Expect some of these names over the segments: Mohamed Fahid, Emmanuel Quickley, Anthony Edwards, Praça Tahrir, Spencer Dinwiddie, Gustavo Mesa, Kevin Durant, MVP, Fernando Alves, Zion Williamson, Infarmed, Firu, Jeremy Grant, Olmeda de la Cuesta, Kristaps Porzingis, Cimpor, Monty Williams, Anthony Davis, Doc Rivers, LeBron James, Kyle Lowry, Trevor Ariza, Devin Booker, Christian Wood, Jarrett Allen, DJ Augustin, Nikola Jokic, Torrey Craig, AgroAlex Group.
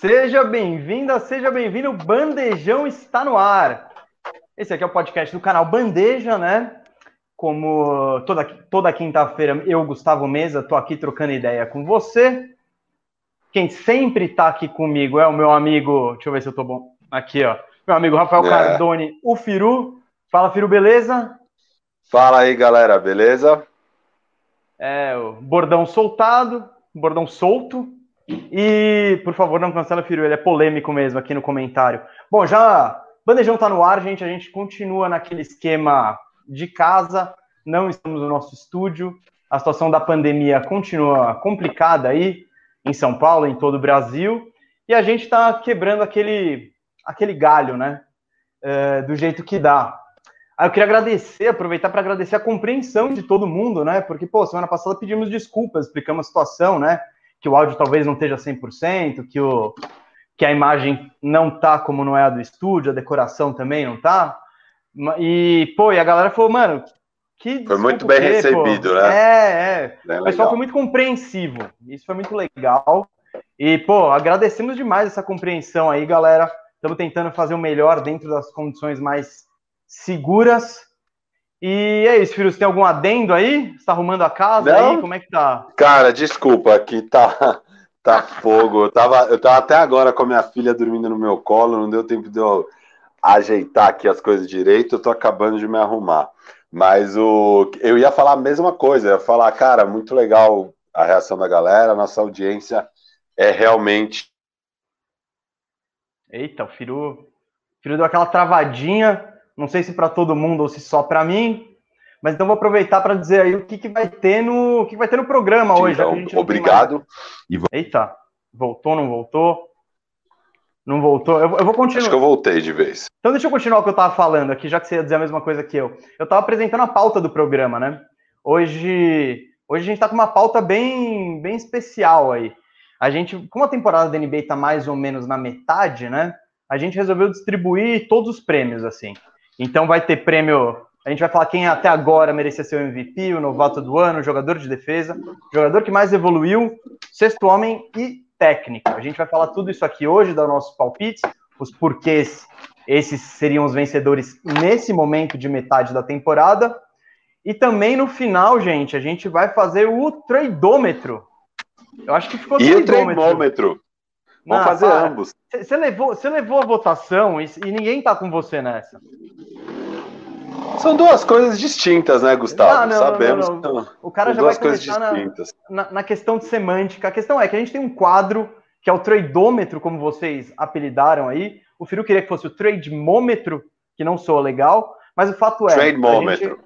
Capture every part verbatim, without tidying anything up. Seja bem-vinda, seja bem-vindo, Bandejão está no ar. Esse aqui é o podcast do canal Bandeja, né? Como toda, toda quinta-feira, eu, Gustavo Mesa, estou aqui trocando ideia com você. Quem sempre está aqui comigo é o meu amigo, deixa eu ver se eu estou bom, aqui, ó. Meu amigo Rafael é. Cardone, o Firu. Fala, Firu, beleza? Fala aí, galera, beleza? É, o bordão soltado, bordão solto. E, por favor, não cancela, Firu, ele é polêmico mesmo aqui no comentário. Bom, já, Bandejão tá no ar, gente, a gente continua naquele esquema de casa, não estamos no nosso estúdio, a situação da pandemia continua complicada aí, em São Paulo, em todo o Brasil, e a gente tá quebrando aquele, aquele galho, né, é, do jeito que dá. Aí eu queria agradecer, aproveitar para agradecer a compreensão de todo mundo, né, porque, pô, semana passada pedimos desculpas, explicamos a situação, né, que o áudio talvez não esteja cem por cento, que, o, que a imagem não tá como não é a do estúdio, a decoração também não tá. E, pô, e a galera falou, mano, que foi muito bem ter, recebido, pô. Né? É, é. é o pessoal foi muito compreensivo. Isso foi muito legal. E, pô, agradecemos demais essa compreensão aí, galera. Estamos tentando fazer o melhor dentro das condições mais seguras. E é isso, Firu, você tem algum adendo aí? Você tá arrumando a casa não. aí? Como é que tá? Cara, desculpa, aqui tá, tá fogo. Eu tava, eu tava até agora com a minha filha dormindo no meu colo, não deu tempo de eu ajeitar aqui as coisas direito, eu tô acabando de me arrumar. Mas o, eu ia falar a mesma coisa, eu ia falar, cara, muito legal a reação da galera, a nossa audiência é realmente... Eita, o Firu, o Firu deu aquela travadinha... Não sei se para todo mundo ou se só para mim, mas então vou aproveitar para dizer aí o que, que vai ter no o que vai ter no programa hoje. Então, já que a gente obrigado. E... Eita, voltou, não voltou? Não voltou? Eu, eu vou continuar. Acho que eu voltei de vez. Então deixa eu continuar o que eu estava falando aqui, já que você ia dizer a mesma coisa que eu. Eu estava apresentando a pauta do programa, né? Hoje, hoje a gente está com uma pauta bem, bem especial aí. A gente, como a temporada da N B A está mais ou menos na metade, né? A gente resolveu distribuir todos os prêmios, assim. Então vai ter prêmio, a gente vai falar quem até agora merecia ser o M V P, o novato do ano, o jogador de defesa, o jogador que mais evoluiu, sexto homem e técnico. A gente vai falar tudo isso aqui hoje, dar nossos palpites, os porquês, esses seriam os vencedores nesse momento de metade da temporada. E também no final, gente, a gente vai fazer o treidômetro. Eu acho que ficou e treidômetro. E o treidômetro? Vamos fazer ah, ambos. Você levou, levou a votação e, e ninguém tá com você nessa. São duas coisas distintas, né, Gustavo? Não, não, Sabemos. Não, não, não. O cara já vai começar na, na, na questão de semântica. A questão é que a gente tem um quadro que é o treidômetro, como vocês apelidaram aí. O Firu queria que fosse o trademômetro, que não soa legal, mas o fato é... Trademômetro. Gente...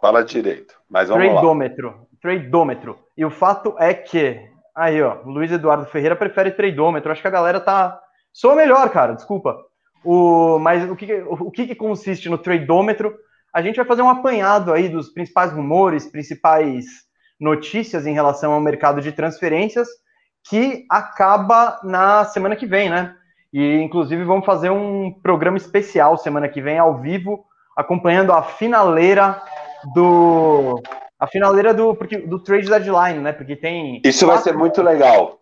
Fala direito, mas vamos treidômetro. lá. Treidômetro. E o fato é que... Aí, ó, o Luiz Eduardo Ferreira prefere treidômetro. Acho que a galera tá... Soa melhor, cara, desculpa. O... Mas o que, o que consiste no treidômetro? A gente vai fazer um apanhado aí dos principais rumores, principais notícias em relação ao mercado de transferências, que acaba na semana que vem, né? E, inclusive, vamos fazer um programa especial semana que vem, ao vivo, acompanhando a finaleira do... A finaleira do, porque, do trade deadline, né? Porque tem... Isso quatro... vai ser muito legal.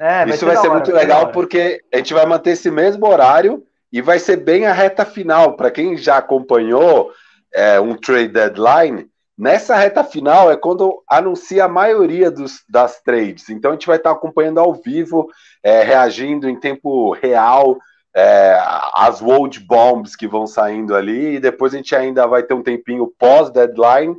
É, vai Isso ser vai ser hora, muito legal porque a gente vai manter esse mesmo horário e vai ser bem a reta final. Para quem já acompanhou é, um trade deadline, nessa reta final é quando anuncia a maioria dos, das trades. Então a gente vai estar acompanhando ao vivo, é, reagindo em tempo real, é, as world bombs que vão saindo ali. E depois a gente ainda vai ter um tempinho pós-deadline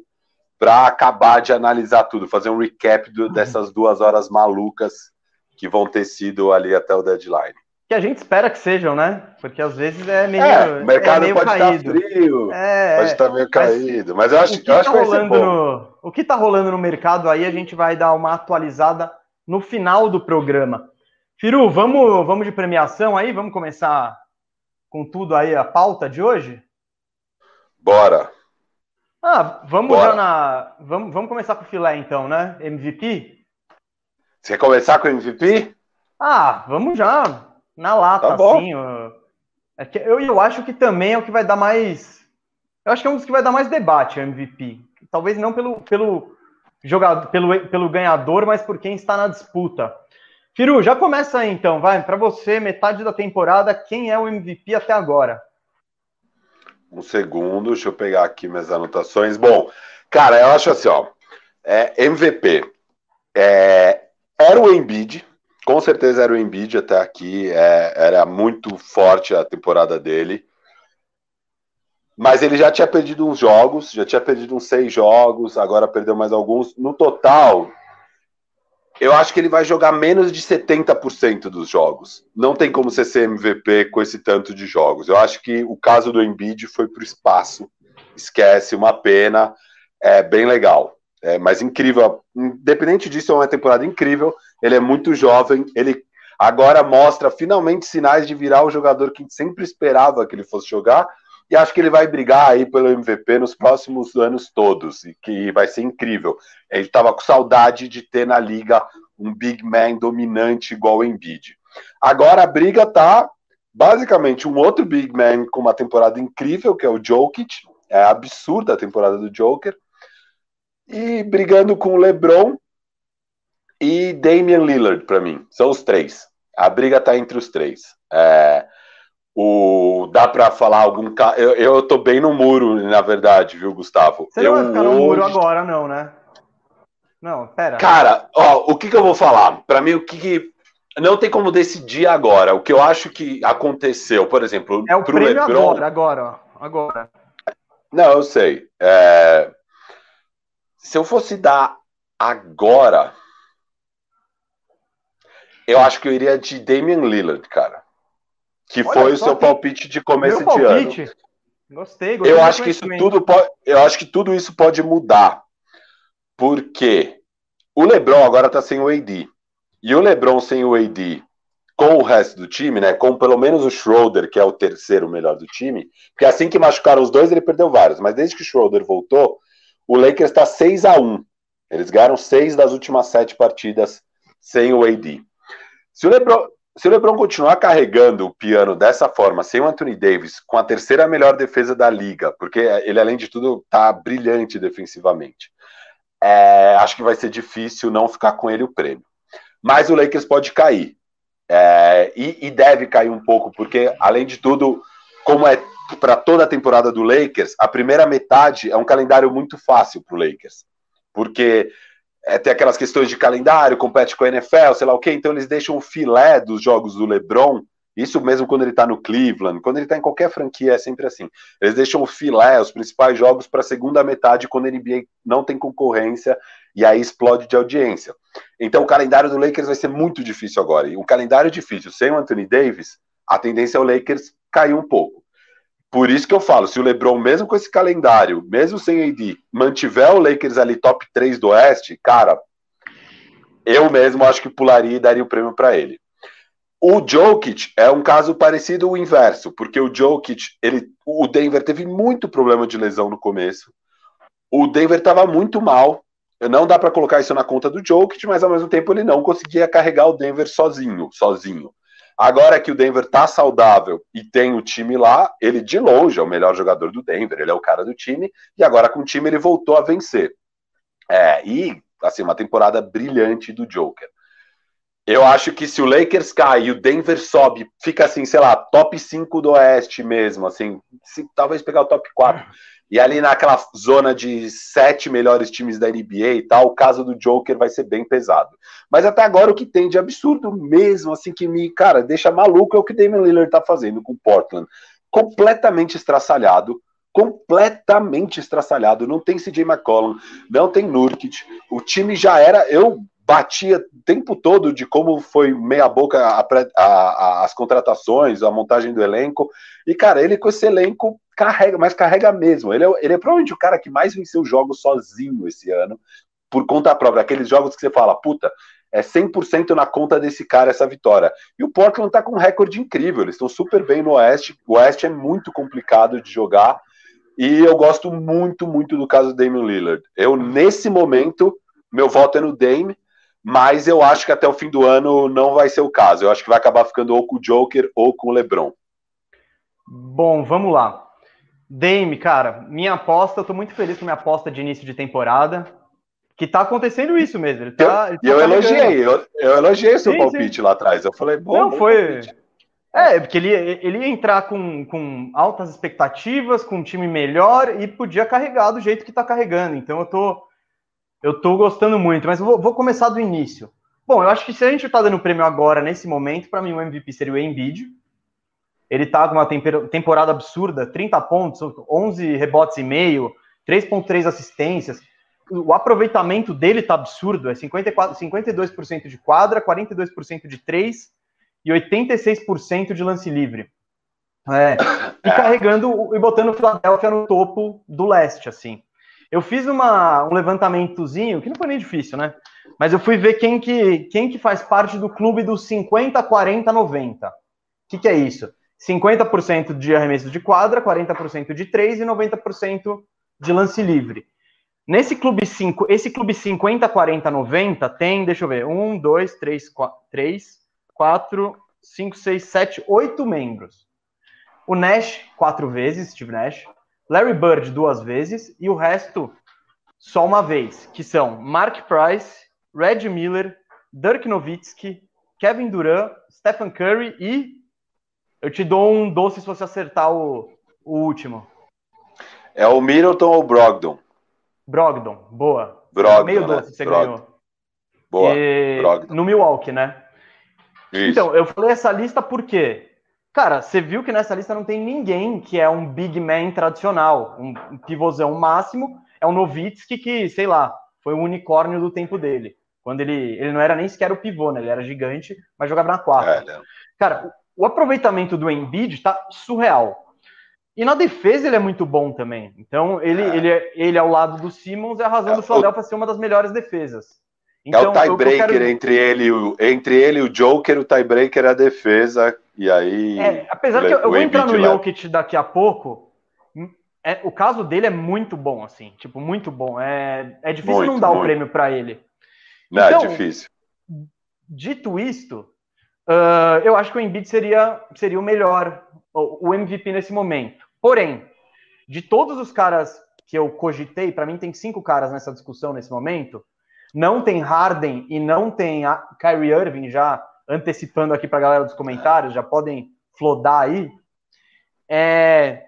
para acabar de analisar tudo, fazer um recap do, dessas duas horas malucas que vão ter sido ali até o deadline. Que a gente espera que sejam, né? Porque às vezes é meio caído. É, o mercado é meio pode estar tá frio, é, pode estar tá meio mas, caído, mas eu acho, o que, eu tá acho que vai ser bom. No, o que está rolando no mercado aí, a gente vai dar uma atualizada no final do programa. Firu, vamos, vamos de premiação aí? Vamos começar com tudo aí, a pauta de hoje? Bora! Ah, vamos já na. Vamos, vamos começar com o filé então, né? M V P? Você quer começar com o M V P? Ah, vamos já. Na lata, tá bom. Assim. Eu, eu acho que também é o que vai dar mais. Eu acho que é um dos que vai dar mais debate, o M V P. Talvez não pelo, pelo jogador, pelo, pelo ganhador, mas por quem está na disputa. Firu, já começa aí então, vai, para você, metade da temporada, quem é o M V P até agora? Um segundo, deixa eu pegar aqui minhas anotações. Bom, cara, eu acho assim, ó, é, M V P, é, era o Embiid, com certeza era o Embiid até aqui, é, era muito forte a temporada dele, mas ele já tinha perdido uns jogos, já tinha perdido uns seis jogos, agora perdeu mais alguns. No total, eu acho que ele vai jogar menos de setenta por cento dos jogos. Não tem como você ser M V P com esse tanto de jogos. Eu acho que o caso do Embiid foi para o espaço. Esquece, uma pena. É bem legal. É, mas incrível. Independente disso, é uma temporada incrível. Ele é muito jovem. Ele agora mostra finalmente sinais de virar o jogador que sempre esperava que ele fosse jogar. E acho que ele vai brigar aí pelo M V P nos próximos anos todos, e que vai ser incrível. Ele estava com saudade de ter na liga um big man dominante igual o Embiid. Agora a briga tá basicamente um outro big man com uma temporada incrível, que é o Jokic. É absurda a temporada do Joker. E brigando com o LeBron e Damian Lillard, para mim. São os três. A briga tá entre os três. É... O... Dá pra falar algum... Eu, eu tô bem no muro, na verdade, viu, Gustavo? Você eu não vai ficar no hoje... muro agora, não, né? Não, pera. Cara, ó, o que que eu vou falar? Pra mim, o que que... Não tem como decidir agora. O que eu acho que aconteceu, por exemplo... É o pro prêmio LeBron... agora, agora, ó. Agora. Não, eu sei. É... Se eu fosse dar agora... Eu acho que eu iria de Damian Lillard, cara. Que Olha, foi o seu palpite de começo de ano. Gostei, gostei. Eu acho que isso tudo pode, eu acho que tudo isso pode mudar. Porque o LeBron agora tá sem o A D. E o LeBron sem o A D, com o resto do time, né, com pelo menos o Schroeder, que é o terceiro melhor do time, porque assim que machucaram os dois, ele perdeu vários, mas desde que o Schroeder voltou, o Lakers tá seis a um. Eles ganharam seis das últimas sete partidas sem o A D. Se o LeBron Se o LeBron continuar carregando o piano dessa forma, sem o Anthony Davis, com a terceira melhor defesa da liga, porque ele, além de tudo, tá brilhante defensivamente, é, acho que vai ser difícil não ficar com ele o prêmio. Mas o Lakers pode cair. É, e, e deve cair um pouco, porque, além de tudo, como é para toda a temporada do Lakers, a primeira metade é um calendário muito fácil pro Lakers. Porque... É, tem aquelas questões de calendário, compete com a N F L, sei lá o quê, então eles deixam o filé dos jogos do LeBron, isso mesmo quando ele tá no Cleveland, quando ele tá em qualquer franquia é sempre assim, eles deixam o filé, os principais jogos para a segunda metade, quando a N B A não tem concorrência, e aí explode de audiência. Então o calendário do Lakers vai ser muito difícil agora, e um calendário difícil sem o Anthony Davis, a tendência é o Lakers cair um pouco. Por isso que eu falo, se o LeBron, mesmo com esse calendário, mesmo sem A D, mantiver o Lakers ali top três do Oeste, cara, eu mesmo acho que pularia e daria o prêmio para ele. O Jokic é um caso parecido ao inverso, porque o Jokic, ele, o Denver teve muito problema de lesão no começo, o Denver estava muito mal, não dá para colocar isso na conta do Jokic, mas ao mesmo tempo ele não conseguia carregar o Denver sozinho, sozinho. Agora que o Denver tá saudável e tem o time lá, ele de longe é o melhor jogador do Denver, ele é o cara do time, e agora com o time ele voltou a vencer. É, e, assim, uma temporada brilhante do Joker. Eu acho que se o Lakers cai e o Denver sobe, fica assim, sei lá, top cinco do Oeste mesmo, assim, se, talvez pegar o top quatro. E ali naquela zona de sete melhores times da N B A e tal, o caso do Joker vai ser bem pesado. Mas até agora o que tem de absurdo mesmo, assim, que me, cara, deixa maluco é o que Damian Lillard tá fazendo com o Portland. Completamente estraçalhado, completamente estraçalhado. Não tem C J McCollum, não tem Nurkic. O time já era... Eu batia o tempo todo de como foi meia boca a, a, a, as contratações, a montagem do elenco. E, cara, ele com esse elenco... Carrega, mas carrega mesmo. Ele é, ele é provavelmente o cara que mais venceu jogos sozinho esse ano, por conta própria. Aqueles jogos que você fala, puta, é cem por cento na conta desse cara essa vitória. E o Portland tá com um recorde incrível, eles estão super bem no Oeste. O Oeste é muito complicado de jogar. E eu gosto muito, muito do caso do Damian Lillard. Eu, nesse momento, meu voto é no Dame, mas eu acho que até o fim do ano não vai ser o caso. Eu acho que vai acabar ficando ou com o Joker ou com o LeBron. Bom, vamos lá. Dame, cara, minha aposta, eu tô muito feliz com minha aposta de início de temporada. que tá acontecendo isso mesmo. Ele tá, ele tá eu, eu elogiei, eu, eu elogiei o seu sim, palpite sim. lá atrás. Eu falei, bom. Não, bom foi. Palpite. É, porque ele, ele ia entrar com, com altas expectativas, com um time melhor e podia carregar do jeito que tá carregando. Então eu tô, eu tô gostando muito, mas eu vou, vou começar do início. Bom, eu acho que se a gente tá dando o prêmio agora, nesse momento, para mim o M V P seria o Embiid. Ele tá com uma temporada absurda, trinta pontos, onze rebotes e meio, três vírgula três assistências. O aproveitamento dele tá absurdo, é cinquenta e quatro, cinquenta e dois por cento de quadra, quarenta e dois por cento de três e oitenta e seis por cento de lance livre. É, e carregando e botando o Philadelphia no topo do leste, assim. Eu fiz uma, um levantamentozinho, que não foi nem difícil, né? Mas eu fui ver quem que, quem que faz parte do clube dos cinquenta, quarenta, noventa. O que que é isso? cinquenta por cento de arremesso de quadra, quarenta por cento de três e noventa por cento de lance livre. Nesse clube cinco, esse clube cinquenta, quarenta, noventa tem, deixa eu ver, um, dois, três, quatro, cinco, seis, sete, oito membros. O Nash, quatro vezes, Steve Nash. Larry Bird, duas vezes. E o resto, só uma vez. Que são Mark Price, Red Miller, Dirk Nowitzki, Kevin Durant, Stephen Curry e... Eu te dou um doce se você acertar o, o último. É o Middleton ou o Brogdon? Brogdon, boa. Brogdon, meio doce, né? Você Brogdon. Ganhou. Boa, e... Brogdon. No Milwaukee, né? Isso. Então, eu falei essa lista porque... Cara, você viu que nessa lista não tem ninguém que é um big man tradicional, um pivôzão máximo. É um Nowitzki que, sei lá, foi o unicórnio do tempo dele. Quando ele, ele não era nem sequer o pivô, né? Ele era gigante, mas jogava na quatro. É, cara... O aproveitamento do Embiid tá surreal. E na defesa ele é muito bom também. Então, ele, é. ele, ele ao lado do Simmons é a razão é, do Philadelphia ser uma das melhores defesas. Então, é o tiebreaker quero... entre, ele, entre ele e o Joker, o tiebreaker é a defesa. E aí. É, apesar que eu, eu vou entrar no Jokic daqui a pouco, é, o caso dele é muito bom, assim. Tipo, muito bom. É, é difícil muito, não dar muito. o prêmio para ele. Não, então, é difícil. Dito isto. Uh, eu acho que o Embiid seria, seria o melhor, o M V P nesse momento. Porém, de todos os caras que eu cogitei, para mim tem cinco caras nessa discussão nesse momento, não tem Harden e não tem a Kyrie Irving, já antecipando aqui para a galera dos comentários, já podem flodar aí. É,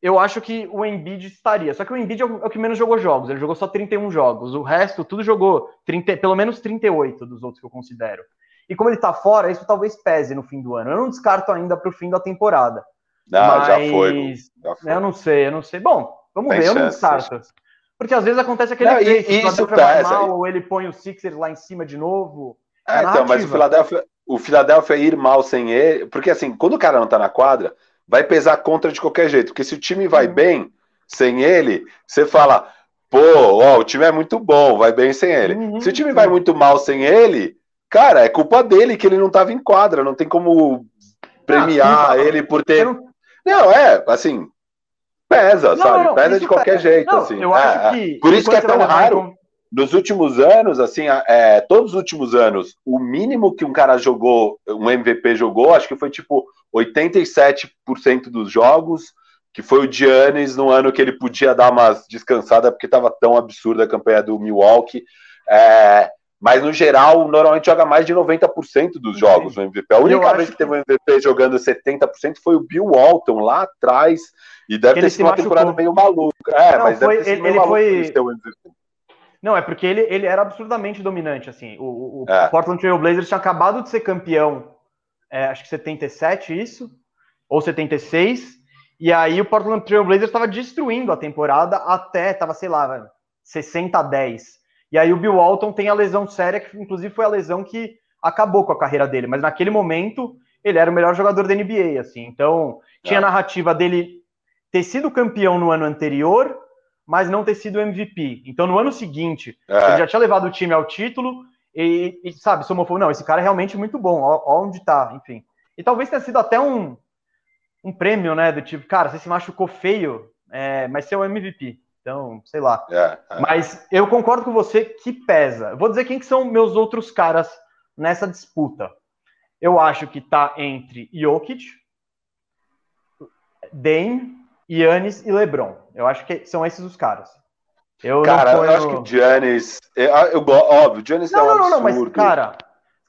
eu acho que o Embiid estaria. Só que o Embiid é o que menos jogou jogos, ele jogou só trinta e um jogos. O resto, tudo jogou trinta, pelo menos trinta e oito dos outros que eu considero. E como ele tá fora, isso talvez pese no fim do ano. Eu não descarto ainda pro fim da temporada. Não, mas... já, foi, já foi. Eu não sei, eu não sei. Bom, vamos Tem ver, chance, eu não descarto. Porque às vezes acontece aquele efeito, tá, ou ele põe o Sixers lá em cima de novo. É, é então, mas o Philadelphia, o Philadelphia ir mal sem ele... Porque assim, quando o cara não tá na quadra, vai pesar contra de qualquer jeito. Porque se o time vai hum. bem sem ele, você fala, pô, ó, o time é muito bom, vai bem sem ele. Uhum. Se o time vai muito mal sem ele... Cara, é culpa dele que ele não estava em quadra, não tem como premiar ah, ele por ter... Não... não, é, assim, pesa, não, sabe? Não, pesa de qualquer pesa. jeito, não, assim. Eu é, acho que... Por isso que é tão raro. Com... Nos últimos anos, assim, é, todos os últimos anos, o mínimo que um cara jogou, um M V P jogou, acho que foi tipo oitenta e sete por cento dos jogos, que foi o Giannis, no ano que ele podia dar uma descansada, porque estava tão absurda a campanha do Milwaukee. É... Mas, no geral, normalmente joga mais de noventa por cento dos jogos no M V P. A única vez que, que teve um M V P jogando setenta por cento foi o Bill Walton, lá atrás. E deve ter sido uma machucou. temporada meio maluca. É, não, mas foi, deve ter sido ele, meio ele foi... M V P. Não, é porque ele, ele era absurdamente dominante, assim. O, o é. Portland Trail Blazers tinha acabado de ser campeão, é, acho que setenta e sete, isso? Ou setenta e seis. E aí o Portland Trail Blazers estava destruindo a temporada até, estava, sei lá, sessenta a dez. E aí o Bill Walton tem a lesão séria, que inclusive foi a lesão que acabou com a carreira dele. Mas naquele momento, ele era o melhor jogador da N B A, assim. Então, tinha a narrativa dele ter sido campeão no ano anterior, mas não ter sido M V P. Então, no ano seguinte, é. ele já tinha levado o time ao título e, e sabe, somou, falou, não, esse cara é realmente muito bom, ó, ó onde tá, enfim. E talvez tenha sido até um, um prêmio, né, do tipo, cara, você se machucou feio, é, mas você é o M V P. Então, sei lá. É, é. Mas eu concordo com você que pesa. Eu vou dizer quem que são meus outros caras nessa disputa. Eu acho que tá entre Jokic, Dame, Giannis e LeBron. Eu acho que são esses os caras. Eu cara, não ponho... eu acho que o Giannis... Eu, eu, óbvio, o Giannis não, é um absurdo. Não, não, mas, cara,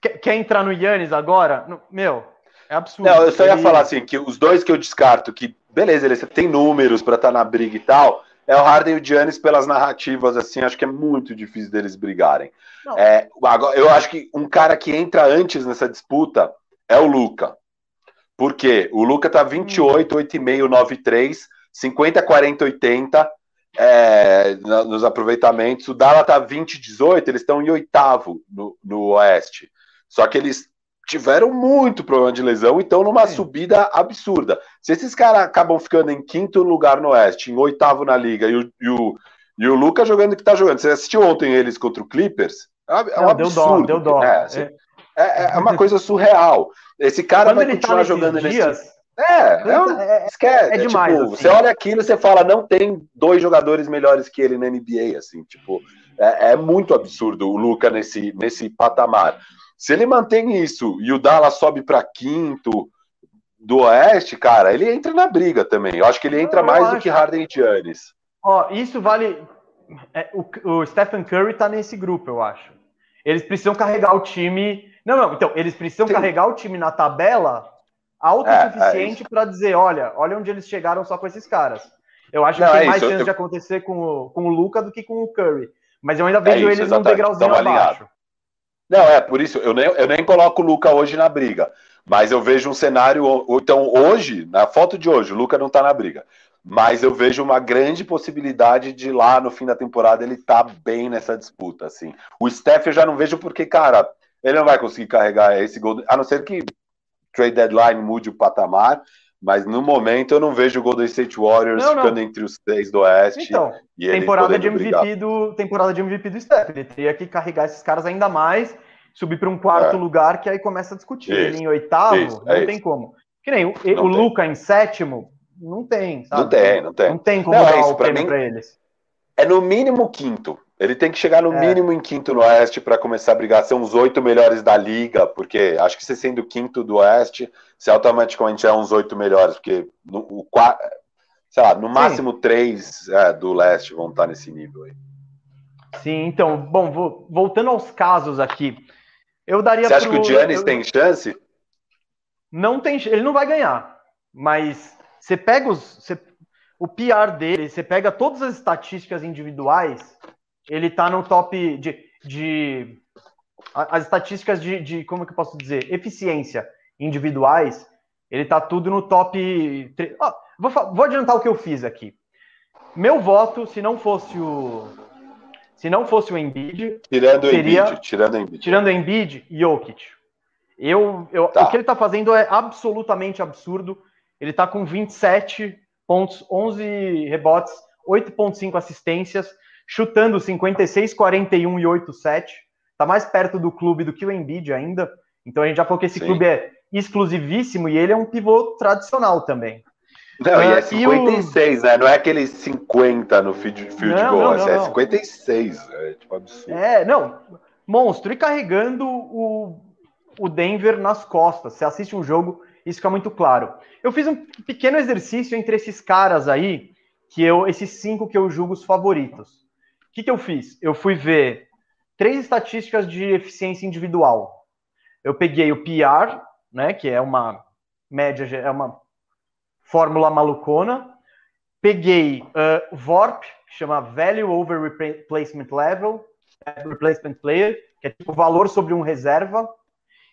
quer, quer entrar no Giannis agora? Meu, é absurdo. Não, eu só ia e... falar assim, que os dois que eu descarto, que beleza, ele tem números pra estar na briga e tal, é o Harden e o Giannis pelas narrativas, assim, acho que é muito difícil deles brigarem. É, agora, eu acho que um cara que entra antes nessa disputa é o Luka. Por quê? O Luka tá vinte e oito, hum. oito vírgula cinco, nove vírgula três, cinquenta, quarenta, oitenta é, nos aproveitamentos. O Dallas tá vinte, dezoito, eles estão em oitavo no, no Oeste. Só que eles tiveram muito problema de lesão e estão numa Sim. subida absurda. Se esses caras acabam ficando em quinto lugar no Oeste, em oitavo na Liga, e o, e o, e o Luka jogando o que tá jogando. Você assistiu ontem eles contra o Clippers? É um Não, absurdo. Deu dó, deu dó. É, assim, é... É, é uma coisa surreal. Esse cara Quando vai continuar tá jogando dias, nesse... É, é, um... é, esquece. É, é demais. Tipo, assim. Você olha aquilo e você fala, não tem dois jogadores melhores que ele na N B A, assim, tipo, é, é muito absurdo o Luka nesse, nesse patamar. Se ele mantém isso e o Dallas sobe para quinto do Oeste, cara, ele entra na briga também. Eu acho que ele entra eu mais acho. do que Harden e Giannis. Ó, isso vale... É, o, o Stephen Curry tá nesse grupo, eu acho. Eles precisam carregar o time... Não, não, então, eles precisam Sim. carregar o time na tabela alto o suficiente é, é para dizer, olha, olha onde eles chegaram só com esses caras. Eu acho não, que tem é mais isso. chance eu... de acontecer com o, com o Luka do que com o Curry. Mas eu ainda vejo é isso, eles num degrauzinho abaixo. Não, é, por isso, eu nem, eu nem coloco o Luka hoje na briga, mas eu vejo um cenário, então hoje, na foto de hoje, o Luka não tá na briga, mas eu vejo uma grande possibilidade de lá no fim da temporada ele tá bem nessa disputa, assim. O Steph eu já não vejo porque, cara... Ele não vai conseguir carregar esse Golden... A não ser que trade deadline mude o patamar, mas no momento eu não vejo o Golden State Warriors não, não. ficando entre os seis do Oeste. Então, e temporada, de M V P do, temporada de M V P do Steph. Ele teria que carregar esses caras ainda mais, subir para um quarto é. lugar, que aí começa a discutir. Isso, ele em oitavo, isso, não é tem isso. como. Que nem o, o Luka em sétimo, não tem, sabe? Não tem, não tem. Não tem como não, dar é isso, o prêmio para eles. É no mínimo quinto. Ele tem que chegar no é. mínimo em quinto no Oeste para começar a brigar. São os oito melhores da Liga, porque acho que você sendo quinto do Oeste, você automaticamente é uns oito melhores, porque no, o, sei lá, no máximo Sim. três é, do Leste vão estar nesse nível aí. Sim, então, bom, vou, voltando aos casos aqui, eu daria... Você acha pro, que o Giannis eu, tem chance? Não tem, ele não vai ganhar, mas você pega os, você, o P R dele, você pega todas as estatísticas individuais... Ele tá no top de... de as estatísticas de, de... Como que eu posso dizer? Eficiência individuais. Ele tá tudo no top... Oh, vou, vou adiantar o que eu fiz aqui. Meu voto, se não fosse o... Se não fosse o Embiid... Tirando seria, o Embiid. Tirando o Embiid. Tirando o Embiid, Jokic. Eu, eu, tá. O que ele tá fazendo é absolutamente absurdo. Ele tá com vinte e sete pontos, onze rebotes, oito vírgula cinco assistências... chutando cinquenta e seis, quarenta e um e oito, sete. Tá mais perto do clube do que o Embiid ainda. Então a gente já falou que esse Sim. clube é exclusivíssimo e ele é um pivô tradicional também. Não, uh, e é cinquenta e seis, e o... né? Não é aquele cinquenta no field, field não, goal, não, não, é não. cinquenta e seis. É tipo absurdo. É, não. Monstro. E carregando o, o Denver nas costas. Você assiste um jogo, isso fica muito claro. Eu fiz um pequeno exercício entre esses caras aí, que eu, esses cinco que eu julgo os favoritos. O que, que eu fiz? Eu fui ver três estatísticas de eficiência individual. Eu peguei o P R, né, que é uma média, é uma fórmula malucona. Peguei uh, V O R P, que chama Value Over Replacement Level, Replacement Player, que é tipo valor sobre um reserva.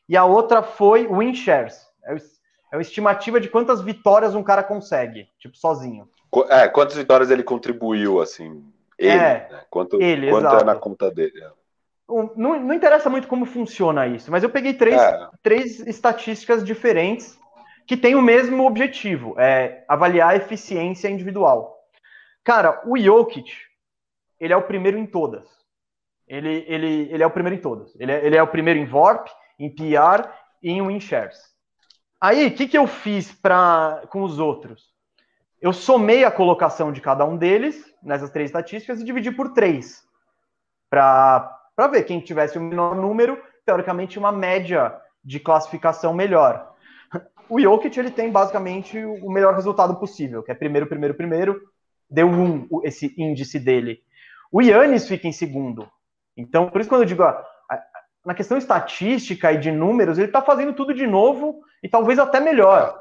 E a outra foi Win Shares, é, o, é a estimativa de quantas vitórias um cara consegue, tipo sozinho. É, quantas vitórias ele contribuiu, assim... Ele, é, né? Quanto, ele, quanto é na conta dele. Não, não interessa muito como funciona isso, mas eu peguei três, é. três estatísticas diferentes que têm o mesmo objetivo, é avaliar a eficiência individual. Cara, o Jokic, ele é o primeiro em todas. Ele, ele, ele é o primeiro em todas. Ele é, ele é o primeiro em V O R P, em P R e em Win Shares. Aí, o que, que eu fiz pra, com os outros? Eu somei a colocação de cada um deles nessas três estatísticas e dividi por três para ver quem tivesse o menor número, teoricamente uma média de classificação melhor. O Jokic ele tem basicamente o melhor resultado possível, que é primeiro, primeiro, primeiro, deu um esse índice dele. O Giannis fica em segundo. Então, por isso quando eu digo, ó, na questão estatística e de números, ele tá fazendo tudo de novo e talvez até melhor.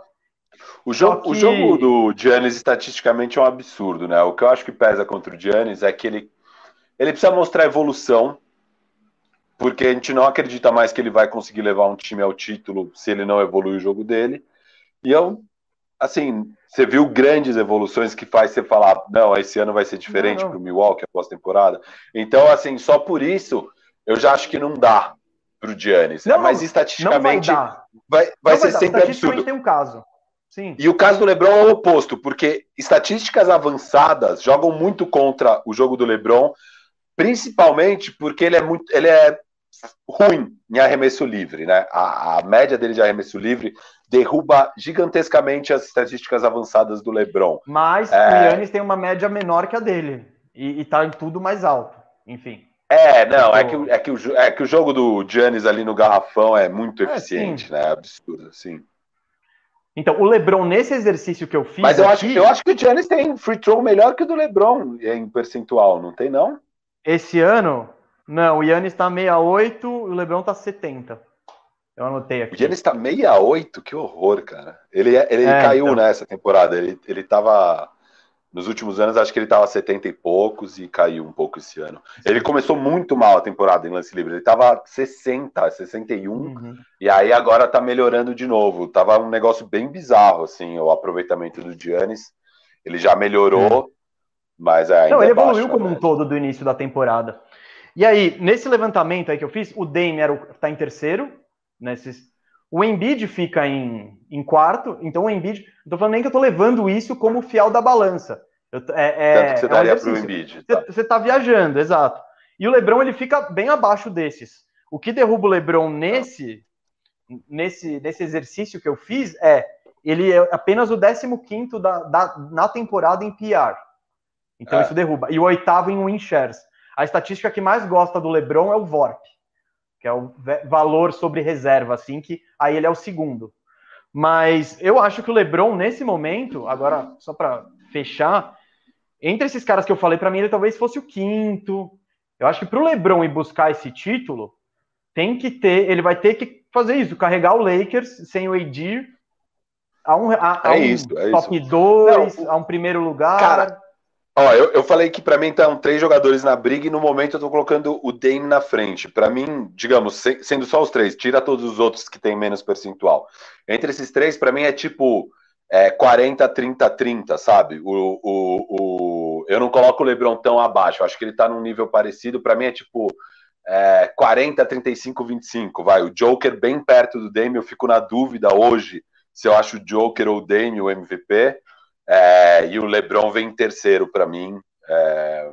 O jogo, que... o jogo do Giannis estatisticamente é um absurdo, né? O que eu acho que pesa contra o Giannis é que ele, ele precisa mostrar evolução, porque a gente não acredita mais que ele vai conseguir levar um time ao título se ele não evoluir o jogo dele. E eu, assim, você viu grandes evoluções que faz você falar, não, esse ano vai ser diferente para o Milwaukee após pós-temporada. Então, assim, só por isso eu já acho que não dá para o Giannis. Não, mas estatisticamente não vai, dar. vai, vai não ser vai dar. Sempre absurdo. Tem um caso. Sim. E o caso do LeBron é o oposto, porque estatísticas avançadas jogam muito contra o jogo do LeBron, principalmente porque ele é muito, ele é ruim em arremesso livre, né? A, a média dele de arremesso livre derruba gigantescamente as estatísticas avançadas do LeBron. Mas é... o Giannis tem uma média menor que a dele e, e tá em tudo mais alto, enfim. É, não, é que, é, que o, é que o jogo do Giannis ali no garrafão é muito é, eficiente, sim. né? É absurdo, assim. Então, o LeBron, nesse exercício que eu fiz... Mas eu, aqui... acho, eu acho que o Giannis tem free throw melhor que o do LeBron em percentual, não tem, não? Esse ano... Não, o Giannis tá sessenta e oito, o LeBron tá setenta. Eu anotei aqui. O Giannis tá sessenta e oito? Que horror, cara. Ele, ele é, caiu então. nessa temporada. Ele, ele tava... Nos últimos anos, acho que ele tava setenta e poucos e caiu um pouco esse ano. Ele começou muito mal a temporada em lance livre. Ele tava sessenta, sessenta e um. Uhum. E aí agora tá melhorando de novo. Tava um negócio bem bizarro, assim, o aproveitamento do Giannis. Ele já melhorou, é. mas ainda Não, ele evoluiu baixo, como né? um todo do início da temporada. E aí, nesse levantamento aí que eu fiz, o Dame está em terceiro, nesses, o Embiid fica em, em quarto, então o Embiid, não estou falando nem que eu estou levando isso como fiel da balança. Eu, é, Tanto que você é daria para o Embiid. Tá? Você está viajando, exato. E o LeBron ele fica bem abaixo desses. O que derruba o LeBron nesse, nesse, nesse exercício que eu fiz é, ele é apenas o décimo quinto da, da, na temporada em P R. Então é. isso derruba. E o oitavo em win shares. A estatística que mais gosta do LeBron é o V O R P, que é o valor sobre reserva, assim, que aí ele é o segundo. Mas eu acho que o LeBron, nesse momento, agora só para fechar, entre esses caras que eu falei, para mim ele talvez fosse o quinto. Eu acho que para o LeBron ir buscar esse título, tem que ter, ele vai ter que fazer isso, carregar o Lakers sem o A D a um, a, a é um isso, é top dois, a um primeiro lugar... Cara... Ó, eu, eu falei que pra mim estão três jogadores na briga e no momento eu tô colocando o Dame na frente. Pra mim, digamos, se, sendo só os três, tira todos os outros que tem menos percentual. Entre esses três, pra mim é tipo é, quarenta, trinta, trinta, sabe? O, o, o, eu não coloco o LeBron tão abaixo, eu acho que ele tá num nível parecido. Pra mim é tipo é, quarenta, trinta e cinco, vinte e cinco, vai. O Joker bem perto do Dame, eu fico na dúvida hoje se eu acho o Joker ou o Dame o M V P. É, e o LeBron vem em terceiro para mim, é,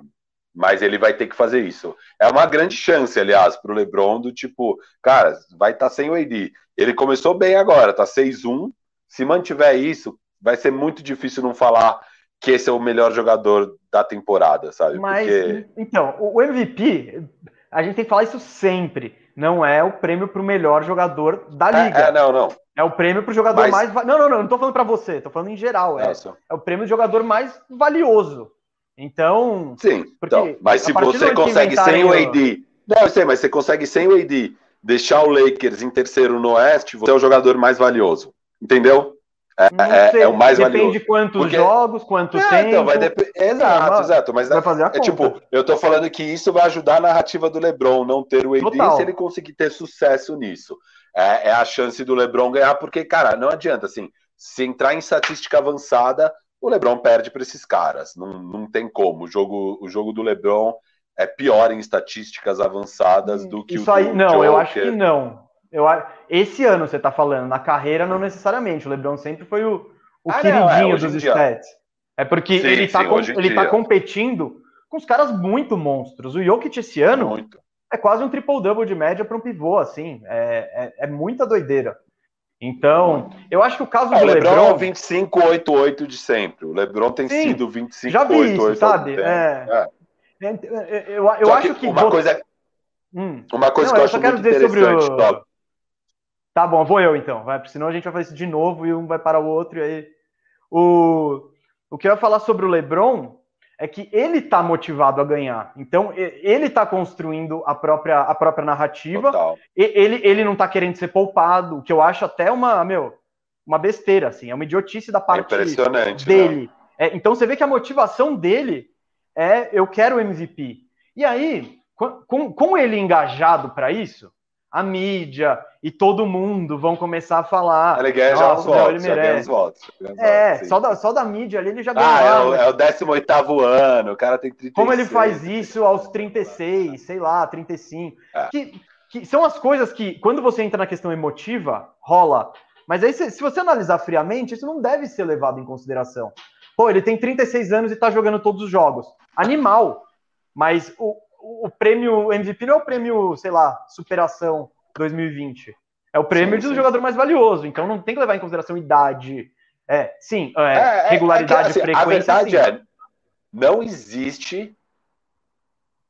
mas ele vai ter que fazer isso. É uma grande chance, aliás, para o LeBron do tipo, cara, vai estar tá sem o A D. Ele começou bem agora, tá seis a um. Se mantiver isso, vai ser muito difícil não falar que esse é o melhor jogador da temporada, sabe? Mas, porque... então, o M V P, a gente tem que falar isso sempre, não é o prêmio para o melhor jogador da liga. É, é não, não. É o prêmio pro jogador Mas... mais... Va... Não, não, não, não tô falando pra você, tô falando em geral. É, é o prêmio do jogador mais valioso. Então... Sim, porque então, mas se você consegue sem o A D... Não, eu sei, mas você consegue sem o A D deixar o Lakers em terceiro no Oeste, você é o jogador mais valioso, entendeu? É, é, é o mais depende valioso. Depende de quantos porque... jogos, quanto é, tempo... Então, vai dep... Exato, ah, exato. Mas vai fazer a é conta. Tipo, eu tô falando que isso vai ajudar a narrativa do LeBron, não ter o A D Total. Se ele conseguir ter sucesso nisso. É a chance do LeBron ganhar, porque, cara, não adianta, assim, se entrar em estatística avançada, o LeBron perde para esses caras, não, não tem como. O jogo, o jogo do LeBron é pior em estatísticas avançadas do que Isso o do aí, Não, Joker. Eu acho que não. Eu, esse ano você tá falando, na carreira não necessariamente, o LeBron sempre foi o, o ah, queridinho não, é, dos stats. É porque sim, ele, tá sim, com, ele tá competindo com os caras muito monstros. O Jokic esse ano... Muito. É quase um triple-double de média para um pivô, assim. É, é, é muita doideira. Então, eu acho que o caso é, do LeBron... O LeBron é vinte e cinco, oito, oito de sempre. O LeBron tem Sim, sido vinte e cinco, oito, oito. Já vi oito, isso, oito, sabe? É. É. Eu, eu acho que... que uma, do... coisa, hum. uma coisa Não, que eu, eu acho muito interessante, sobre o... Top. Tá bom, vou eu então. Vai, senão a gente vai fazer isso de novo e um vai para o outro. E aí... o... o que eu ia falar sobre o LeBron é que ele está motivado a ganhar. Então, ele está construindo a própria, a própria narrativa. Total. Ele, ele não está querendo ser poupado, o que eu acho até uma, meu, uma besteira, assim. É uma idiotice da parte impressionante, dele. Né? É, então, você vê que a motivação dele é eu quero o M V P. E aí, com, com ele engajado para isso, a mídia e todo mundo vão começar a falar. Ele ganha já os votos, já ganha os votos. É, só da, só da mídia ali ele já ganhou. Ah, é o, é o décimo oitavo ano, o cara tem trinta e seis. Como ele faz isso aos trinta e seis, sei lá, trinta e cinco. É. Que, que são as coisas que, quando você entra na questão emotiva, rola. Mas aí, se, se você analisar friamente, isso não deve ser levado em consideração. Pô, ele tem trinta e seis anos e tá jogando todos os jogos. Animal. Mas o... O prêmio M V P não é o prêmio, sei lá, superação dois mil e vinte. É o prêmio sim, do sim. jogador mais valioso. Então não tem que levar em consideração idade. É, sim, é, é, regularidade, é que, assim, frequência. A verdade é, não existe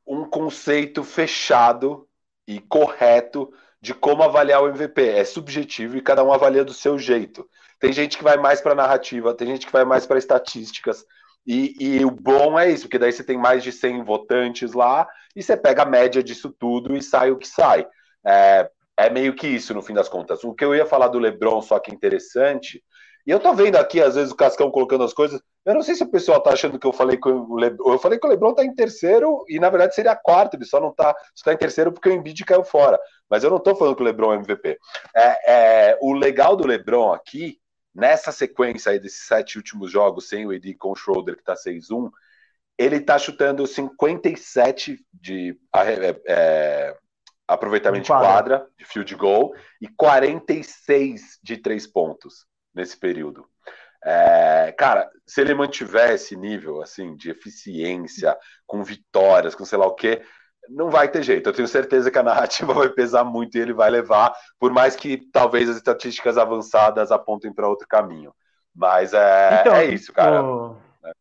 um conceito fechado e correto de como avaliar o M V P. É subjetivo e cada um avalia do seu jeito. Tem gente que vai mais para narrativa, tem gente que vai mais para estatísticas. E, e o bom é isso, porque daí você tem mais de cem votantes lá e você pega a média disso tudo e sai o que sai. É, é meio que isso, no fim das contas. O que eu ia falar do LeBron, só que interessante, e eu tô vendo aqui, às vezes, o Cascão colocando as coisas, eu não sei se o pessoal tá achando que eu falei que o LeBron... Eu falei que o LeBron tá em terceiro e, na verdade, seria quarto, ele só não tá... Só tá em terceiro porque o Embiid caiu fora. Mas eu não tô falando que o LeBron é M V P. É, é, o legal do LeBron aqui, nessa sequência aí desses sete últimos jogos, sem o E D com o Schroeder, que tá seis um, ele tá chutando cinquenta e sete de é, é, aproveitamento de quadra. de quadra, de field goal, e quarenta e seis de três pontos nesse período. É, cara, se ele mantiver esse nível, assim, de eficiência, com vitórias, com sei lá o quê, não vai ter jeito. Eu tenho certeza que a narrativa vai pesar muito e ele vai levar, por mais que talvez as estatísticas avançadas apontem para outro caminho. Mas é, então, é isso, cara. O... É.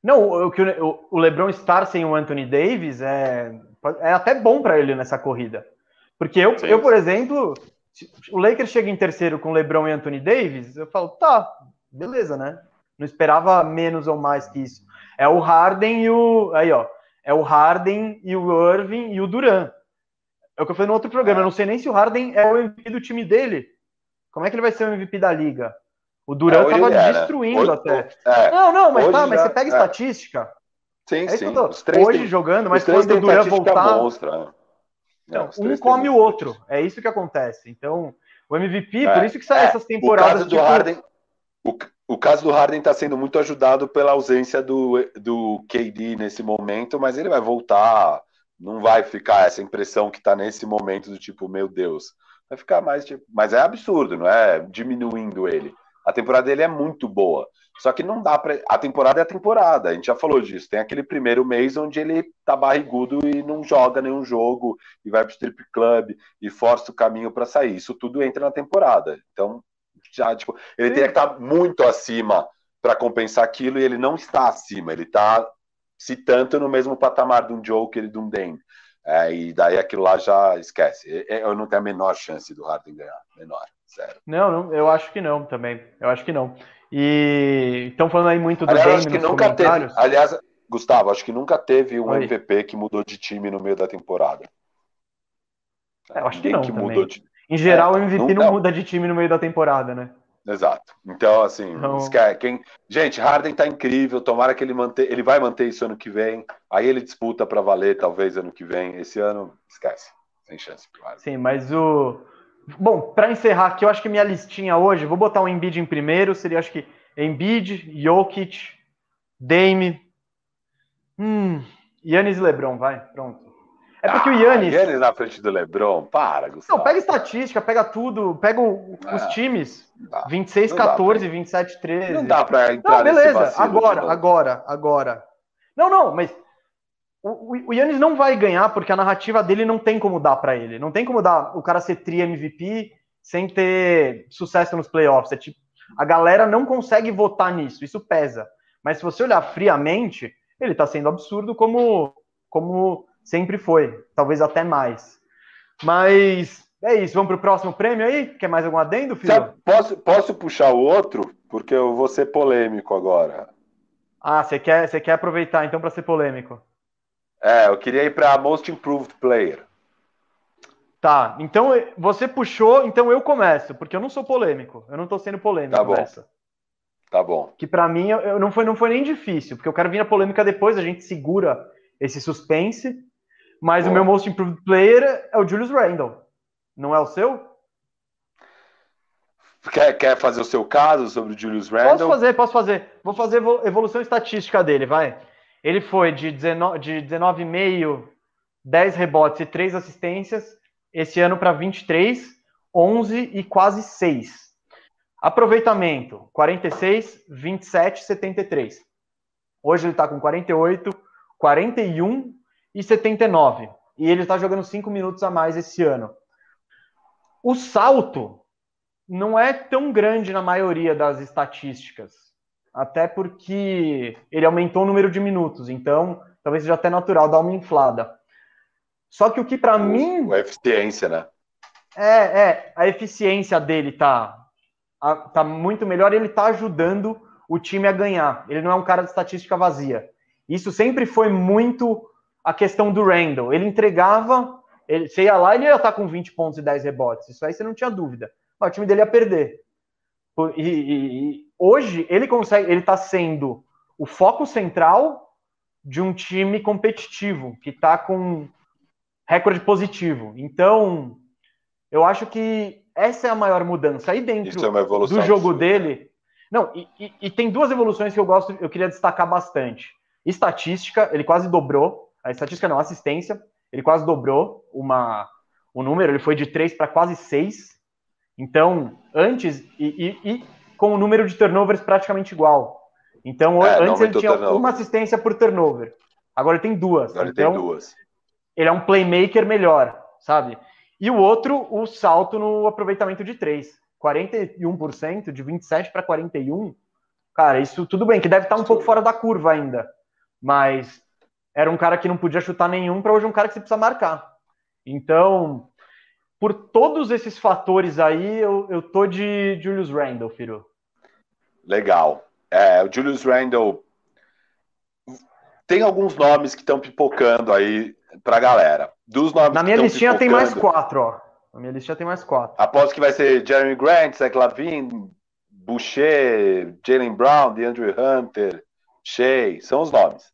Não, o, o, o LeBron estar sem o Anthony Davis é, é até bom para ele nessa corrida. Porque eu, eu, por exemplo, o Lakers chega em terceiro com o LeBron e Anthony Davis, eu falo, tá, beleza, né? Não esperava menos ou mais que isso. É o Harden e o... Aí, ó. É o Harden e o Irving e o Durant. É o que eu falei no outro programa. Eu não sei nem se o Harden é o M V P do time dele. Como é que ele vai ser o M V P da liga? O Durant estava é, destruindo hoje, até. É, não, não, mas tá, já, mas você pega é. estatística. Sim, é sim. Isso os três hoje tem, jogando, mas quando o Durant voltar... Monstra, né? Não, não, um come o outro. É isso que acontece. Então, o M V P, é, por isso que sai é, essas temporadas... O caso do Harden... O... O caso do Harden está sendo muito ajudado pela ausência do, do K D nesse momento, mas ele vai voltar, não vai ficar essa impressão que está nesse momento do tipo, meu Deus, vai ficar mais tipo... Mas é absurdo, não é diminuindo ele. A temporada dele é muito boa, só que não dá para... A temporada é a temporada, a gente já falou disso, tem aquele primeiro mês onde ele tá barrigudo e não joga nenhum jogo, e vai pro strip club, e força o caminho para sair, isso tudo entra na temporada, então... Já, tipo, ele teria que estar muito acima para compensar aquilo, e ele não está acima, ele está, se tanto, no mesmo patamar de um Joker e de um Dame. É, e daí aquilo lá já esquece. Eu não tenho a menor chance do Harden ganhar, menor, sério. Não, não, eu acho que não também, eu acho que não. E estão falando aí muito do aliás, Dame acho que nos nunca comentários. Teve, aliás, Gustavo, acho que nunca teve um Oi. M V P que mudou de time no meio da temporada. É, eu acho Ninguém que não que mudou de... Em geral, é, o M V P não, não muda de time no meio da temporada, né? Exato. Então, assim, então... Quem... gente, Harden tá incrível, tomara que ele manter, ele vai manter isso ano que vem, aí ele disputa para valer, talvez, ano que vem. Esse ano, esquece. Sem chance. Claro. Sim, mas o... Bom, para encerrar aqui, eu acho que minha listinha hoje, vou botar o Embiid em primeiro, seria, acho que, Embiid, Jokic, Dame, hum, Giannis e LeBron, vai, pronto. É porque ah, o Giannis... Giannis na frente do LeBron, para, Gustavo. Não, pega estatística, pega tudo, pega o, é, os times, vinte e seis a quatorze, vinte e sete a treze. Não dá pra entrar não, beleza, nesse agora, agora, agora. Não, não, mas o, o Giannis não vai ganhar porque a narrativa dele não tem como dar pra ele. Não tem como dar o cara ser tri-M V P sem ter sucesso nos playoffs. É tipo, a galera não consegue votar nisso, isso pesa. Mas se você olhar friamente, ele tá sendo absurdo como... como sempre foi, talvez até mais. Mas é isso, vamos para o próximo prêmio aí? Quer mais algum adendo, filho? Posso, posso puxar o outro? Porque eu vou ser polêmico agora. Ah, você quer, você quer aproveitar então para ser polêmico? É, eu queria ir para Most Improved Player. Tá, então você puxou, então eu começo, porque eu não sou polêmico, eu não tô sendo polêmico tá bom. nessa. Tá bom. Que para mim eu, não, foi, não foi nem difícil, porque eu quero vir a polêmica depois, a gente segura esse suspense, mas bom. O meu Most Improved Player é o Julius Randle, não é o seu? Quer, quer fazer o seu caso sobre o Julius Randle? Posso fazer, posso fazer. Vou fazer evolução estatística dele, vai. Ele foi de dezenove vírgula cinco, dez rebotes e três assistências, esse ano para vinte e três, onze e quase seis. Aproveitamento, quarenta e seis, vinte e sete, setenta e três. Hoje ele está com quarenta e oito, quarenta e um e setenta e nove. E ele está jogando cinco minutos a mais esse ano. O salto não é tão grande na maioria das estatísticas, até porque ele aumentou o número de minutos, então talvez seja até natural dar uma inflada. Só que o que para mim... A eficiência, né? É, é, a eficiência dele tá, a, tá muito melhor e ele tá ajudando o time a ganhar. Ele não é um cara de estatística vazia. Isso sempre foi muito a questão do Randle. Ele entregava, ele, você ia lá e ele ia estar com vinte pontos e dez rebotes. Isso aí você não tinha dúvida. O time dele ia perder. E, e, e hoje ele consegue, ele está sendo o foco central de um time competitivo que está com recorde positivo. Então, eu acho que essa é a maior mudança. Aí dentro é do jogo dele, não. E, e, e tem duas evoluções que eu gosto, eu queria destacar bastante. Estatística, ele quase dobrou. A estatística não, a assistência, ele quase dobrou uma, o número. Ele foi de três para quase seis. Então, antes, e, e, e com o número de turnovers praticamente igual. Então, é, antes ele tinha turnover. uma assistência por turnover. Agora ele tem duas. Agora então, ele tem duas. Ele é um playmaker melhor, sabe? E o outro, o salto no aproveitamento de três. quarenta e um por cento, de vinte e sete para quarenta e um. Cara, isso tudo bem, que deve estar um pouco fora da curva ainda. Mas era um cara que não podia chutar nenhum, para hoje é um cara que você precisa marcar. Então... Por todos esses fatores aí, eu, eu tô de Julius Randle, Firu. Legal. É, o Julius Randle tem alguns nomes que estão pipocando aí pra galera. Dos nomes Na minha listinha pipocando, tem mais quatro, ó. Na minha listinha tem mais quatro. Aposto que vai ser Jeremy Grant, Zach LaVine, Boucher, Jaylen Brown, DeAndre Hunter, Shea, são os nomes.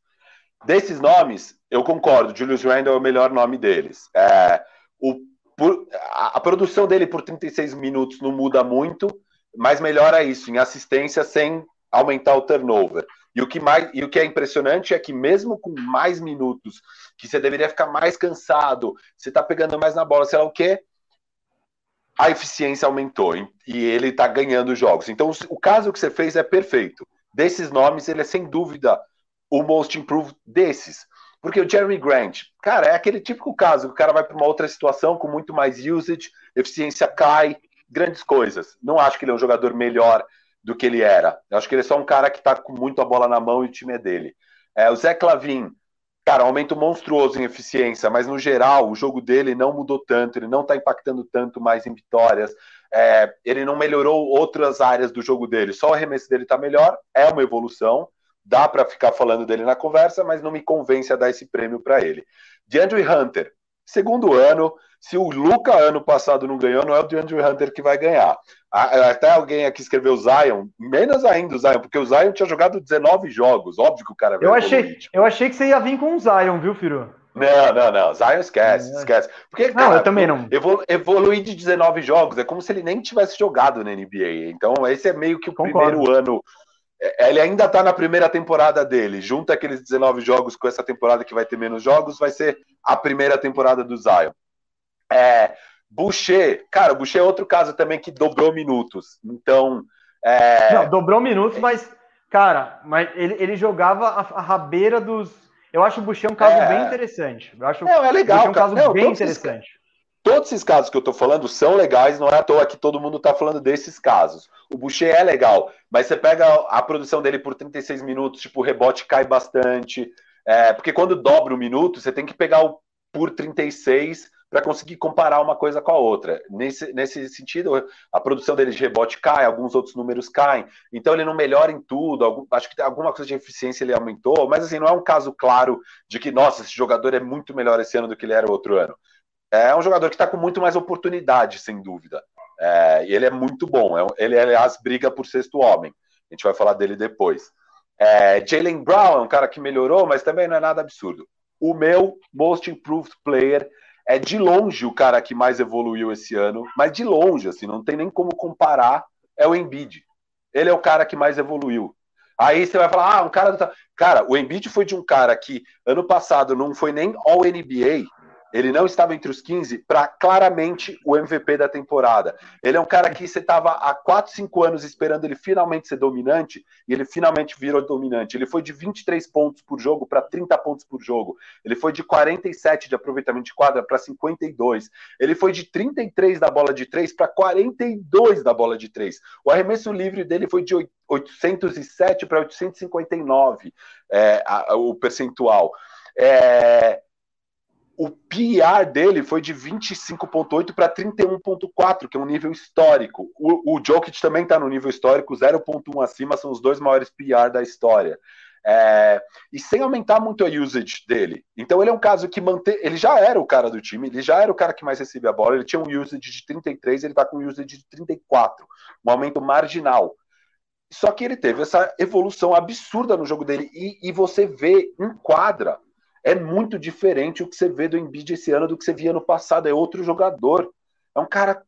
Desses nomes, eu concordo, Julius Randle é o melhor nome deles. É, o Por, a, a produção dele por trinta e seis minutos não muda muito, mas melhora isso, em assistência sem aumentar o turnover. E o que, mais, e o que é impressionante é que mesmo com mais minutos, que você deveria ficar mais cansado, você tá pegando mais na bola, sei lá o quê, a eficiência aumentou e, e ele tá ganhando jogos. Então o, o caso que você fez é perfeito. Desses nomes, ele é sem dúvida o most improved desses. Porque o Jeremy Grant, cara, é aquele típico caso, o cara vai para uma outra situação com muito mais usage, eficiência cai, grandes coisas. Não acho que ele é um jogador melhor do que ele era. Eu acho que ele é só um cara que tá com muito a bola na mão e o time é dele. É, o Zach LaVine, cara, aumento monstruoso em eficiência, mas no geral o jogo dele não mudou tanto, ele não tá impactando tanto mais em vitórias, é, ele não melhorou outras áreas do jogo dele, só o arremesso dele tá melhor, é uma evolução. Dá para ficar falando dele na conversa, mas não me convence a dar esse prêmio para ele. DeAndre Hunter, segundo ano, se o Luka ano passado não ganhou, não é o DeAndre Hunter que vai ganhar. Até alguém aqui escreveu Zion, menos ainda o Zion, porque o Zion tinha jogado dezenove jogos, óbvio que o cara vai eu achei, eu achei que você ia vir com o Zion, viu, Firu? Não, não, não, Zion esquece, esquece. Porque, cara, não, eu também não. Evolu- evoluir de dezenove jogos é como se ele nem tivesse jogado na N B A, então esse é meio que o Concordo. primeiro ano... Ele ainda está na primeira temporada dele. Junta aqueles dezenove jogos com essa temporada que vai ter menos jogos, vai ser a primeira temporada do Zion. É, Boucher, cara, o Boucher é outro caso também que dobrou minutos. Então, é... Não, dobrou minutos, mas, cara, mas ele, ele jogava a, a rabeira dos... Eu acho o Boucher um caso é... bem interessante. Eu acho Não, é legal. O Boucher é um caso Não, bem interessante. Esses... Todos esses casos que eu tô falando são legais, não é à toa que todo mundo tá falando desses casos. O Boucher é legal, mas você pega a produção dele por trinta e seis minutos, tipo, o rebote cai bastante, é, porque quando dobra o minuto, você tem que pegar o por trinta e seis para conseguir comparar uma coisa com a outra. Nesse, nesse sentido, a produção dele de rebote cai, alguns outros números caem, então ele não melhora em tudo, algum, acho que alguma coisa de eficiência ele aumentou, mas assim, não é um caso claro de que, nossa, esse jogador é muito melhor esse ano do que ele era o outro ano. É um jogador que está com muito mais oportunidade, sem dúvida. É, ele é muito bom, é, ele, aliás, briga por sexto homem. A gente vai falar dele depois. É, Jaylen Brown é um cara que melhorou, mas também não é nada absurdo. O meu Most Improved Player é de longe o cara que mais evoluiu esse ano, mas de longe, assim, não tem nem como comparar, é o Embiid. Ele é o cara que mais evoluiu. Aí você vai falar, ah, um cara... Do... Cara, o Embiid foi de um cara que ano passado não foi nem All N B A, ele não estava entre os quinze, para claramente o M V P da temporada. Ele é um cara que você estava há quatro, cinco anos esperando ele finalmente ser dominante, e ele finalmente virou dominante. Ele foi de vinte e três pontos por jogo para trinta pontos por jogo. Ele foi de quarenta e sete de aproveitamento de quadra para cinquenta e dois. Ele foi de trinta e três da bola de três para quarenta e dois da bola de três. O arremesso livre dele foi de oitocentos e sete para oitocentos e cinquenta e nove, é, a, a, o percentual. É... O P E R dele foi de vinte e cinco vírgula oito para trinta e um vírgula quatro, que é um nível histórico. O, o Jokic também está no nível histórico, zero vírgula um acima, são os dois maiores P E R da história. É, e sem aumentar muito a usage dele. Então ele é um caso que mantém... Ele já era o cara do time, ele já era o cara que mais recebia a bola, ele tinha um usage de trinta e três, ele está com um usage de trinta e quatro, um aumento marginal. Só que ele teve essa evolução absurda no jogo dele, e, e você vê em quadra, é muito diferente o que você vê do Embiid esse ano do que você via no passado. É outro jogador. É um cara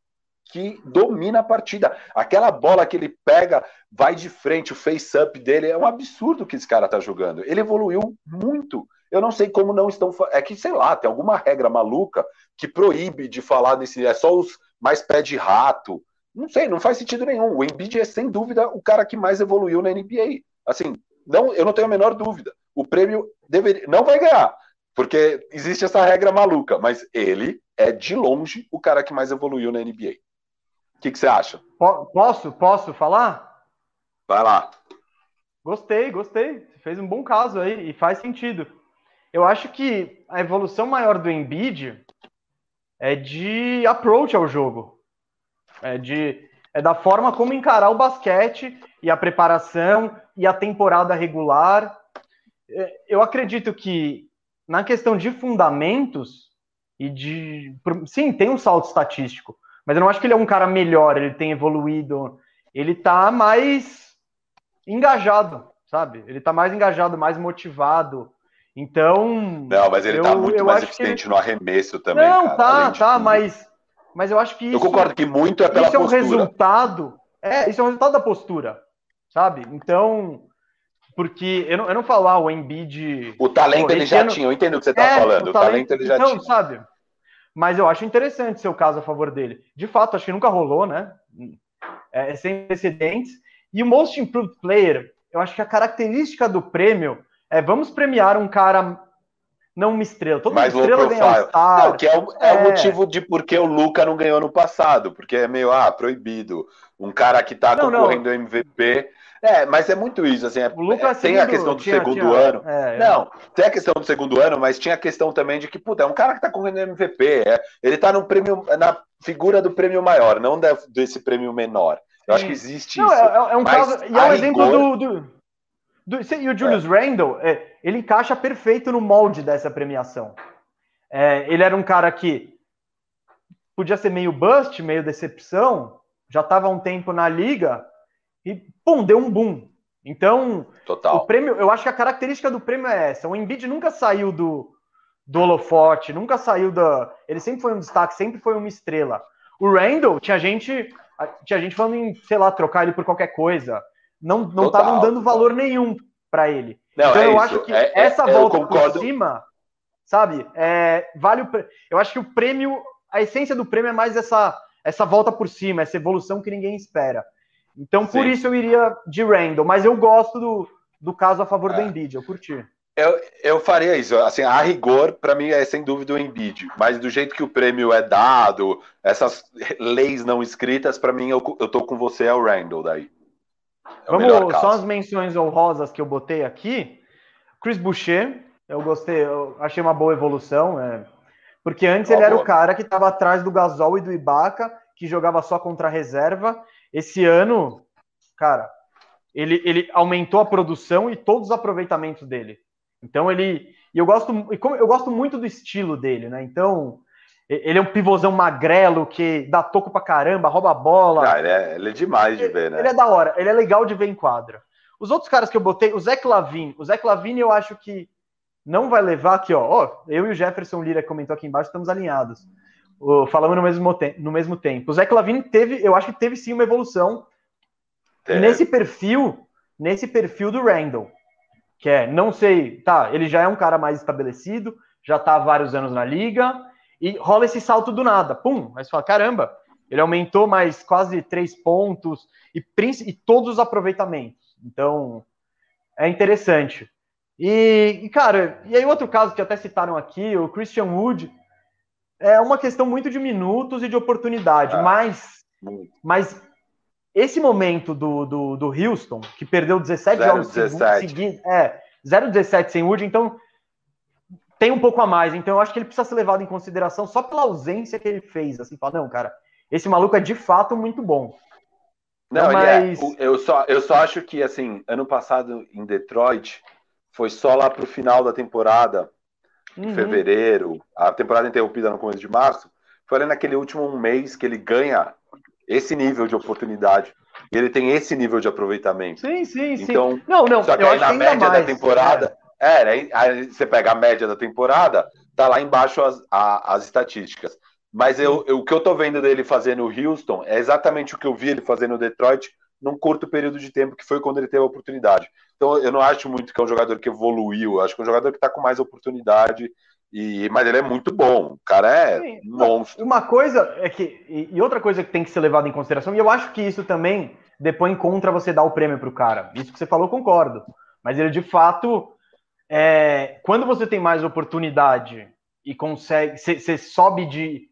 que domina a partida. Aquela bola que ele pega, vai de frente, o face-up dele, é um absurdo que esse cara tá jogando. Ele evoluiu muito. Eu não sei como não estão... É que, sei lá, tem alguma regra maluca que proíbe de falar desse... É só os mais pé de rato. Não sei, não faz sentido nenhum. O Embiid é, sem dúvida, o cara que mais evoluiu na N B A. Assim, não, eu não tenho a menor dúvida. O prêmio deveria, não vai ganhar, porque existe essa regra maluca, mas ele é de longe o cara que mais evoluiu na N B A. O que, que você acha? Posso? Posso falar? Vai lá. Gostei, gostei. Fez um bom caso aí e faz sentido. Eu acho que a evolução maior do Embiid é de approach ao jogo. É, de, é da forma como encarar o basquete e a preparação e a temporada regular. Eu acredito que na questão de fundamentos e de... Sim, tem um salto estatístico, mas eu não acho que ele é um cara melhor, ele tem evoluído, ele tá mais engajado, sabe? Ele tá mais engajado, mais motivado, então... Não, mas ele eu, tá muito mais eficiente ele... no arremesso também, não, cara, tá, tá, tudo. mas mas eu acho que isso... Eu concordo que muito é pela isso postura. Isso é um resultado... É, isso é um resultado da postura, sabe? Então... Porque eu não, eu não falo, ah, o Embiid... O talento pô, ele já ano... tinha, eu entendo o que você tá é, falando. O talento, o talento ele já então, tinha. Então, sabe? Mas eu acho interessante ser o caso a favor dele. De fato, acho que nunca rolou, né? É, sem precedentes. E o Most Improved Player, eu acho que a característica do prêmio é vamos premiar um cara, não uma estrela. Todo mundo estrela ganha um star. Não, que é o, é é... o motivo de porque o Luka não ganhou no passado. Porque é meio, ah, proibido. Um cara que tá não, concorrendo ao M V P... É, mas é muito isso, assim, é, Lucas, tem a questão do tinha, segundo tinha, ano, é, não, é. tem a questão do segundo ano, mas tinha a questão também de que, puta, é um cara que tá correndo M V P, é, ele tá no prêmio, na figura do prêmio maior, não de, desse prêmio menor, eu acho que existe não, isso. É, é um caso, e é um rigor... exemplo do, do, do, do... E o Julius é. Randle, é, ele encaixa perfeito no molde dessa premiação. É, ele era um cara que podia ser meio bust, meio decepção, já tava há um tempo na liga, e, pum, deu um boom. Então, total. O prêmio, eu acho que a característica do prêmio é essa. O Embiid nunca saiu do, do holofote, nunca saiu da... Ele sempre foi um destaque, sempre foi uma estrela. O Randle, tinha gente, tinha gente falando em, sei lá, trocar ele por qualquer coisa. Não não estavam dando valor nenhum para ele. Não, então, é eu isso. acho que é, essa é, volta por cima, sabe, é, vale o prêmio. Eu acho que o prêmio, a essência do prêmio é mais essa, essa volta por cima, essa evolução que ninguém espera. Então, por Sim. isso eu iria de Randle, mas eu gosto do, do caso a favor é. do Embiid, eu curti. Eu, eu faria isso, assim, a rigor, para mim, é sem dúvida o Embiid, mas do jeito que o prêmio é dado, essas leis não escritas, para mim, eu, eu tô com você, é o Randle daí. É o Vamos, só as menções honrosas que eu botei aqui. Chris Boucher, eu gostei, eu achei uma boa evolução, é, Porque antes ele era o cara que estava atrás do Gasol e do Ibaka, que jogava só contra a reserva. Esse ano, cara, ele, ele aumentou a produção e todos os aproveitamentos dele. Então ele... E eu gosto, eu gosto muito do estilo dele, né? Então, ele é um pivôzão magrelo que dá toco pra caramba, rouba a bola. Ah, ele, é, ele é demais de ele, ver, né? Ele é da hora, ele é legal de ver em quadra. Os outros caras que eu botei, o Zé Clavin. O Zé Clavin eu acho que não vai levar aqui, ó. ó eu e o Jefferson Lira, que comentou aqui embaixo, estamos alinhados. Oh, falamos no mesmo, te- no mesmo tempo. O Zé Clavin teve, eu acho que teve sim uma evolução é. nesse perfil, nesse perfil do Randle. Que é, não sei, tá, ele já é um cara mais estabelecido, já tá há vários anos na liga, e rola esse salto do nada, pum, mas fala, caramba, ele aumentou mais quase três pontos, e, e todos os aproveitamentos, então, é interessante. E, e, cara, e aí outro caso que até citaram aqui, o Christian Wood, é uma questão muito de minutos e de oportunidade, ah, mas, mas esse momento do, do, do Houston, que perdeu dezessete jogos seguidos, é, zero a dezessete sem Wood, então tem um pouco a mais, então eu acho que ele precisa ser levado em consideração só pela ausência que ele fez, assim, fala, não, cara, esse maluco é de fato muito bom. Não, não mas... é, eu, só, eu só acho que, assim, ano passado em Detroit, foi só lá pro final da temporada, em uhum. fevereiro, a temporada interrompida no começo de março, foi ali naquele último mês que ele ganha esse nível de oportunidade, ele tem esse nível de aproveitamento. Sim, sim, sim. Então, não, não, só que aí na média mais, da temporada, é, é aí você pega a média da temporada, tá lá embaixo as, a, as estatísticas. Mas eu, eu, o que eu tô vendo dele fazer no Houston é exatamente o que eu vi ele fazer no Detroit num curto período de tempo, que foi quando ele teve a oportunidade. Então eu não acho muito que é um jogador que evoluiu, eu acho que é um jogador que tá com mais oportunidade. E, mas ele é muito bom, o cara é Sim, monstro. Uma coisa é que, e outra coisa que tem que ser levada em consideração, e eu acho que isso também depois encontra você dar o prêmio pro cara. Isso que você falou, concordo. Mas ele de fato, é, quando você tem mais oportunidade e consegue, você sobe de,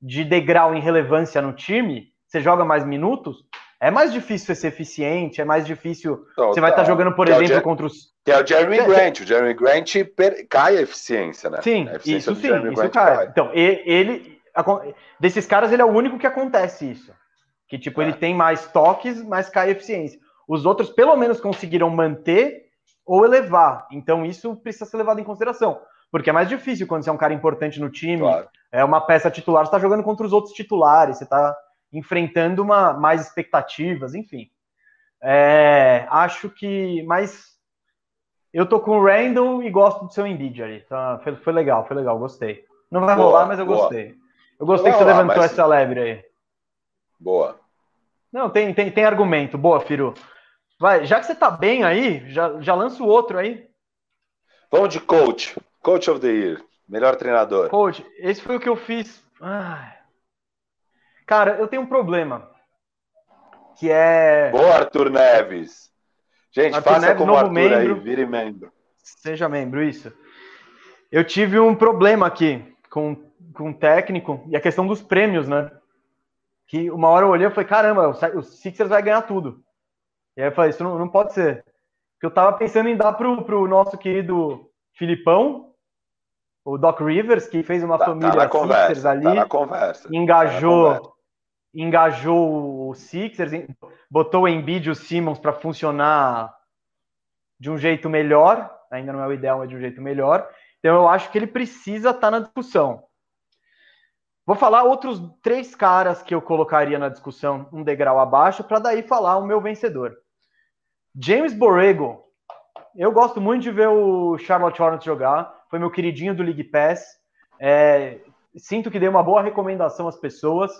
de degrau em relevância no time, você joga mais minutos, é mais difícil você ser eficiente, é mais difícil. Então, você vai estar tá. tá jogando, por que exemplo, é Jer- contra os. Que é o Jeremy é, Grant. O Jeremy Grant per... cai a eficiência, né? Sim, a eficiência isso sim, Jeremy isso Grant cai. cai. Então, ele. Desses caras, ele é o único que acontece isso. Que, tipo, é. ele tem mais toques, mas cai a eficiência. Os outros, pelo menos, conseguiram manter ou elevar. Então, isso precisa ser levado em consideração. Porque é mais difícil quando você é um cara importante no time, claro. é uma peça titular, você está jogando contra os outros titulares, você está enfrentando uma, mais expectativas, enfim. É, acho que... Mas eu tô com o Randle e gosto do seu Embiid ali. Tá? Foi, foi legal, foi legal, gostei. Não vai boa, rolar, mas eu boa. gostei. Eu gostei não que você rolar, levantou mas... essa lebre aí. Boa. Não, tem, tem, tem argumento. Boa, Firu. Vai, já que você tá bem aí, já, já lança o outro aí. Vamos de coach. Coach of the year. Melhor treinador. Coach, esse foi o que eu fiz... Ai... Cara, eu tenho um problema, que é... Boa, Arthur Neves! Gente, Arthur faça Neves, como novo Arthur membro, aí, vire membro. Seja membro, isso. Eu tive um problema aqui com, com o técnico e a questão dos prêmios, né? Que uma hora eu olhei e falei, caramba, o Sixers vai ganhar tudo. E aí eu falei, isso não, não pode ser. Porque eu tava pensando em dar pro, pro nosso querido Filipão, o Doc Rivers, que fez uma tá, família tá conversa, Sixers ali, tá na conversa, engajou... Tá na conversa. Engajou o Sixers, botou o Embiid e o Simmons para funcionar de um jeito melhor, ainda não é o ideal, mas de um jeito melhor, então eu acho que ele precisa estar na discussão. Vou falar outros três caras que eu colocaria na discussão um degrau abaixo, para daí falar o meu vencedor. James Borrego, eu gosto muito de ver o Charlotte Hornets jogar, foi meu queridinho do League Pass, é, sinto que dei uma boa recomendação às pessoas,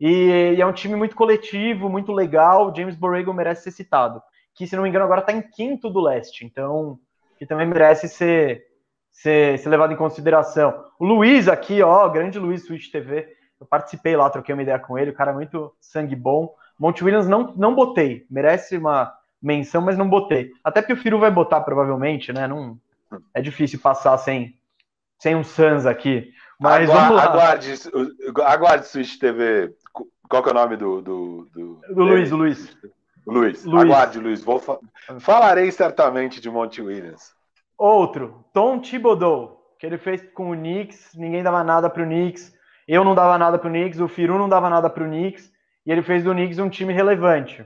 E, e é um time muito coletivo, muito legal. James Borrego merece ser citado. Que, se não me engano, agora está em quinto do leste. Então, que também merece ser, ser, ser levado em consideração. O Luiz aqui, ó, grande Luiz, Switch T V. Eu participei lá, troquei uma ideia com ele. O cara é muito sangue bom. Monty Williams não, não botei. Merece uma menção, mas não botei. Até porque o Firu vai botar, provavelmente, né? Não, é difícil passar sem, sem um Suns aqui. Mas Aguar, vamos lá. Aguarde, aguarde Switch T V. Qual que é o nome do... Do, do, do Luiz, do Luiz. Luiz. Luiz, aguarde, Luiz. Vou fa- Falarei certamente de Monty Williams. Outro, Tom Thibodeau. que ele fez com o Knicks, ninguém dava nada pro Knicks, eu não dava nada pro Knicks, o Firu não dava nada pro Knicks, e ele fez do Knicks um time relevante.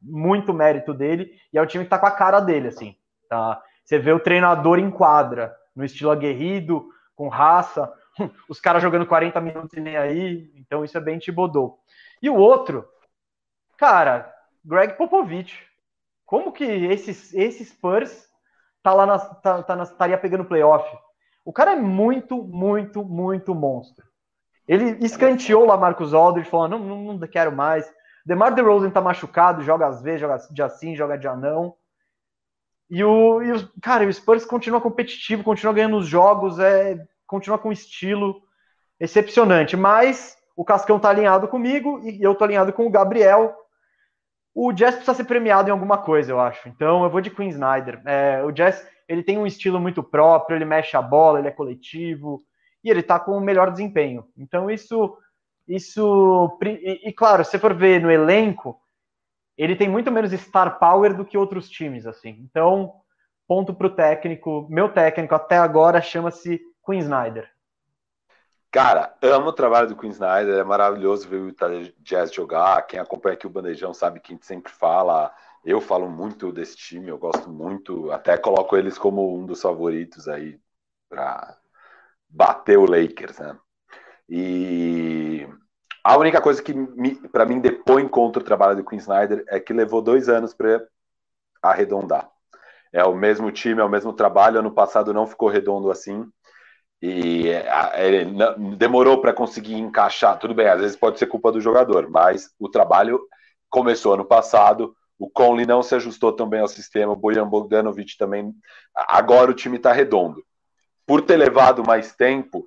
Muito mérito dele, e é o time que tá com a cara dele, assim, tá? Você vê o treinador em quadra, no estilo aguerrido, com raça, os caras jogando quarenta minutos e nem aí, então isso é bem Thibodeau. E o outro, cara, Greg Popovich. Como que esse, esse Spurs tá lá na, tá, tá na, estaria pegando playoff? O cara é muito, muito, muito monstro. Ele escanteou lá Marcus Aldridge, falou, não, não, não quero mais. DeMar DeRozan tá machucado, joga às vezes, joga de assim, joga de anão. E o, e o cara, o Spurs continua competitivo, continua ganhando os jogos, é, continua com um estilo excepcionante. Mas o Cascão tá alinhado comigo e eu tô alinhado com o Gabriel. O Jazz precisa ser premiado em alguma coisa, eu acho. Então, eu vou de Quinn Snyder. É, o Jazz, ele tem um estilo muito próprio, ele mexe a bola, ele é coletivo, e ele tá com o melhor desempenho. Então, isso... isso e, e, claro, se você for ver no elenco, ele tem muito menos star power do que outros times, assim. Então, ponto pro técnico. Meu técnico, até agora, chama-se Quinn Snyder. Cara, amo o trabalho do Quinn Snyder, é maravilhoso ver o Jazz jogar, quem acompanha aqui o Bandejão sabe que a gente sempre fala, eu falo muito desse time, eu gosto muito, até coloco eles como um dos favoritos aí pra bater o Lakers, né? E a única coisa que me, pra mim depõe contra o trabalho do Quinn Snyder é que levou dois anos pra arredondar. É o mesmo time, é o mesmo trabalho, ano passado não ficou redondo assim, e ele demorou para conseguir encaixar, tudo bem, às vezes pode ser culpa do jogador, mas o trabalho começou ano passado, o Conley não se ajustou também ao sistema, o Bojan Bogdanovic também, agora o time está redondo. Por ter levado mais tempo,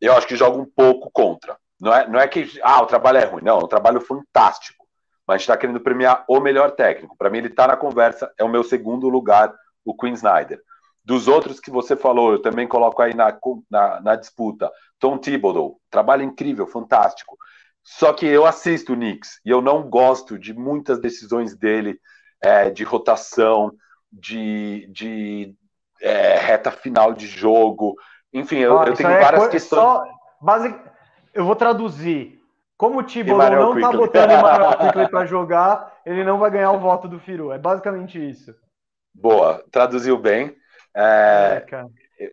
eu acho que joga um pouco contra. Não é, não é que, ah, o trabalho é ruim, não, é um trabalho fantástico, mas a gente está querendo premiar o melhor técnico. Para mim ele está na conversa, é o meu segundo lugar, o Quinn Snyder. Dos outros que você falou, eu também coloco aí na, na, na disputa. Tom Thibodeau, trabalho incrível, fantástico. Só que eu assisto o Knicks e eu não gosto de muitas decisões dele, é, de rotação, de, de é, reta final de jogo. Enfim, eu, ah, eu tenho várias é questões. Só, base... Eu vou traduzir. Como o Thibodeau não Quickly. tá botando o Emmanuel Quickley para jogar, ele não vai ganhar o voto do Firu. É basicamente isso. Boa, traduziu bem. É, é,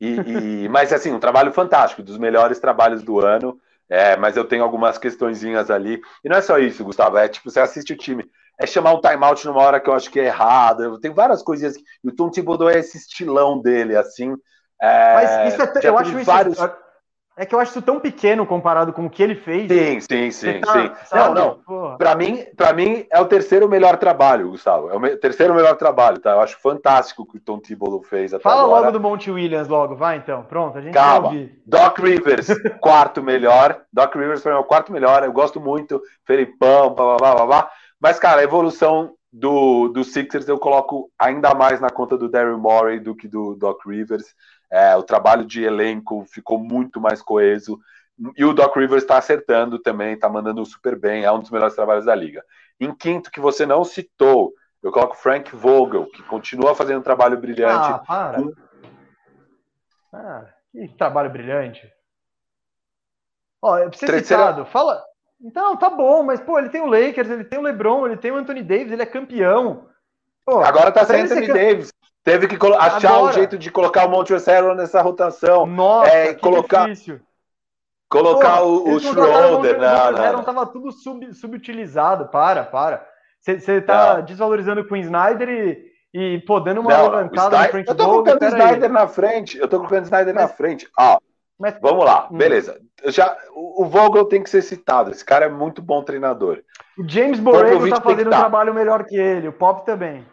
e, e, mas assim, um trabalho fantástico, dos melhores trabalhos do ano, é, mas eu tenho algumas questõezinhas ali, e não é só isso, Gustavo, é tipo, você assiste o time, é chamar um timeout numa hora que eu acho que é errada, tem várias coisinhas, e o Tom Thibodeau é esse estilão dele, assim, é, mas isso é, eu acho vários... isso, é que eu acho isso tão pequeno comparado com o que ele fez. Sim, sim, sim, tá, sim. Sabe? Não, não, pra mim, pra mim é o terceiro melhor trabalho, Gustavo, é o me... terceiro melhor trabalho, tá? Eu acho fantástico o que o Tom Thibodeau fez até Fala agora. Fala logo do Monty Williams logo, vai então, pronto, a gente vai ouvir. Doc Rivers, quarto melhor, Doc Rivers pra mim é o quarto melhor, eu gosto muito, Felipão, blá, blá, blá, blá, mas cara, a evolução do, do Sixers eu coloco ainda mais na conta do Daryl Morey do que do Doc Rivers. É, o trabalho de elenco ficou muito mais coeso, e o Doc Rivers está acertando também, está mandando super bem, é um dos melhores trabalhos da liga. Em quinto, que você não citou, eu coloco Frank Vogel, que continua fazendo um trabalho brilhante. Ah, para! Com... Ah, que trabalho brilhante! Ó, eu preciso ser citado, fala... Então, tá bom, mas, pô, ele tem o Lakers, ele tem o LeBron, ele tem o Anthony Davis, ele é campeão. Pô, agora tá sem Anthony ser... Davis. Teve que colo- achar Agora. um jeito de colocar o Montrezl nessa rotação. Nossa, é, que colocar, difícil. Colocar Pô, o, o Schroeder. Não estava tudo sub, subutilizado. Para, para. Você está desvalorizando o Quinn Snyder e, e pô, dando uma não, levantada Snyder, no Frank Vogel. Eu estou colocando o Snyder aí. na frente. Eu estou colocando o Snyder mas, na frente. Ah, mas, vamos lá, hum. beleza. Já, o, o Vogel tem que ser citado. Esse cara é muito bom treinador. O James Borrego está fazendo um trabalho melhor que ele. O Pop também.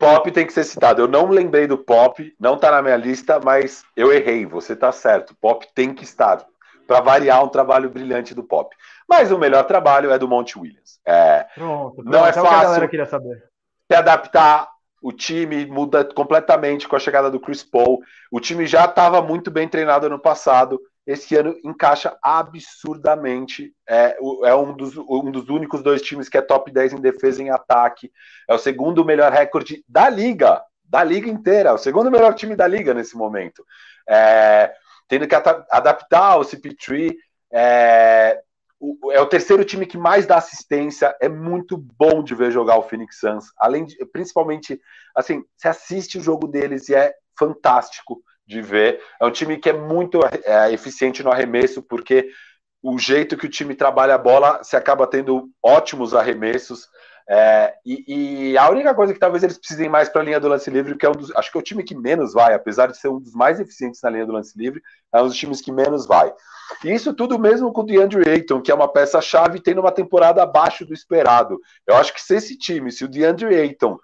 Pop tem que ser citado. Eu não lembrei do Pop, não tá na minha lista, mas eu errei, você tá certo. Pop tem que estar, para variar um trabalho brilhante do Pop. Mas o melhor trabalho é do Monty Williams. É, pronto, pronto, não é fácil que a galera queria saber. Se adaptar, o time muda completamente com a chegada do Chris Paul. O time já estava muito bem treinado ano passado, esse ano encaixa absurdamente, é, é um, dos, um dos únicos dois times que é top dez em defesa e em ataque, é o segundo melhor recorde da liga, da liga inteira, o segundo melhor time da liga nesse momento, é, tendo que adaptar o C P três, é, o, é o terceiro time que mais dá assistência, é muito bom de ver jogar o Phoenix Suns, além de, principalmente, assim, você assiste o jogo deles e é fantástico de ver, é um time que é muito é, eficiente no arremesso, porque o jeito que o time trabalha a bola, você acaba tendo ótimos arremessos, é, e, e a única coisa que talvez eles precisem mais para a linha do lance livre, que é um dos, acho que é o time que menos vai, apesar de ser um dos mais eficientes na linha do lance livre, é um dos times que menos vai. E isso tudo mesmo com o DeAndre Ayton, que é uma peça-chave, tendo uma temporada abaixo do esperado. Eu acho que se esse time, se o DeAndre Ayton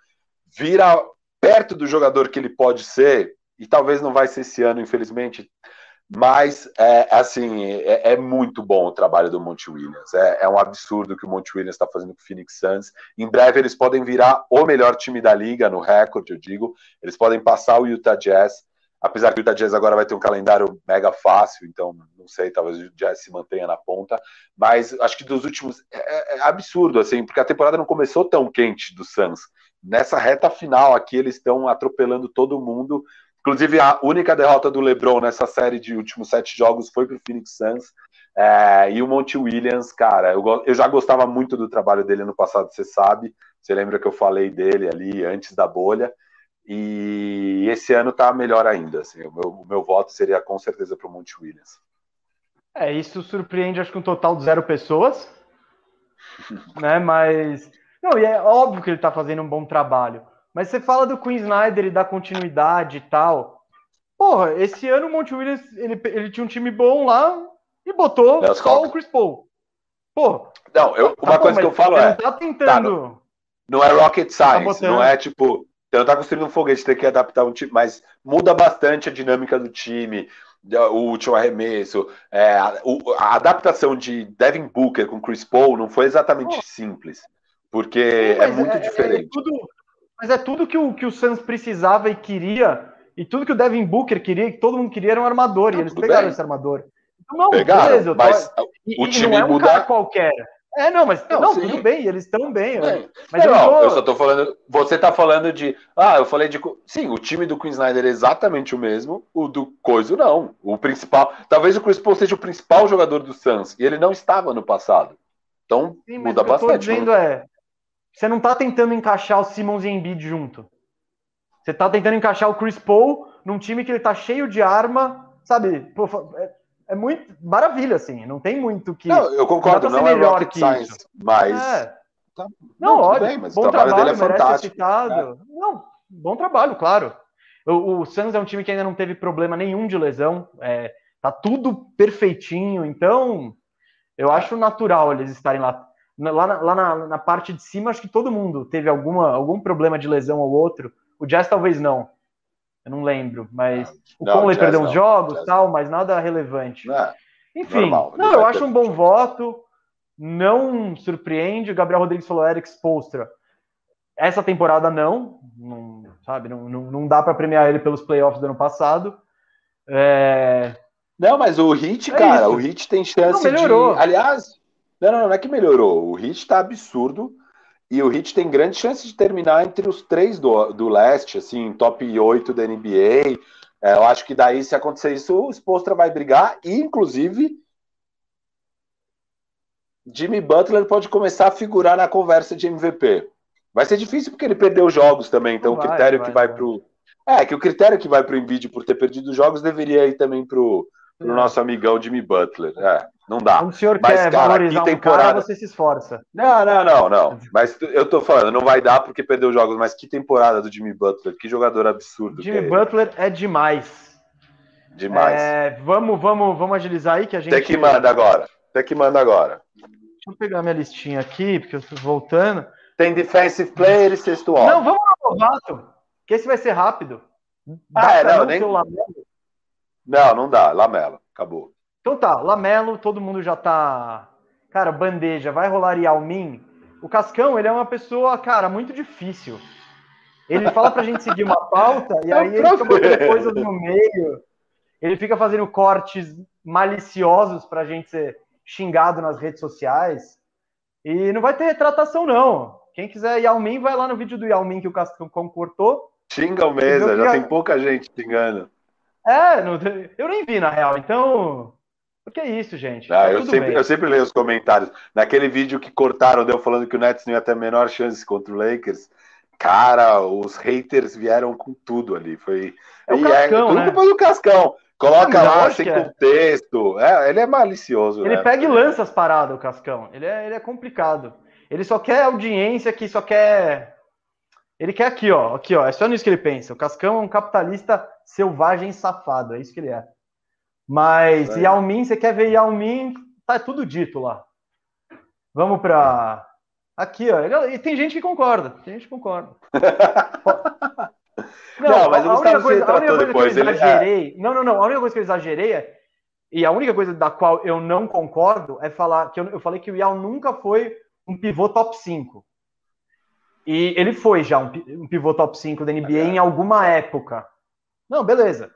vira perto do jogador que ele pode ser, e talvez não vai ser esse ano, infelizmente, mas, é, assim, é, é muito bom o trabalho do Monty Williams. É, é um absurdo o que o Monty Williams está fazendo com o Phoenix Suns. Em breve eles podem virar o melhor time da liga, no recorde, eu digo. Eles podem passar o Utah Jazz, apesar que o Utah Jazz agora vai ter um calendário mega fácil, então, não sei, talvez o Jazz se mantenha na ponta. Mas acho que dos últimos... É, é absurdo, assim, porque a temporada não começou tão quente do Suns. Nessa reta final aqui, eles estão atropelando todo mundo. Inclusive, a única derrota do LeBron nessa série de últimos sete jogos foi para o Phoenix Suns. É, e o Monty Williams, cara, eu, go- eu já gostava muito do trabalho dele ano passado, você sabe. Você lembra que eu falei dele ali antes da bolha. E esse ano tá melhor ainda. Assim, o, meu, o meu voto seria com certeza para o Monty Williams. É, isso surpreende, acho que um total de zero pessoas. né? Mas... Não, e é óbvio que ele tá fazendo um bom trabalho. Mas você fala do Quinn Snyder e da continuidade e tal. Porra, esse ano o Monty Williams, ele, ele tinha um time bom lá e botou Deus só Cox. O Chris Paul. Porra. Não, eu, uma tá coisa bom, que eu falo é... Não tá tentando... Tá, não, não é rocket science, tá não é tipo... Você não tá construindo um foguete, tem que adaptar um time, mas muda bastante a dinâmica do time, o último arremesso, é, a, a adaptação de Devin Booker com Chris Paul não foi exatamente Porra. simples, porque não, é muito é, diferente. É tudo... Mas é tudo que o, que o Suns precisava e queria, e tudo que o Devin Booker queria, que todo mundo queria, era um armador, tá, e eles pegaram bem. esse armador. Então, não, pegaram, beleza, mas tô... o e, time não é um mudar... cara qualquer. É, não, mas não, não tudo bem, eles estão bem. É. Mas não, eu, tô... eu só tô falando, você tá falando de, ah, eu falei de, sim, o time do Quinn Snyder é exatamente o mesmo, o do Coiso não, o principal, talvez o Chris Paul seja o principal jogador do Suns, e ele não estava no passado. Então, sim, muda mas bastante. O que eu tô dizendo não... é... Você não tá tentando encaixar o Simmons e Embiid junto. Você tá tentando encaixar o Chris Paul num time que ele tá cheio de arma, sabe? Pô, é, é muito maravilha, assim. Não tem muito que... Não, eu concordo, não, não é rocket science, isso. mas... É. Tá, não, olha, bem, mas bom o trabalho, trabalho dele é fantástico. Né? Não, bom trabalho, claro. O, o Suns é um time que ainda não teve problema nenhum de lesão. É, tá tudo perfeitinho, então... Eu acho natural eles estarem lá... Lá, na, lá na, na parte de cima, acho que todo mundo teve alguma, algum problema de lesão ou outro. O Jazz talvez não. Eu não lembro, mas não, o Conley perdeu uns jogos e tal, mas nada relevante. Não, Enfim, normal, não, eu acho ter... um bom voto. Não surpreende. O Gabriel Rodrigues falou Eric Spoelstra. Essa temporada não. Não, sabe, não, não, não dá para premiar ele pelos playoffs do ano passado. É... Não, mas o Heat, é cara, isso. o Heat tem chance não, melhorou. de... Aliás... Não, não, não é que melhorou. O Heat tá absurdo e o Heat tem grande chance de terminar entre os três do, do leste, assim, top oito da N B A. É, eu acho que daí, se acontecer isso, o Spoelstra vai brigar e, inclusive, Jimmy Butler pode começar a figurar na conversa de M V P. Vai ser difícil porque ele perdeu jogos também, então vai, o critério vai, que vai, vai pro... É, que o critério que vai pro Embiid por ter perdido jogos deveria ir também pro, pro é. nosso amigão Jimmy Butler, é. Não dá. Quando o senhor Mas, quer cara, valorizar que temporada... um cara, você se esforça. Não, não, não, não. Mas eu tô falando, não vai dar porque perdeu os jogos, mas que temporada do Jimmy Butler, que jogador absurdo. Jimmy que é Butler ele. é demais. Demais. É, vamos, vamos, vamos agilizar aí que a gente... Até que manda agora. Até que manda agora. Deixa eu pegar minha listinha aqui, porque eu tô voltando. Tem defensive player e sexto homem. Não, vamos lá, Novato, que esse vai ser rápido. Dá ah, é, não, nem... Não, não dá. Lamelo, acabou. Então tá, Lamelo, todo mundo já tá... Cara, Bandeja, vai rolar Yao Ming. O Cascão, ele é uma pessoa, cara, muito difícil. Ele fala pra gente seguir uma pauta e aí ele fica botando coisas no meio. Ele fica fazendo cortes maliciosos pra gente ser xingado nas redes sociais. E não vai ter retratação, não. Quem quiser Yao Ming, vai lá no vídeo do Yao Ming que o Cascão cortou. Xinga o Mesa, já tem pouca gente xingando. É, não, eu nem vi, na real, então... O que é isso, gente? Ah, tá, eu, sempre, eu sempre leio os comentários. Naquele vídeo que cortaram, deu falando que o Nets não ia ter a menor chance contra o Lakers, cara, os haters vieram com tudo ali. Foi... É o Cascão, é, tudo né? Culpa do Cascão. Coloca não, lá sem contexto. É. É, ele é malicioso. Ele né? pega e lança as paradas, o Cascão. Ele é, ele é complicado. Ele só quer audiência, que só quer... Ele quer aqui, ó. Aqui, ó. É só nisso que ele pensa. O Cascão é um capitalista selvagem safado. É isso que ele é. Mas é. Yao Ming, você quer ver Yao Ming? Tá tudo dito lá. Vamos pra... Aqui, ó. E tem gente que concorda. Tem gente que concorda. Não, não, mas eu a única coisa, a única coisa depois, que eu exagerei... Ele... Não, não, não. A única coisa que eu exagerei é... E a única coisa da qual eu não concordo é falar... que Eu, eu falei que o Yao nunca foi um pivô top cinco. E ele foi já um, um pivô top cinco da N B A é. Em alguma época. Não, beleza.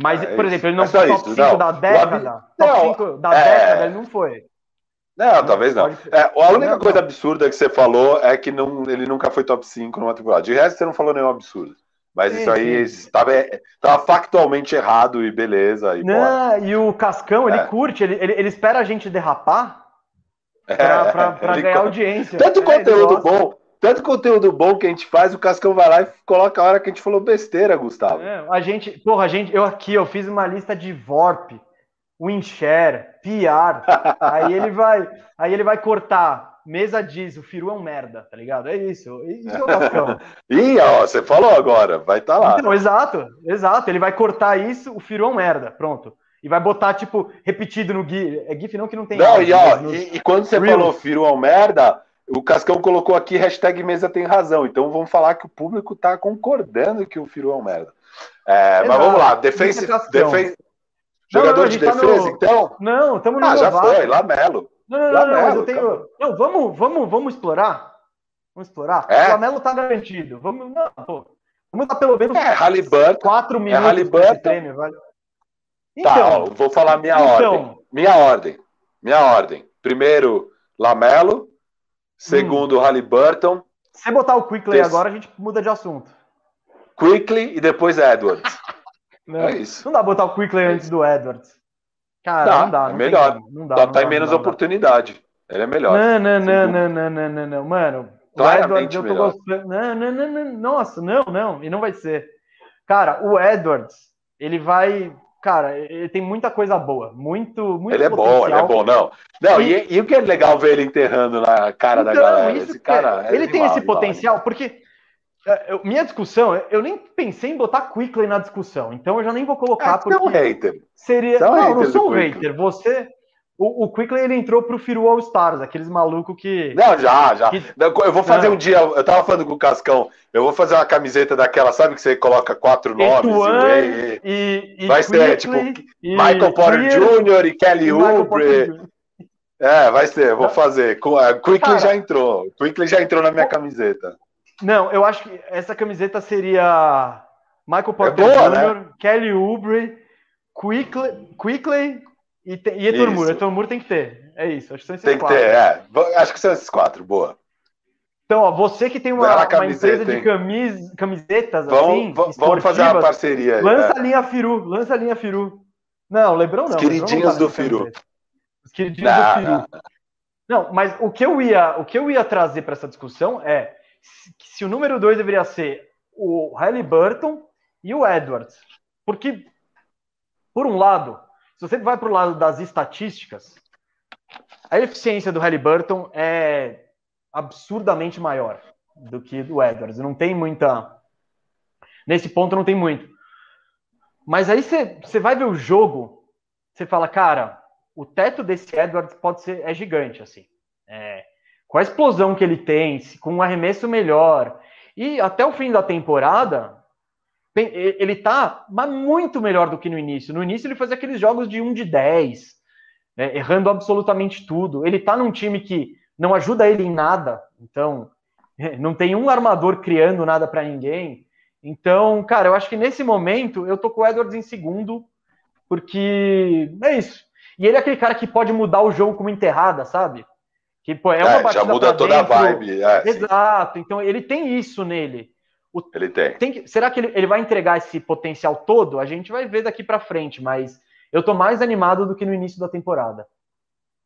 Mas, ah, por exemplo, ele não é foi top isso, cinco não. da década. Não, top cinco da é... década, ele não foi. Não, não talvez não. Pode... É, a única não, coisa não. absurda que você falou é que não, ele nunca foi top cinco numa temporada. De resto, você não falou nenhum absurdo. Mas sim, isso aí estava factualmente errado e beleza. E, não, e o Cascão, ele é. curte, ele, ele, ele espera a gente derrapar para é, ganhar ele... audiência. Tanto é, conteúdo bom. Tanto conteúdo bom que a gente faz, o Cascão vai lá e coloca a hora que a gente falou besteira, Gustavo. É, a gente, porra, a gente, eu aqui, eu fiz uma lista de V O R P, Winshare, P R, aí ele vai, aí ele vai cortar, Mesa diz, o Firu é um merda, tá ligado? É isso, isso é o Cascão. Ih, ó, você falou agora, vai estar tá lá. Então, exato, exato, ele vai cortar isso, o Firu é um merda, pronto. E vai botar, tipo, repetido no GIF, é GIF não que não tem... Não, áudio, e ó, no... e, e quando você Reels. falou Firu é um merda... O Cascão colocou aqui, hashtag Mesa tem razão. Então vamos falar que o público tá concordando que o Firu é um merda. É, mas vamos lá, defense, defense... Não, jogador não, de defesa, tá no... então? Não, estamos no Ah, já novato. foi, Lamelo. Não, não, não, Lamelo, não mas eu tenho... Não, vamos, vamos, vamos explorar? Vamos explorar? É? O Lamelo tá garantido. Vamos, não, pô. Vamos dar pelo menos é, quatro minutos. É Haliburton. Prêmio, vale. Então, tá, ó, vou falar minha então... ordem. Minha ordem. Minha ordem. Primeiro, Lamelo. Segundo, hum. Haliburton. Se botar o Quickley Des... agora, a gente muda de assunto. Quickley e depois Edwards. Não, é isso. Não dá botar o Quickley é antes do Edwards. Cara, dá, não dá. É não melhor. Tem não dá, Só não tá dá, em menos dá, oportunidade. Dá. Ele é melhor. Não, não, não, não, não, não, não, não. Mano, claramente o Edwards, eu tô gostando. Não, não, não, não. Nossa, não, não. E não vai ser. Cara, o Edwards, ele vai... Cara, ele tem muita coisa boa, muito, muito Ele é potencial. bom, ele é bom, não. Não, e, e, e o que é legal ver ele enterrando na cara então, da galera? Esse cara é, ele é tem animal, esse potencial, animal. porque eu, minha discussão, eu nem pensei em botar Quickley na discussão, então eu já nem vou colocar. É, porque um hater. Seria... Não, não, não sou um hater, você... O, o Quickley, ele entrou pro Firu All Stars, aqueles malucos que... Não, já, já. Que... Eu vou fazer não. um dia, eu tava falando com o Cascão, eu vou fazer uma camiseta daquela, sabe que você coloca quatro nomes? E, e, e, e vai Quickley, ser, tipo, e, Michael Porter Júnior e Kelly Oubre. É, vai ser, eu vou fazer. Quickley Cara, já entrou, Quickley já entrou na minha camiseta. Não, eu acho que essa camiseta seria Michael Porter é boa, Júnior, né? Kelly Oubre, Quickley... Quickley E, te, e Eturmur, Eturmur tem que ter. É isso, acho que são esses tem quatro. Tem que ter, é. Acho que são esses quatro, boa. Então, ó, você que tem uma, camiseta, uma empresa hein? de camis, camisetas vamos, assim, vamos fazer uma parceria aí. Lança é. a linha Firu, lança a linha Firu. Não, LeBron não. Os queridinhos do Firu. Camiseta. Os queridinhos não, do Firu. Não, não. não, mas o que eu ia, o que eu ia trazer para essa discussão é se, se o número dois deveria ser o Haliburton e o Edwards. Porque, por um lado... Se você vai para o lado das estatísticas, a eficiência do Haliburton é absurdamente maior do que do Edwards. Não tem muita... Nesse ponto não tem muito. Mas aí você, você vai ver o jogo, você fala, cara, o teto desse Edwards pode ser, é gigante, assim. É, com a explosão que ele tem, com um arremesso melhor. E até o fim da temporada... Ele tá mas muito melhor do que no início. No início ele fazia aqueles jogos de um de dez, né, errando absolutamente tudo. Ele tá num time que não ajuda ele em nada. Então, não tem um armador criando nada para ninguém. Então, cara, eu acho que nesse momento eu tô com o Edwards em segundo, porque é isso. E ele é aquele cara que pode mudar o jogo com uma enterrada, sabe? Que pô, é uma é, batida já muda toda dentro. a vibe. É, Exato. Sim. Então, ele tem isso nele. O, ele tem. tem que, será que ele, ele vai entregar esse potencial todo? A gente vai ver daqui para frente, mas eu tô mais animado do que no início da temporada.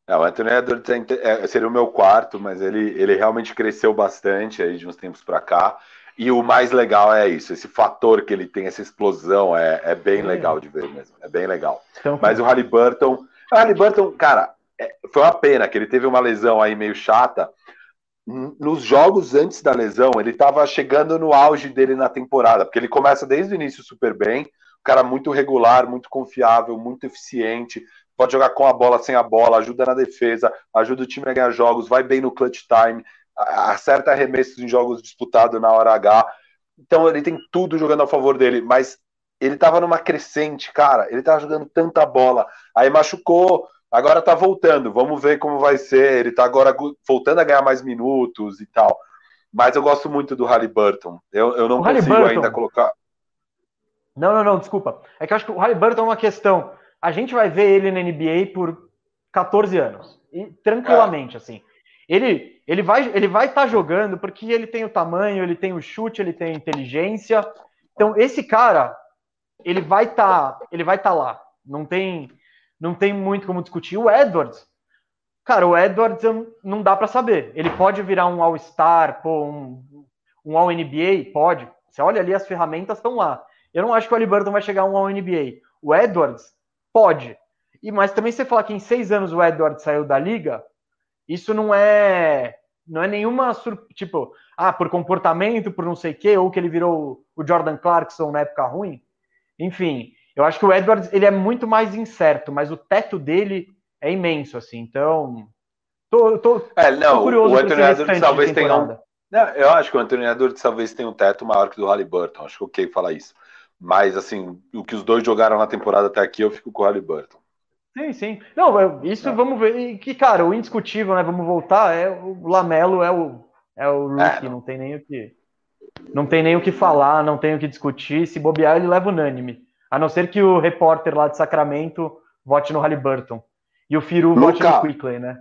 É, o Anthony Edwards é, seria o meu quarto, mas ele, ele realmente cresceu bastante aí de uns tempos para cá. E o mais legal é isso, esse fator que ele tem, essa explosão, é, é bem é. legal de ver mesmo, é bem legal. Então, mas o Haliburton, o Haliburton, cara, é, foi uma pena que ele teve uma lesão aí meio chata. Nos jogos antes da lesão, ele estava chegando no auge dele na temporada, porque ele começa desde o início super bem, um cara muito regular, muito confiável, muito eficiente, pode jogar com a bola, sem a bola, ajuda na defesa, ajuda o time a ganhar jogos, vai bem no clutch time, acerta arremessos em jogos disputados na hora H, então ele tem tudo jogando a favor dele, mas ele estava numa crescente, cara, ele estava jogando tanta bola, aí machucou, agora tá voltando, vamos ver como vai ser, ele tá agora voltando a ganhar mais minutos e tal, mas eu gosto muito do Haliburton, eu, eu não o consigo Haliburton. ainda colocar... Não, não, não, desculpa, é que eu acho que o Haliburton é uma questão, a gente vai ver ele na N B A por catorze anos, e tranquilamente, é. assim, ele, ele vai ele vai tá jogando porque ele tem o tamanho, ele tem o chute, ele tem a inteligência, então esse cara, ele vai tá, ele vai tá lá, não tem... Não tem muito como discutir. O Edwards, cara, o Edwards não dá para saber. Ele pode virar um All-Star, pô, um, um All-N B A, pode. Você olha ali, as ferramentas estão lá. Eu não acho que o Haliburton vai chegar a um All-N B A. O Edwards pode. E, mas também você falar que em seis anos o Edwards saiu da liga, isso não é não é nenhuma sur... tipo, ah, por comportamento, por não sei o quê, ou que ele virou o Jordan Clarkson na época ruim. Enfim... Eu acho que o Edwards, ele é muito mais incerto, mas o teto dele é imenso, assim, então... Tô, tô, é, não, tô curioso o Anthony Edwards talvez tenha um... Não, eu acho que o Anthony Edwards talvez tenha um teto maior que o do Haliburton, acho que ok falar isso. Mas, assim, o que os dois jogaram na temporada até aqui, eu fico com o Haliburton. Sim, sim. Não, isso é. vamos ver. E que, cara, o indiscutível, né, vamos voltar, é o Lamelo é o, é o rookie, é, não. não tem nem o que... Não tem nem o que falar, não tem o que discutir, se bobear ele leva unânime. A não ser que o repórter lá de Sacramento vote no Haliburton. E o Firu vote no Quickley, né?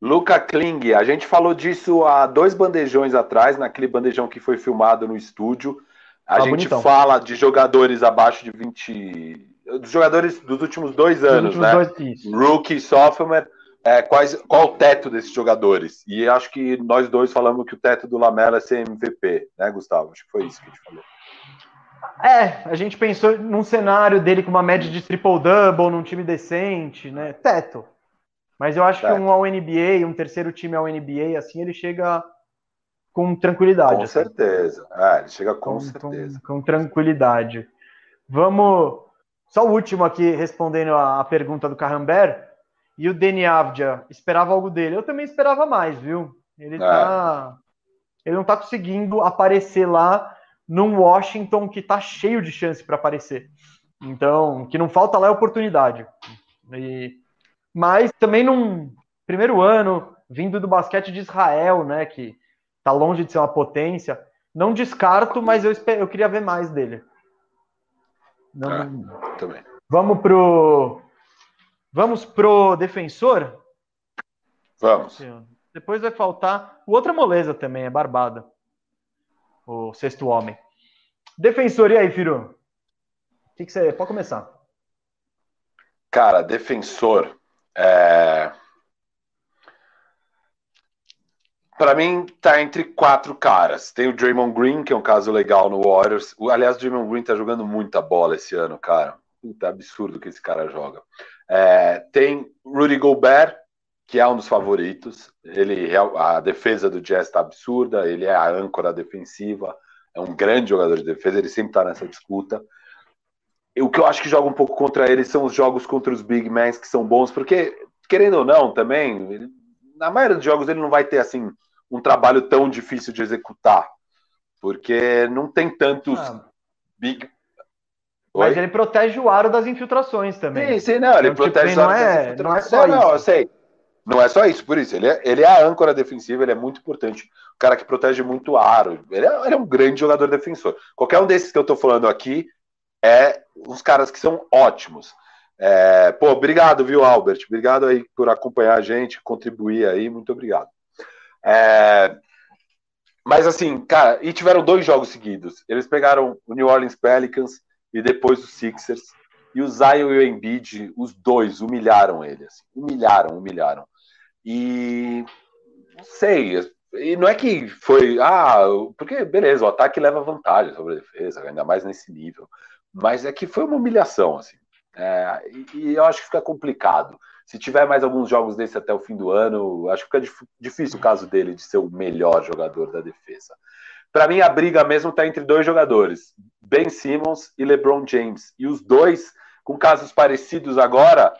Luca Kling, a gente falou disso há dois bandejões atrás, naquele bandejão que foi filmado no estúdio. A ah, gente bonitão. fala de jogadores abaixo de vinte... Dos jogadores dos últimos dois anos, últimos né? Dois... Rookie, sophomore. É, quais... Qual o teto desses jogadores? E acho que nós dois falamos que o teto do Lamelo é ser M V P, né, Gustavo? Acho que foi isso que a gente falou. É, a gente pensou num cenário dele com uma média de triple-double, num time decente, né? Teto. Mas eu acho teto. que um All N B A, um terceiro time All N B A, assim, ele chega com tranquilidade. Com assim. certeza. É, ele chega com, com certeza. Com, com tranquilidade. Vamos... Só o último aqui, respondendo a, a pergunta do Carrambert. E o Deni Avdija, esperava algo dele? Eu também esperava mais, viu? Ele, é. tá, ele não tá conseguindo aparecer lá num Washington que tá cheio de chance para aparecer. Então, que não falta lá é oportunidade. E, mas também num primeiro ano, vindo do basquete de Israel, né, que tá longe de ser uma potência, não descarto, mas eu, eu queria ver mais dele. Não, ah, não... Também. Vamos pro... Vamos pro defensor? Vamos. Depois vai faltar... O outra moleza também, é barbada. O sexto homem. Defensor, e aí, Firu? O que, que você... Pode começar. Cara, defensor... É... Pra mim, tá entre quatro caras. Tem o Draymond Green, que é um caso legal no Warriors. Aliás, o Draymond Green tá jogando muita bola esse ano, cara. Puta, absurdo que esse cara joga. É... Tem Rudy Gobert, que é um dos favoritos. Ele, a defesa do Jazz está absurda, ele é a âncora defensiva, é um grande jogador de defesa, ele sempre está nessa disputa. E o que eu acho que joga um pouco contra ele são os jogos contra os big mans, que são bons, porque, querendo ou não, também, ele, na maioria dos jogos ele não vai ter assim um trabalho tão difícil de executar, porque não tem tantos ah. big... Oi? Mas ele protege o aro das infiltrações também. Sim, sim, não, ele então, protege tipo, o aro é, das infiltrações. Não, é só não, isso. eu sei. Não é só isso, por isso, ele é, ele é a âncora defensiva, ele é muito importante, o cara que protege muito o aro, ele é, ele é um grande jogador defensor. Qualquer um desses que eu tô falando aqui é uns caras que são ótimos. É, pô, obrigado, viu, Albert? Obrigado aí por acompanhar a gente, contribuir aí, muito obrigado. É, Mas assim, cara, e tiveram dois jogos seguidos. Eles pegaram o New Orleans Pelicans e depois os Sixers. E o Zion e o Embiid, os dois, humilharam ele. Assim, humilharam, humilharam. E não sei, e não é que foi, ah, porque beleza, o ataque leva vantagem sobre a defesa, ainda mais nesse nível. Mas é que foi uma humilhação, assim. É, e, e eu acho que fica complicado. Se tiver mais alguns jogos desse até o fim do ano, acho que fica dif- difícil o caso dele de ser o melhor jogador da defesa. Para mim, a briga mesmo está entre dois jogadores, Ben Simmons e LeBron James. E os dois com casos parecidos agora,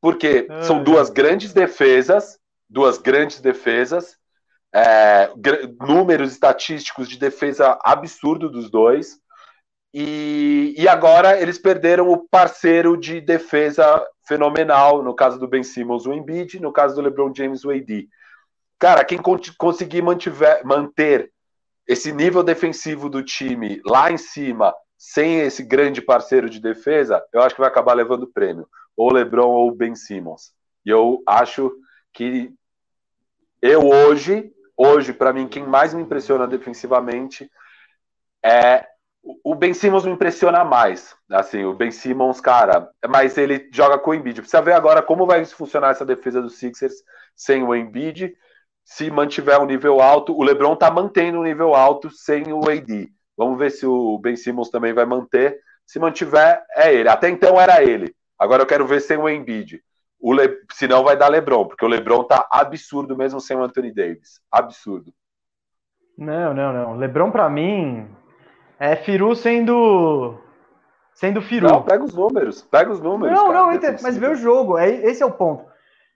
porque ah, são duas grandes defesas, duas grandes defesas, é, gr- números estatísticos de defesa absurdo dos dois. E, e agora eles perderam o parceiro de defesa fenomenal, no caso do Ben Simmons, o Embiid, no caso do LeBron James, o A D. Cara, quem con- conseguir mantiver, manter esse nível defensivo do time lá em cima, sem esse grande parceiro de defesa, eu acho que vai acabar levando o prêmio, ou o LeBron ou o Ben Simmons. E eu acho que eu hoje, hoje para mim, quem mais me impressiona defensivamente é... O Ben Simmons me impressiona mais, assim, o Ben Simmons, cara, mas ele joga com o Embiid. Precisa ver agora como vai funcionar essa defesa dos Sixers sem o Embiid, se mantiver um nível alto. O LeBron tá mantendo um nível alto sem o A D. Vamos ver se o Ben Simmons também vai manter. Se mantiver, é ele. Até então era ele. Agora eu quero ver sem o Embiid. O Le... Senão vai dar LeBron, porque o LeBron tá absurdo mesmo sem o Anthony Davis. Absurdo. Não, não, não. LeBron pra mim... É Firu sendo sendo Firu. Não, pega os números, pega os números. Não, cara, não, defensivo. Mas vê o jogo, é, esse é o ponto.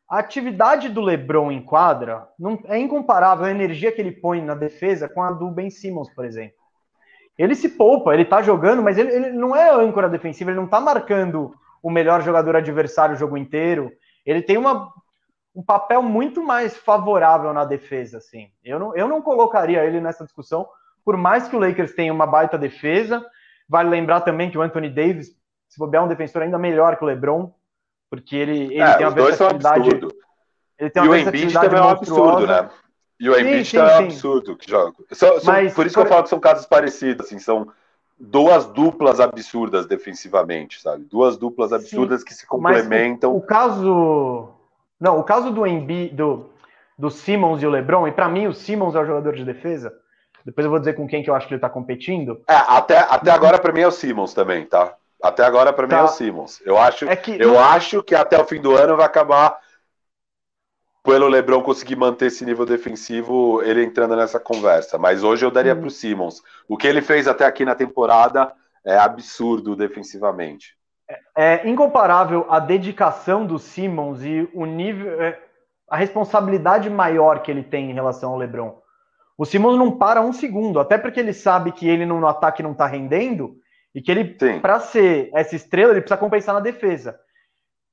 A atividade do LeBron em quadra não, é incomparável a energia que ele põe na defesa com a do Ben Simmons, por exemplo. Ele se poupa, ele tá jogando, mas ele, ele não é âncora defensiva, ele não tá marcando o melhor jogador adversário o jogo inteiro. Ele tem uma, um papel muito mais favorável na defesa, assim. Eu não, eu não colocaria ele nessa discussão. Por mais que o Lakers tenha uma baita defesa, vale lembrar também que o Anthony Davis, se bobear, é um defensor ainda melhor que o LeBron, porque ele, ele é, tem uma versatilidade... Ele tem uma e versatilidade o Embiid também é um absurdo, né? E o Embiid também é um absurdo que joga. São, são, Mas, por isso que por... eu falo que são casos parecidos, assim, são duas duplas absurdas defensivamente, sabe? Duas duplas absurdas sim, que se complementam. O, o caso... Não, o caso do Embiid, do, do Simmons e o LeBron, e para mim o Simmons é o jogador de defesa. Depois eu vou dizer com quem que eu acho que ele tá competindo. É, até, até agora pra mim é o Simmons também, tá? Até agora pra mim tá. é o Simmons. Eu, acho, é que, eu não... acho que até o fim do ano vai acabar pelo LeBron conseguir manter esse nível defensivo, ele entrando nessa conversa. Mas hoje eu daria hum. pro Simmons. O que ele fez até aqui na temporada é absurdo defensivamente. É, é incomparável a dedicação do Simmons e o nível... É, a responsabilidade maior que ele tem em relação ao LeBron. O Simmons não para um segundo, até porque ele sabe que ele no ataque não tá rendendo e que ele, para ser essa estrela, ele precisa compensar na defesa.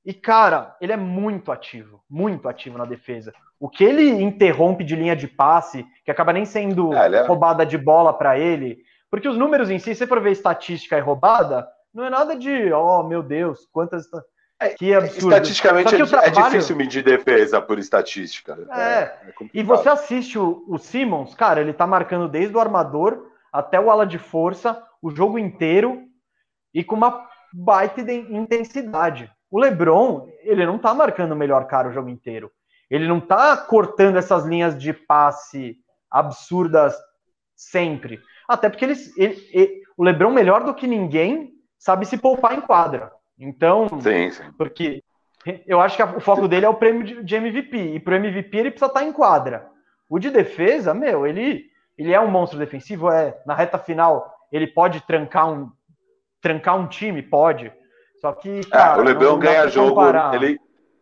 E, cara, ele é muito ativo, muito ativo na defesa. O que ele interrompe de linha de passe, que acaba nem sendo é, é... roubada de bola para ele, porque os números em si, se você for ver estatística e roubada, não é nada de, oh, meu Deus, quantas... Que absurdo. Estatisticamente que trabalho... é difícil medir defesa por estatística. É. É e você assiste o, o Simmons, cara, ele tá marcando desde o armador até o ala de força, o jogo inteiro e com uma baita de intensidade. O LeBron, ele não tá marcando o melhor cara o jogo inteiro. Ele não tá cortando essas linhas de passe absurdas sempre. Até porque ele, ele, ele, o LeBron, melhor do que ninguém, sabe se poupar em quadra. Então, sim, sim. Porque eu acho que o foco dele é o prêmio de M V P, e pro M V P ele precisa estar em quadra. O de defesa, meu, ele, ele é um monstro defensivo, é, na reta final ele pode trancar um, trancar um time, pode, só que, cara, é, o LeBron não, não ganha jogo, ele,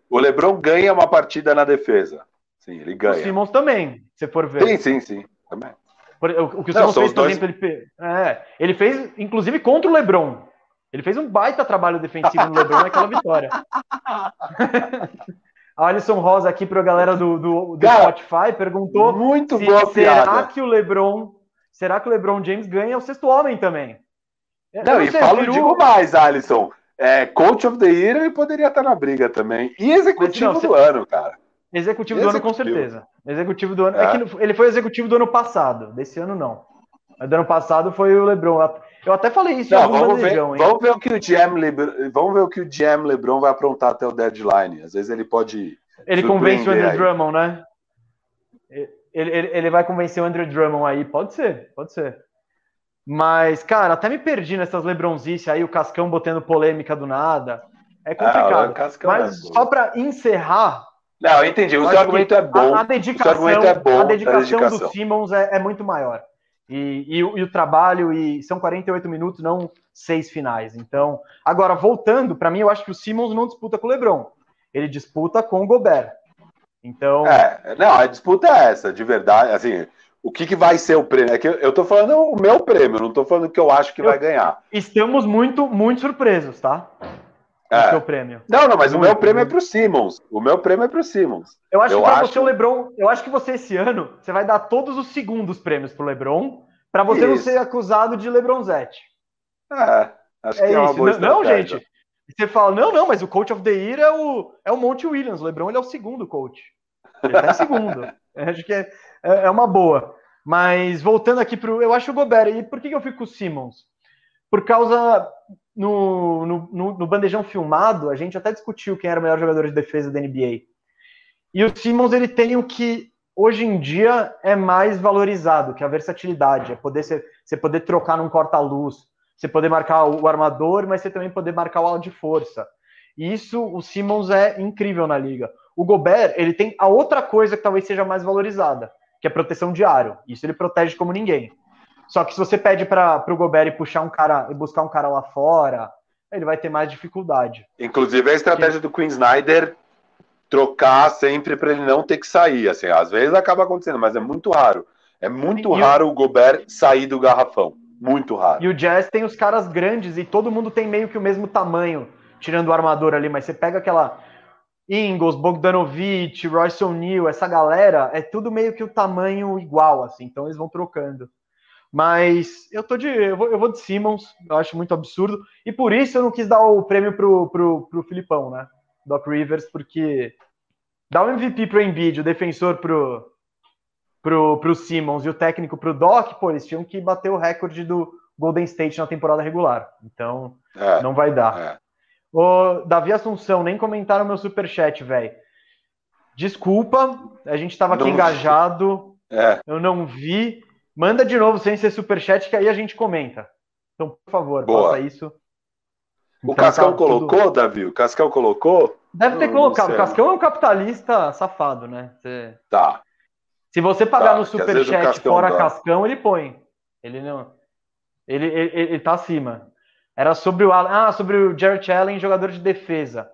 o LeBron ganha uma partida na defesa, sim, ele ganha. O Simmons também, se for ver. Sim, sim, sim, também. O que o Simmons fez, por dois... exemplo, ele, é, ele fez, inclusive, contra o LeBron. Ele fez um baita trabalho defensivo no LeBron naquela vitória. A Alisson Rosa aqui para a galera do, do, do cara, Spotify perguntou muito se, boa será piada. que o LeBron, será que o LeBron James ganha o sexto homem também? Não, não e sei, falo Firu... digo mais, Alisson. É, coach of the Year ele poderia estar na briga também. E executivo Mas, não, do se... ano, cara. Executivo, executivo do ano, com certeza. Executivo do ano. É. É que ele foi executivo do ano passado, desse ano não. Mas do ano passado foi o LeBron. Eu até falei isso não, em algum vamos, bandejão, ver, hein? Vamos ver o que o G M LeBron, vamos ver o que o G M LeBron vai aprontar até o deadline. Às vezes ele pode. Ele convence o Andrew aí. Drummond, né? Ele, ele, ele vai convencer o Andrew Drummond aí. Pode ser, pode ser. Mas, cara, até me perdi nessas LeBronzices aí, o Cascão botando polêmica do nada. É complicado. Ah, é o Cascão, mas né? Só para encerrar. Não, eu entendi. O seu argumento é bom. A, a dedicação, é bom, a dedicação, a dedicação do Simmons é, é muito maior. E, e, e, o, e o trabalho, e são quarenta e oito minutos, não seis finais. Então, agora, voltando, para mim, eu acho que o Simmons não disputa com o LeBron. Ele disputa com o Gobert. Então... É, não, a disputa é essa, de verdade. Assim, o que, que vai ser o prêmio? É que eu, eu tô falando o meu prêmio, não tô falando o que eu acho que eu, vai ganhar. Estamos muito, muito surpresos, tá? É. O seu prêmio. Não, não, mas muito, o meu prêmio muito. é pro Simmons. O meu prêmio é pro Simmons. Eu acho eu que pra acho... você, o LeBron, eu acho que você esse ano, você vai dar todos os segundos prêmios pro LeBron, pra você isso. não ser acusado de LeBronzete. É, acho é que é uma boa estratégia. Não, gente, você fala, não, não, mas o coach of the year é o, é o Monty Williams. O LeBron, ele é o segundo coach. Ele tá em segundo. Eu acho que é, é uma boa. Mas voltando aqui pro, eu acho o Gobert, e por que eu fico com o Simmons? Por causa... No, no, no bandejão filmado, a gente até discutiu quem era o melhor jogador de defesa da N B A. E o Simmons, ele tem o que hoje em dia é mais valorizado, que é a versatilidade, é poder ser, você poder trocar num corta-luz, você poder marcar o armador, mas você também poder marcar o ala de força. E isso, o Simmons é incrível na liga. O Gobert, ele tem a outra coisa que talvez seja mais valorizada, que é a proteção de aro. Isso ele protege como ninguém. Só que se você pede para o Gobert e puxar um cara e buscar um cara lá fora, ele vai ter mais dificuldade. Inclusive, a estratégia do Quinn Snyder trocar sempre para ele não ter que sair. Assim, às vezes acaba acontecendo, mas é muito raro. É muito e raro o... o Gobert sair do garrafão. Muito raro. E o Jazz tem os caras grandes e todo mundo tem meio que o mesmo tamanho, tirando o armador ali, mas você pega aquela Ingles, Bogdanovic, Royce O'Neal, essa galera, é tudo meio que o tamanho igual, assim, então eles vão trocando. Mas eu tô de. Eu vou, eu vou de Simmons, eu acho muito absurdo. E por isso eu não quis dar o prêmio pro, pro, pro Filipão, né? Doc Rivers, porque dá o M V P pro Embiid, o defensor pro, pro, pro Simmons e o técnico pro Doc, pô, eles tinham que bater o recorde do Golden State na temporada regular. Então, é, não vai dar. É. Ô, Davi Assunção, nem comentaram meu superchat, velho. Desculpa, a gente tava aqui não... engajado, é. eu não vi. Manda de novo sem ser superchat, que aí a gente comenta. Então, por favor, Boa. faça isso. Então, o Cascão tá colocou, tudo... Davi? O Cascão colocou? Deve ter hum, colocado. O Cascão é um capitalista safado, né? Você... Tá. Se você pagar tá, no superchat fora dá. Cascão, ele põe. Ele não. Ele, ele, ele, ele tá acima. Era sobre o Alan... Ah, sobre o Jarrett Allen, jogador de defesa.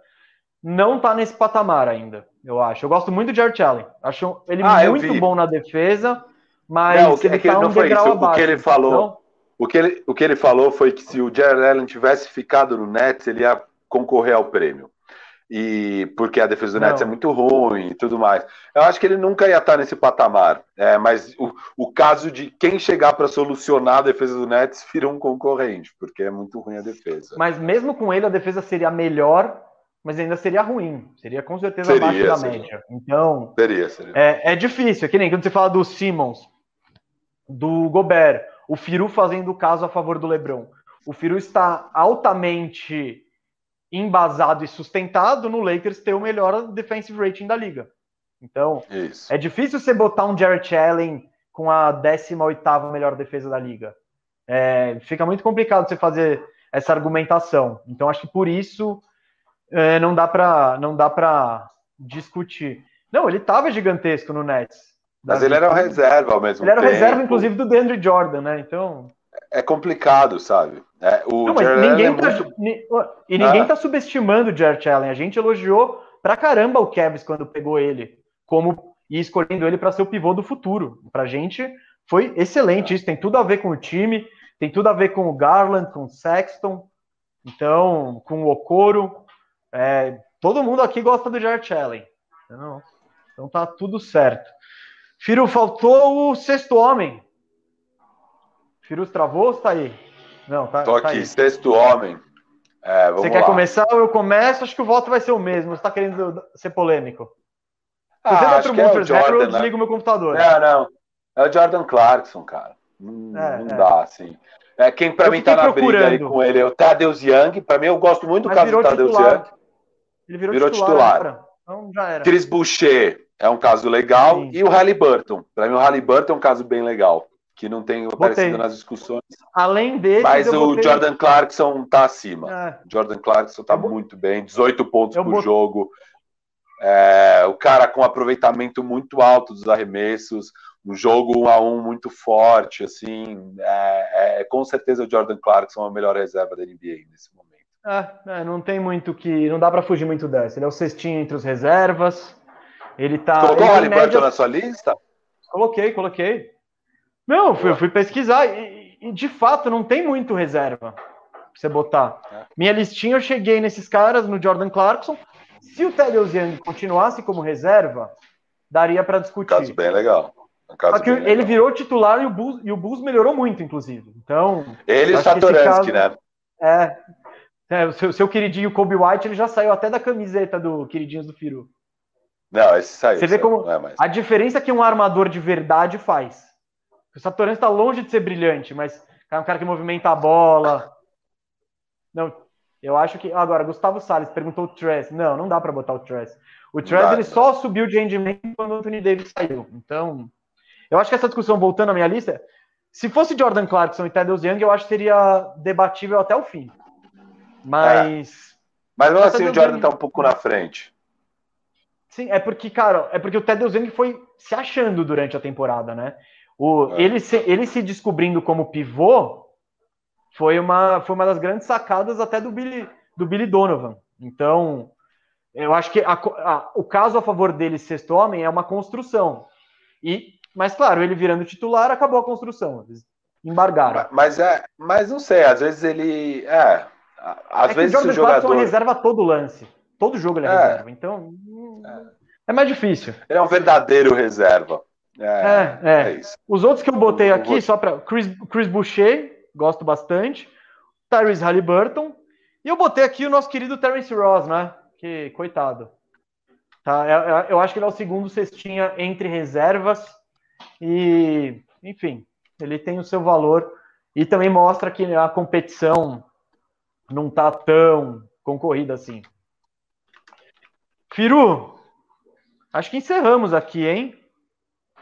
Não tá nesse patamar ainda, eu acho. Eu gosto muito do Jarrett Allen. Acho ele ah, muito bom na defesa. Mas não, o que, ele é que tá não um foi isso. Abaixo, o que ele falou, então... o, que ele, o que ele falou foi que se o Jarrett Allen tivesse ficado no Nets, ele ia concorrer ao prêmio. E porque a defesa do não. Nets é muito ruim e tudo mais. Eu acho que ele nunca ia estar nesse patamar. É, mas o, o caso de quem chegar para solucionar a defesa do Nets vira um concorrente, porque é muito ruim a defesa. Mas mesmo com ele, a defesa seria melhor, mas ainda seria ruim. Seria com certeza seria, abaixo da seria. média. Então, seria, seria. É, é difícil. É que nem quando você fala do Simmons, do Gobert, o Firu fazendo o caso a favor do LeBron. O Firu está altamente embasado e sustentado no Lakers ter o melhor defensive rating da liga. Então, isso. é difícil você botar um Jarrett Allen com a décima oitava melhor defesa da liga. É, fica muito complicado você fazer essa argumentação. Então, acho que por isso é, não dá pra, não dá pra discutir. Não, ele estava gigantesco no Nets. Mas ele era o reserva ao mesmo tempo. Ele era o reserva, inclusive, do DeAndre Jordan, né? Então... É complicado, sabe? É, o Não, mas ninguém é tá, muito... ni... E ninguém ah. tá subestimando o Jarrett Allen. A gente elogiou pra caramba o Cavs quando pegou ele. Como... E escolhendo ele para ser o pivô do futuro. Pra gente, foi excelente. Ah. Isso tem tudo a ver com o time. Tem tudo a ver com o Garland, com o Sexton. Então, com o Okoro. É... Todo mundo aqui gosta do Jarrett Allen. Então, então tá tudo certo. Firu, faltou o sexto homem. Firu travou ou está aí? Não, tá. Tô tá aqui, aí. Sexto homem. É, vamos Você quer lá. começar ou eu começo? Acho que o voto vai ser o mesmo. Você está querendo ser polêmico? Ah, acho que é o Jordan, eu desligo, né? Meu computador. Não, não. É o Jordan Clarkson, cara. Hum, é, não é. dá, assim. É, quem pra eu mim tá na procurando. briga ali com ele é o Tadeusz Young. Pra mim, eu gosto muito do Mas caso do Tadeusz Young. Ele virou, virou titular. titular. Né, então já era. Chris Boucher é um caso legal. Sim. E o Haliburton. Pra mim, o Haliburton é um caso bem legal. Que não tem aparecido botei. nas discussões. Além dele. Mas o botei... Jordan Clarkson tá acima. É. Jordan Clarkson tá eu muito bem. dezoito pontos eu por botei... jogo. É, o cara com aproveitamento muito alto dos arremessos, um jogo um a um muito forte, assim, é, é, com certeza o Jordan Clarkson é a melhor reserva da N B A nesse momento. É, é, não tem muito que, não dá para fugir muito dessa. Ele é o cestinho entre as reservas. Ele tá. Colocou o Haliburton média... na sua lista? Coloquei, coloquei. Não, eu fui, eu fui pesquisar e, e de fato não tem muito reserva pra você botar. É. Minha listinha eu cheguei nesses caras, no Jordan Clarkson. Se o Tadeusz Young continuasse como reserva, daria para discutir. Um caso bem legal. Um caso Só que bem ele legal. virou titular e o, Bulls, e o Bulls melhorou muito, inclusive. Então, ele e o Satoransky, né? É. é o seu, seu queridinho Kobe White, ele já saiu até da camiseta do Queridinhos do Firu. Não, esse saiu. Você vê saiu, como é mais... a diferença que um armador de verdade faz. O Satoransky está longe de ser brilhante, mas é um cara que movimenta a bola. Não... Eu acho que... Agora, Gustavo Salles perguntou o Trash. Não, não dá para botar o Trash. O Trash, ele só subiu de rendimento quando o Anthony Davis saiu. Então, eu acho que essa discussão, voltando à minha lista, se fosse Jordan Clarkson e Tadeusz Young, eu acho que seria debatível até o fim. Mas... É. Mas não assim, o Jordan tá um pouco na frente. Sim, é porque, cara, é porque o Tadeusz Young foi se achando durante a temporada, né? O, é. ele, se, ele se descobrindo como pivô... Foi uma, foi uma das grandes sacadas até do Billy, do Billy Donovan. Então, eu acho que a, a, o caso a favor dele, sexto homem, é uma construção. E, mas, claro, ele virando titular, acabou a construção. Eles embargaram. Mas, é, mas não sei, às vezes ele... É, às é vezes o Jordan o jogador... Clarkson reserva todo lance. Todo jogo ele é, é. reserva. Então, é. é mais difícil. Ele é um verdadeiro reserva. É, é. é. é isso. Os outros que eu botei eu, eu aqui, vou... só para Chris, Chris Boucher... Gosto bastante. Tyrese Haliburton. E eu botei aqui o nosso querido Terence Ross, né? Que, coitado. Tá, eu, eu acho que ele é o segundo cestinha entre reservas. E, enfim, ele tem o seu valor. E também mostra que a competição não tá tão concorrida assim. Firu, acho que encerramos aqui, hein?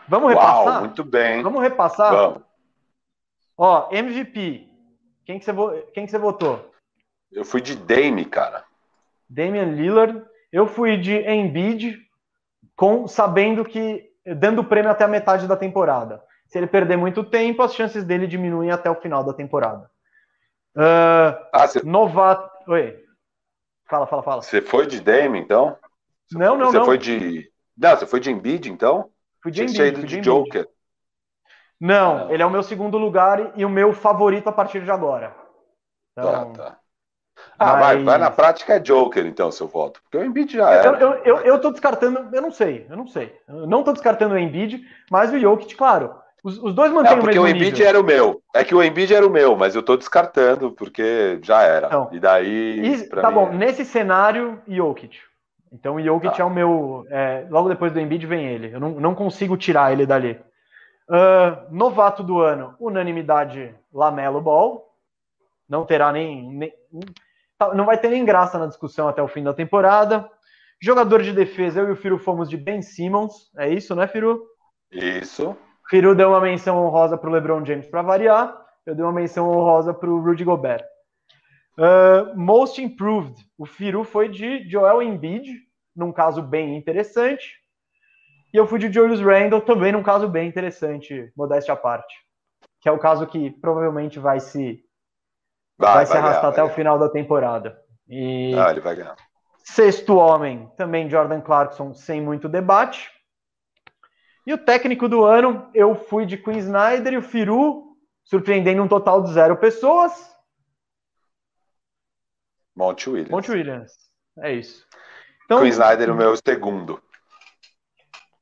Vamos repassar? Uau, muito bem. Vamos repassar? Vamos. Ó, oh, M V P, quem que, você, quem que você votou? Eu fui de Dame, cara. Damian Lillard. Eu fui de Embiid, com, sabendo que, dando o prêmio até a metade da temporada. Se ele perder muito tempo, as chances dele diminuem até o final da temporada. Uh, ah, você... Novato... Oi. Fala, fala, fala. Você foi de Dame, então? Você não, não, você não. Foi de... Não, você foi de Embiid, então? Fui de Embiid. Você foi de Joker. Não, ele é o meu segundo lugar e o meu favorito a partir de agora. Então, tá, tá. Ah, mas... vai, vai na prática é Joker, então, seu voto. Porque o Embiid já é. Eu, eu, eu, eu tô descartando, eu não sei, eu não sei. Eu não tô descartando o Embiid, mas o Jokic, claro. Os, os dois mantêm é, o mesmo nível. Porque o Embiid era o meu. É que o Embiid era o meu, mas eu tô descartando porque já era. Então, e daí... E, tá mim... bom, nesse cenário, Jokic. Então o Jokic tá. é o meu... É, logo depois do Embiid vem ele. Eu não, não consigo tirar ele dali. Uh, novato do ano, unanimidade, Lamelo Ball. Não terá nem, nem... Não vai ter nem graça na discussão até o fim da temporada. Jogador de defesa, eu e o Firu fomos de Ben Simmons. É isso, né, Firu? Isso. Firu deu uma menção honrosa pro LeBron James para variar. Eu dei uma menção honrosa pro Rudy Gobert. Uh, most Improved, o Firu foi de Joel Embiid, num caso bem interessante. E eu fui de Julius Randle, também num caso bem interessante, modéstia à parte. Que é o caso que provavelmente vai se, vai, vai se vai arrastar ganhar, até vai o ganhar. final da temporada. E ah, ele vai ganhar. Sexto homem, também Jordan Clarkson, sem muito debate. E o técnico do ano, eu fui de Quinn Snyder e o Firu, surpreendendo um total de zero pessoas. Monty Williams. Monty Williams, é isso. Então, Quinn Snyder, o meu segundo.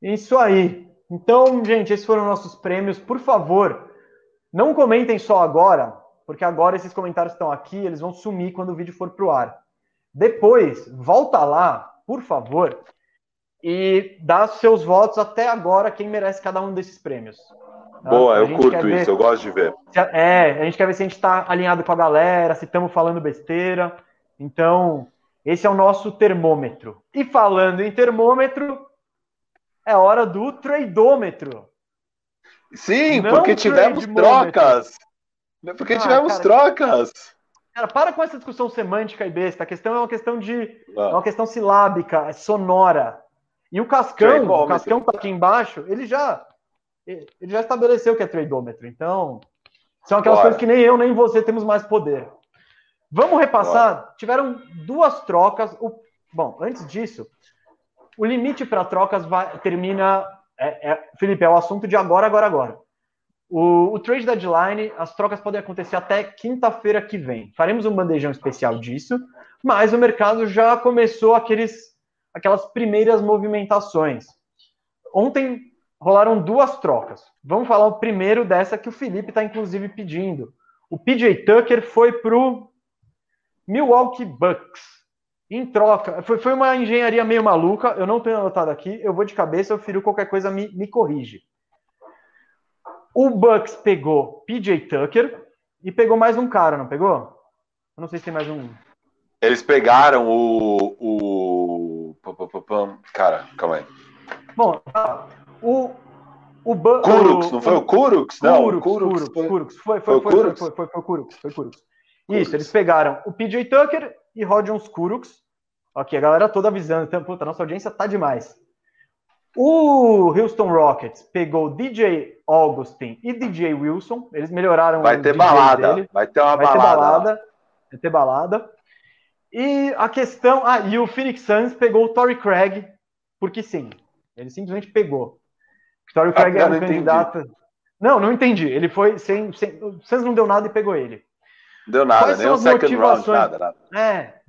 Isso aí. Então, gente, esses foram nossos prêmios. Por favor, não comentem só agora, porque agora esses comentários estão aqui, eles vão sumir quando o vídeo for pro ar. Depois, volta lá, por favor, e dar seus votos até agora quem merece cada um desses prêmios. Tá? Boa, eu curto isso, eu gosto de ver. A, é, a gente quer ver se a gente está alinhado com a galera, se estamos falando besteira. Então, esse é o nosso termômetro. E falando em termômetro, é hora do tradeômetro. Sim, não porque tivemos trocas. Porque ah, tivemos cara, trocas. Cara, para com essa discussão semântica e besta. A questão é uma questão de... Ah. É uma questão silábica, é sonora. E o Cascão, o Cascão tá aqui embaixo, ele já, ele já estabeleceu o que é tradeômetro. Então, são aquelas Bora. coisas que nem eu, nem você temos mais poder. Vamos repassar? Bora. Tiveram duas trocas. O, bom, antes disso, o limite para trocas vai, termina... É, é, Felipe, é o assunto de agora, agora, agora. O, o trade deadline, as trocas podem acontecer até quinta-feira que vem. Faremos um bandejão especial disso, mas o mercado já começou aqueles, aquelas primeiras movimentações. Ontem rolaram duas trocas. Vamos falar o primeiro dessa que o Felipe está, inclusive, pedindo. O P J Tucker foi para o Milwaukee Bucks. Em troca, foi, foi uma engenharia meio maluca, eu não tenho anotado aqui, eu vou de cabeça, eu Firu, qualquer coisa me, me corrige. O Bucks pegou P J Tucker e pegou mais um cara, não pegou? Eu não sei se tem mais um. Eles pegaram o... o... Cara, calma aí. Bom, o... o Bu... Kuruks, não foi o Kuruks? Não, Kuruks, Kuruks, foi o Kuruks. Foi o Kuruks, foi o Kuruks. Isso, eles pegaram o P J Tucker e Rodion Kuruks. Ok, a galera toda avisando. Então, puta, nossa audiência tá demais. O Houston Rockets pegou D J Augustin e D J Wilson. Eles melhoraram vai o ter D J balada. Dele. Vai ter uma vai balada. Ter balada. Vai ter balada. E a questão... Ah, e o Phoenix Suns pegou o Torrey Craig, porque sim. Ele simplesmente pegou. O Torrey Craig ah, era um candidato... Entendi. Não, não entendi. Ele foi sem, sem... O Suns não deu nada e pegou ele. Deu nada, Quais nem o second round, nada, nada. É.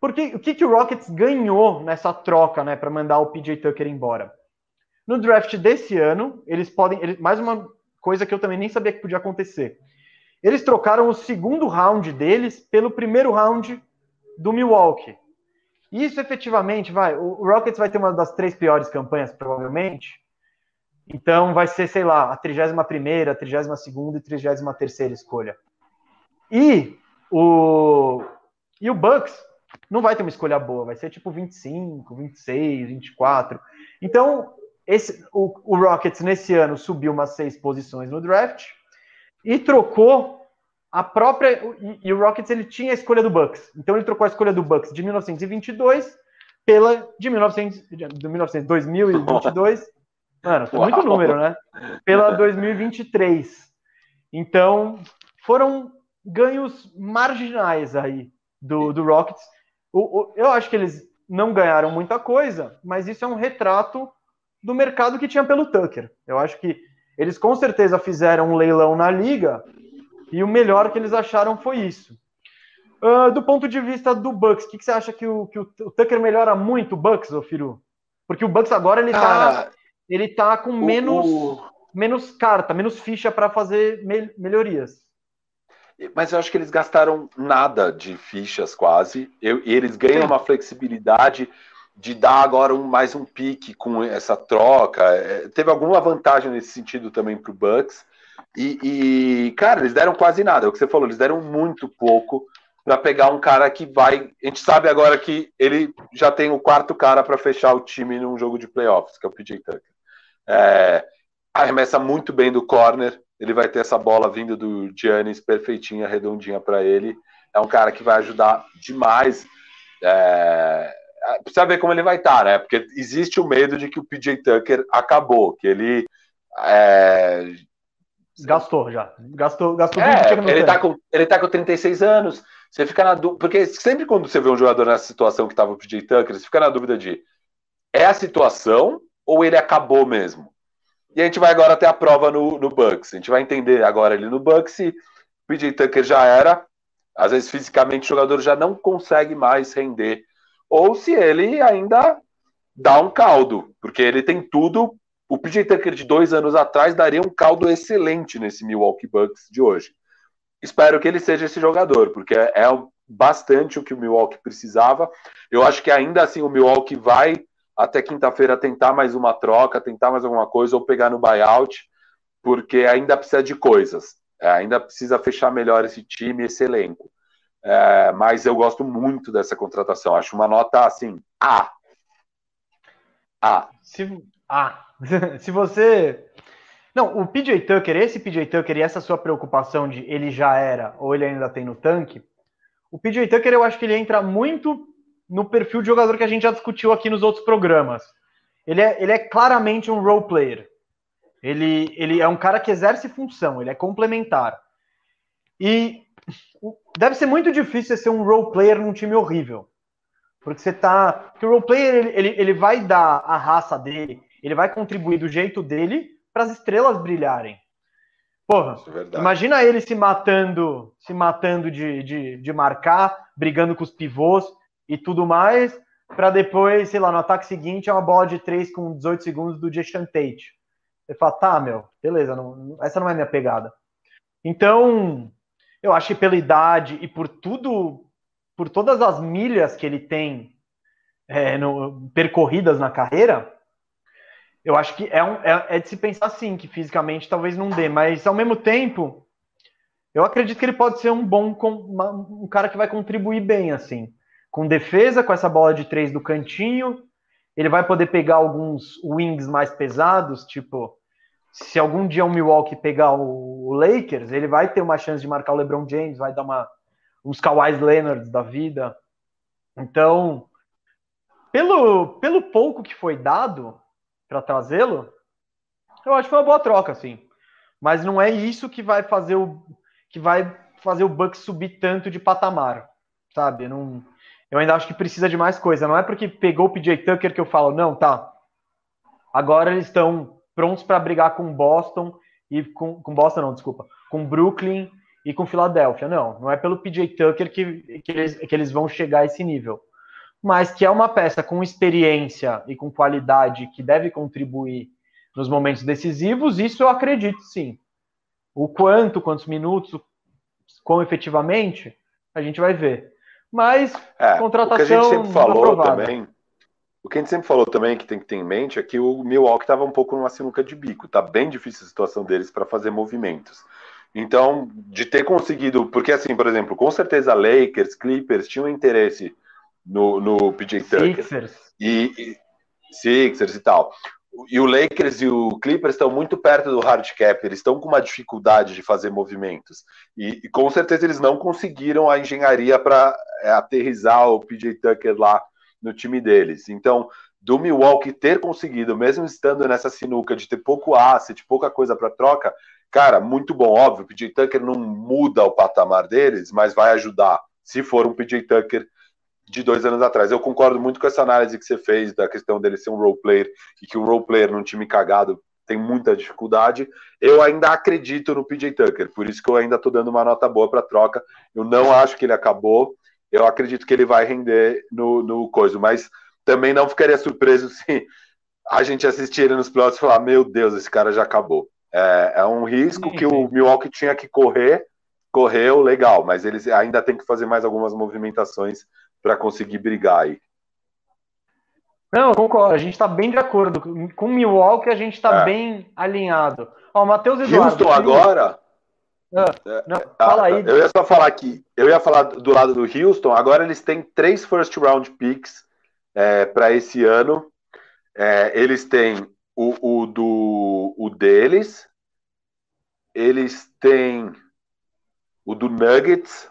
Porque o que, que o Rockets ganhou nessa troca, né, para mandar o P J Tucker embora? No draft desse ano, eles podem... Eles, mais uma coisa que eu também nem sabia que podia acontecer. Eles trocaram o segundo round deles pelo primeiro round do Milwaukee. Isso efetivamente vai... O Rockets vai ter uma das três piores campanhas, provavelmente. Então vai ser, sei lá, a trigésima primeira, a trigésima segunda e trigésima terceira escolha. E o, e o Bucks não vai ter uma escolha boa, vai ser tipo vinte e cinco, vinte e seis, vinte e quatro. Então, esse, o, o Rockets nesse ano subiu umas seis posições no draft e trocou a própria... E, e o Rockets ele tinha a escolha do Bucks. Então ele trocou a escolha do Bucks de mil novecentos e vinte e dois pela de mil e novecentos, dois mil e vinte e dois. Mano, foi muito número, né? Pela dois mil e vinte e três. Então, foram... ganhos marginais aí do, do Rockets. O, o, eu acho que eles não ganharam muita coisa, mas isso é um retrato do mercado que tinha pelo Tucker. Eu acho que eles com certeza fizeram um leilão na liga e o melhor que eles acharam foi isso. Uh, do ponto de vista do Bucks, o que, que você acha que o, que o Tucker melhora muito o Bucks, ô Firu? Porque o Bucks agora ele tá, ah, ele tá com o, menos, o... menos carta, menos ficha para fazer me- melhorias. Mas eu acho que eles gastaram nada de fichas quase, eu, e eles ganham uma flexibilidade de dar agora um, mais um pique com essa troca. É, teve alguma vantagem nesse sentido também para o Bucks, e, e cara, eles deram quase nada, é o que você falou, eles deram muito pouco para pegar um cara que vai, a gente sabe agora que ele já tem o quarto cara para fechar o time num jogo de playoffs, que é o P J Tucker. É, arremessa muito bem do corner, ele vai ter essa bola vinda do Giannis perfeitinha, redondinha para ele. É um cara que vai ajudar demais. É... Precisa ver como ele vai estar, né? Porque existe o medo de que o P J Tucker acabou, que ele... É... Gastou já. Gastou, gastou é, vinte ele, tá com, ele tá com trinta e seis anos. Você fica na dúvida... Porque sempre quando você vê um jogador nessa situação que estava o P J Tucker, você fica na dúvida de é a situação ou ele acabou mesmo? E a gente vai agora ter a prova no, no Bucks. A gente vai entender agora ele no Bucks e o P J Tucker já era. Às vezes, fisicamente, o jogador já não consegue mais render. Ou se ele ainda dá um caldo, porque ele tem tudo. O P J Tucker de dois anos atrás daria um caldo excelente nesse Milwaukee Bucks de hoje. Espero que ele seja esse jogador, porque é bastante o que o Milwaukee precisava. Eu acho que ainda assim o Milwaukee vai até quinta-feira tentar mais uma troca, tentar mais alguma coisa, ou pegar no buyout, porque ainda precisa de coisas, é, ainda precisa fechar melhor esse time, esse elenco. É, mas eu gosto muito dessa contratação, acho uma nota assim, A. A. Se, ah, se você... Não, o P J Tucker, esse P J Tucker e essa sua preocupação de ele já era ou ele ainda tem no tanque, o P J Tucker eu acho que ele entra muito no perfil de jogador que a gente já discutiu aqui nos outros programas. Ele é, ele é claramente um role player. Ele, ele é um cara que exerce função, ele é complementar. E deve ser muito difícil ser um role player num time horrível. Porque você tá... Porque o role player, ele, ele, ele vai dar a raça dele, ele vai contribuir do jeito dele para as estrelas brilharem. Porra, é imagina ele se matando, se matando de, de, de marcar, brigando com os pivôs e tudo mais, para depois, sei lá, no ataque seguinte é uma bola de três com dezoito segundos do Jason Tate. Você fala, tá, meu, beleza, não, essa não é minha pegada. Então, eu acho que pela idade e por tudo... por todas as milhas que ele tem é, no, percorridas na carreira, eu acho que é, um, é, é de se pensar assim, que fisicamente talvez não dê, mas ao mesmo tempo, eu acredito que ele pode ser um bom, uma, um cara que vai contribuir bem, assim, com defesa, com essa bola de três do cantinho, ele vai poder pegar alguns wings mais pesados, tipo, se algum dia o Milwaukee pegar o, o Lakers, ele vai ter uma chance de marcar o LeBron James, vai dar uma uns Kawhi Leonard da vida. Então, pelo, pelo pouco que foi dado para trazê-lo, eu acho que foi uma boa troca, sim. Mas não é isso que vai fazer o que vai fazer o Bucks subir tanto de patamar, sabe? Não, eu ainda acho que precisa de mais coisa. Não é porque pegou o P J Tucker que eu falo, não, tá. Agora eles estão prontos para brigar com Boston e com, com Boston não, desculpa, com Brooklyn e com Filadélfia. Não, não é pelo P J Tucker que, que, eles, que eles vão chegar a esse nível, mas que é uma peça com experiência e com qualidade que deve contribuir nos momentos decisivos, isso eu acredito sim. O quanto, quantos minutos, como efetivamente, a gente vai ver. Mas, é, contratação... O que a gente sempre falou também, o que a gente sempre falou também que tem que ter em mente é que o Milwaukee estava um pouco numa sinuca de bico, tá bem difícil a situação deles para fazer movimentos. Então, de ter conseguido... Porque, assim, por exemplo, com certeza Lakers, Clippers tinham interesse no, no P J Tucker. Sixers. E, e, Sixers e tal. E o Lakers e o Clippers estão muito perto do hard cap. Eles estão com uma dificuldade de fazer movimentos. E, e com certeza eles não conseguiram a engenharia para é, aterrizar o P J Tucker lá no time deles. Então, do Milwaukee ter conseguido, mesmo estando nessa sinuca de ter pouco asset, pouca coisa para troca... Cara, muito bom, óbvio, o P J Tucker não muda o patamar deles, mas vai ajudar, se for um P J Tucker de dois anos atrás. Eu concordo muito com essa análise que você fez da questão dele ser um role player, e que um role player num time cagado tem muita dificuldade. Eu ainda acredito no P J Tucker, por isso que eu ainda estou dando uma nota boa para troca. Eu não acho que ele acabou, eu acredito que ele vai render no, no coisa, mas também não ficaria surpreso se a gente assistir ele nos playoffs e falar, meu Deus, esse cara já acabou. É, é um risco que o Milwaukee tinha que correr, correu, legal, mas eles ainda tem que fazer mais algumas movimentações para conseguir brigar aí. Não, concordo, a gente tá bem de acordo. Com o Milwaukee a gente tá é. bem alinhado. Ó, Matheus Eduardo... Houston agora... Não, não, fala aí. Eu ia só falar que eu ia falar do lado do Houston, agora eles têm três first round picks é, para esse ano. É, eles têm... O, o, do, o deles, eles têm o do Nuggets,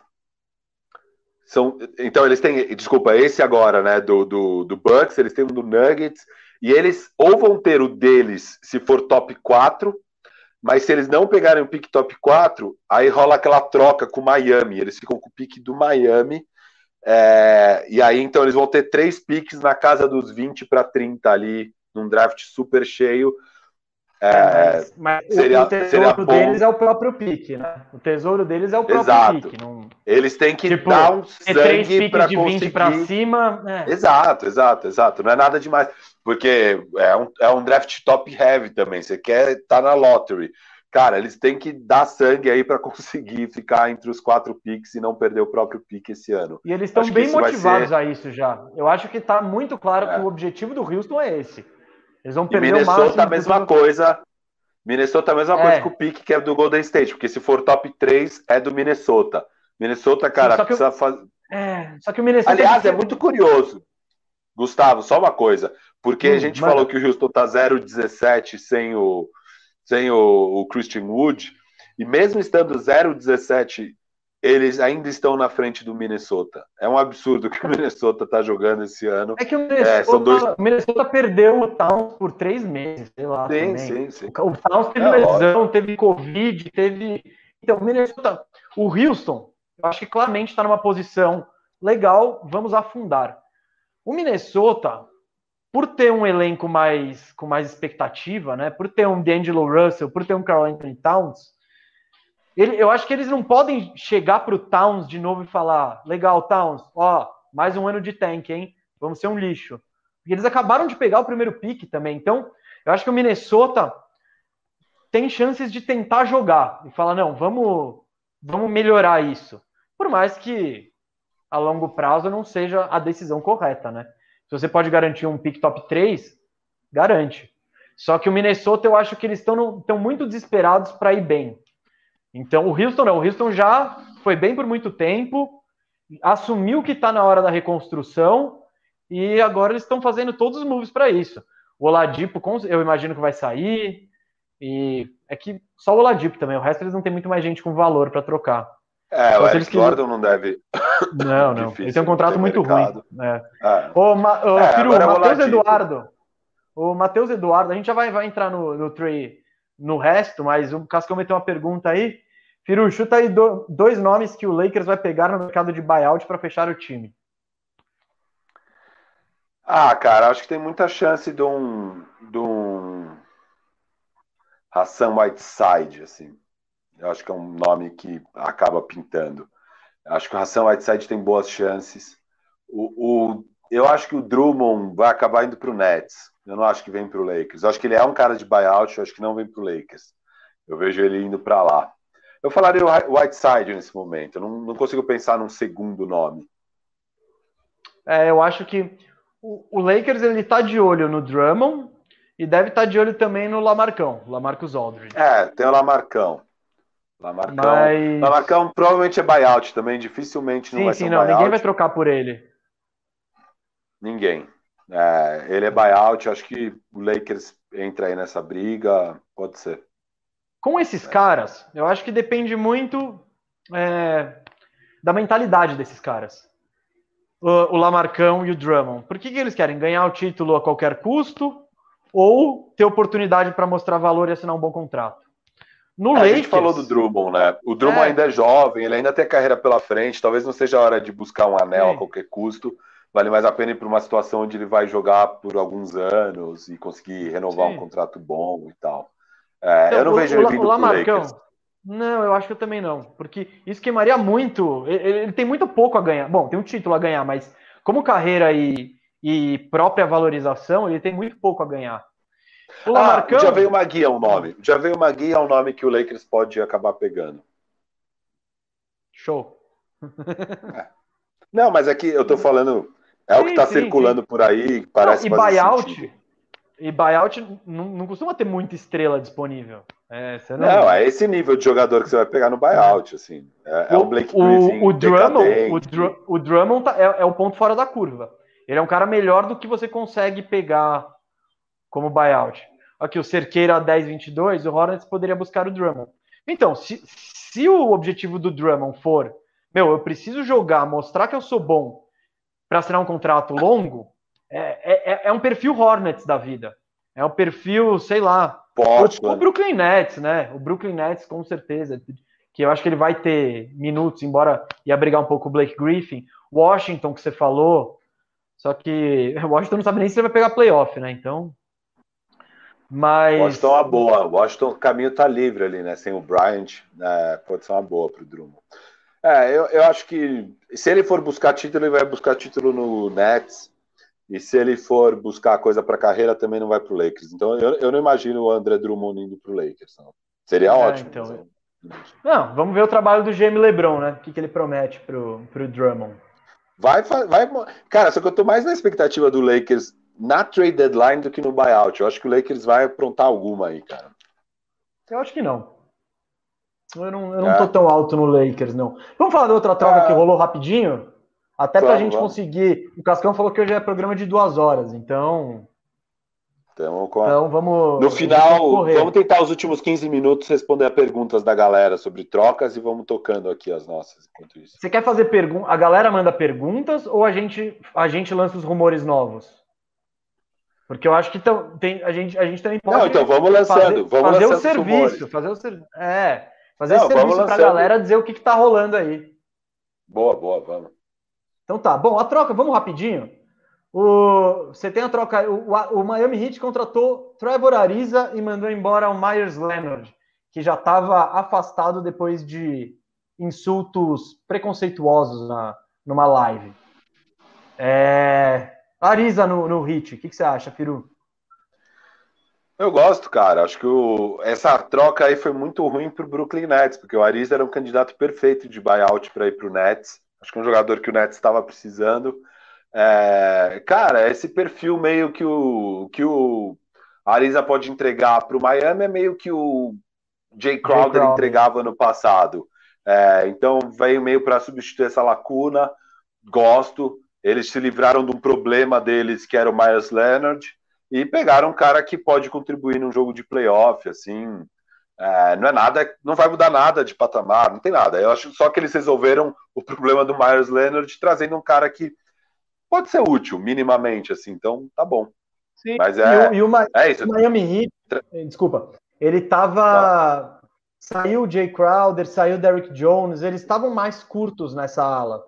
são, então eles têm, desculpa, esse agora, né, do, do, do Bucks, eles têm o do Nuggets, e eles ou vão ter o deles se for top quatro, mas se eles não pegarem o pick top quatro, aí rola aquela troca com o Miami, eles ficam com o pick do Miami, é, e aí então eles vão ter três picks na casa dos vinte para trinta ali, num draft super cheio. É, mas, mas seria, o tesouro seria deles é o próprio pique, né? O tesouro deles é o próprio Exato. pique. Não... Eles têm que tipo, dar um sangue para conseguir... vinte para cima... É. Exato, exato, exato. Não é nada demais. Porque é um, é um draft top heavy também. Você quer estar tá na lottery. cara, eles têm que dar sangue aí para conseguir ficar entre os quatro picks e não perder o próprio pick esse ano. E eles estão acho bem motivados ser... a isso já. Eu acho que tá muito claro é. que o objetivo do Houston é esse. Eles vão perder e Minnesota o máximo. Tá a mesma do... coisa. Minnesota a mesma é. coisa que o pick que é do Golden State, porque se for top três é do Minnesota. Minnesota, cara, Sim, precisa eu... fazer... É, só que o Minnesota... Aliás, é muito curioso. Gustavo, só uma coisa. Porque hum, a gente mano. falou que o Houston tá zero dezessete sem o... sem o, o Christian Wood, e mesmo estando zero dezessete, eles ainda estão na frente do Minnesota. É um absurdo que o Minnesota está jogando esse ano. É que o Minnesota, é, são dois... o Minnesota perdeu o Towns por três meses, sei lá. Sim, sim, sim. O Towns teve é, lesão, óbvio. teve Covid, teve... Então, o Minnesota... O Houston, eu acho que claramente está numa posição legal, vamos afundar. O Minnesota... por ter um elenco mais, com mais expectativa, né? Por ter um D'Angelo Russell, por ter um Karl-Anthony Towns, ele, eu acho que eles não podem chegar para o Towns de novo e falar, legal, Towns, ó, mais um ano de tank, hein? Vamos ser um lixo. E eles acabaram de pegar o primeiro pick também, então eu acho que o Minnesota tem chances de tentar jogar e falar, não, vamos, vamos melhorar isso. Por mais que a longo prazo não seja a decisão correta, né? Se você pode garantir um pick top três, garante. Só que o Minnesota, eu acho que eles estão muito desesperados para ir bem. Então, o Houston não. O Houston já foi bem por muito tempo, assumiu que está na hora da reconstrução, e agora eles estão fazendo todos os moves para isso. O Oladipo, eu imagino que vai sair, e é que só o Oladipo também. O resto eles não tem muito mais gente com valor para trocar. É, então, o Eric Gordon não deve... Não, não. Difícil, ele tem um contrato tem muito mercado. ruim. É. É. Ô, Ma... Ô é, Firu, o Matheus Eduardo. O Matheus Eduardo, a gente já vai, vai entrar no, no Trey no resto, mas o Cascão meteu uma pergunta aí. Firu, chuta aí do, dois nomes que o Lakers vai pegar no mercado de buyout para fechar o time. Ah, cara, acho que tem muita chance de um... de um... Hassan Whiteside, assim. Eu acho que é um nome que acaba pintando. Acho que o Hassan Whiteside tem boas chances. O, o, eu acho que o Drummond vai acabar indo para o Nets. Eu não acho que vem para o Lakers. Eu acho que ele é um cara de buyout, eu acho que não vem para o Lakers. Eu vejo ele indo para lá. Eu falaria o Whiteside nesse momento. Eu não, não consigo pensar num segundo nome. É, eu acho que o, o Lakers ele está de olho no Drummond e deve estar tá de olho também no Lamarcão, Lamarcus Aldridge. É, tem o Lamarcão. Lamarcão, Mas... Lamarcão provavelmente é buyout também, dificilmente não sim, vai sim, ser um não, buyout. Ninguém vai trocar por ele. Ninguém. É, ele é buyout, acho que o Lakers entra aí nessa briga, pode ser. Com esses é. caras, eu acho que depende muito é, da mentalidade desses caras. O, o Lamarcão e o Drummond. Por que, que eles querem? Ganhar o título a qualquer custo ou ter oportunidade para mostrar valor e assinar um bom contrato? No é, a gente falou do Drummond, né? O Drummond é. ainda é jovem, ele ainda tem carreira pela frente, talvez não seja a hora de buscar um anel é. a qualquer custo, vale mais a pena ir para uma situação onde ele vai jogar por alguns anos e conseguir renovar Sim. um contrato bom e tal. É, então, eu não o, vejo ele vindo pro Lakers. Não, eu acho que eu também não, porque isso queimaria muito, ele, ele tem muito pouco a ganhar, bom, tem um título a ganhar, mas como carreira e, e própria valorização, ele tem muito pouco a ganhar. Ah, já veio uma guia ao nome. Já veio uma guia ao nome que o Lakers pode acabar pegando. Show. É. Não, mas aqui eu tô falando. É sim, o que tá sim, circulando sim. por aí. Parece não, e buyout. Sentido. E buyout não, não costuma ter muita estrela disponível. É, você não, não é esse nível de jogador que você vai pegar no buyout. Assim. É, o, é um Blake Griffin. O Drummond, o Drummond, o Drummond tá, é, é o ponto fora da curva. Ele é um cara melhor do que você consegue pegar. Como buyout. Aqui, o Cerqueira a dez vírgula vinte e dois, o Hornets poderia buscar o Drummond. Então, se, se o objetivo do Drummond for, meu, eu preciso jogar, mostrar que eu sou bom para assinar um contrato longo, é, é, é um perfil Hornets da vida. É um perfil, sei lá, o, o Brooklyn Nets, né? O Brooklyn Nets, com certeza, que eu acho que ele vai ter minutos, embora ia brigar um pouco o Blake Griffin. Washington, que você falou, só que o Washington não sabe nem se ele vai pegar playoff, né? Então... Mas... Washington é uma boa. Washington, o caminho tá livre ali, né? Sem o Bryant, né? Pode ser uma boa pro Drummond. É, eu, eu acho que se ele for buscar título, ele vai buscar título no Nets. E se ele for buscar coisa pra carreira, também não vai pro Lakers. Então eu, eu não imagino o André Drummond indo pro Lakers. Não. Seria é, ótimo. Então... Não, vamos ver o trabalho do G M LeBron, né? O que, que ele promete pro, pro Drummond. Vai, vai... Cara, só que eu tô mais na expectativa do Lakers na trade deadline do que no buyout. Eu acho que o Lakers vai aprontar alguma aí, cara. Eu acho que não. Eu não, eu não é. tô tão alto no Lakers, não. Vamos falar da outra troca é. que rolou rapidinho? Até vamos, pra gente vamos. conseguir... O Cascão falou que hoje é programa de duas horas, então... Então, com... então vamos... No final, vamos tentar os últimos quinze minutos responder a perguntas da galera sobre trocas e vamos tocando aqui as nossas enquanto isso. Você quer fazer perguntas? A galera manda perguntas ou a gente, a gente lança os rumores novos? Porque eu acho que tão, tem, a, gente, a gente também pode... Não, então vamos lançando. Fazer, vamos fazer lançando o serviço. Fazer o serviço. É... Fazer Não, esse serviço para a galera dizer o que está rolando aí. Boa, boa, vamos. Então tá. Bom, a troca, vamos rapidinho. O, você tem a troca... O, o Miami Heat contratou Trevor Ariza e mandou embora o Myers Leonard, que já estava afastado depois de insultos preconceituosos na, numa live. É, Ariza no, no Heat, o que, que você acha, Firu? Eu gosto, cara. Acho que o... essa troca aí foi muito ruim pro Brooklyn Nets, porque o Ariza era um candidato perfeito de buyout para ir pro Nets. Acho que é um jogador que o Nets estava precisando. É... Cara, esse perfil meio que o que o Ariza pode entregar pro Miami é meio que o Jay Crowder, Jay Crowder. entregava no passado. É... Então veio meio para substituir essa lacuna. Gosto. Eles se livraram de um problema deles, que era o Myers Leonard. E pegaram um cara que pode contribuir num jogo de playoff, assim, é, não é nada, não vai mudar nada de patamar, não tem nada. Eu acho só que eles resolveram o problema do Myers Leonard trazendo um cara que pode ser útil, minimamente, assim, então tá bom. Sim, mas é, e o, e o, é isso. O Miami Heat, desculpa, ele tava, não. saiu o Jay Crowder, saiu o Derrick Jones, eles estavam mais curtos nessa ala.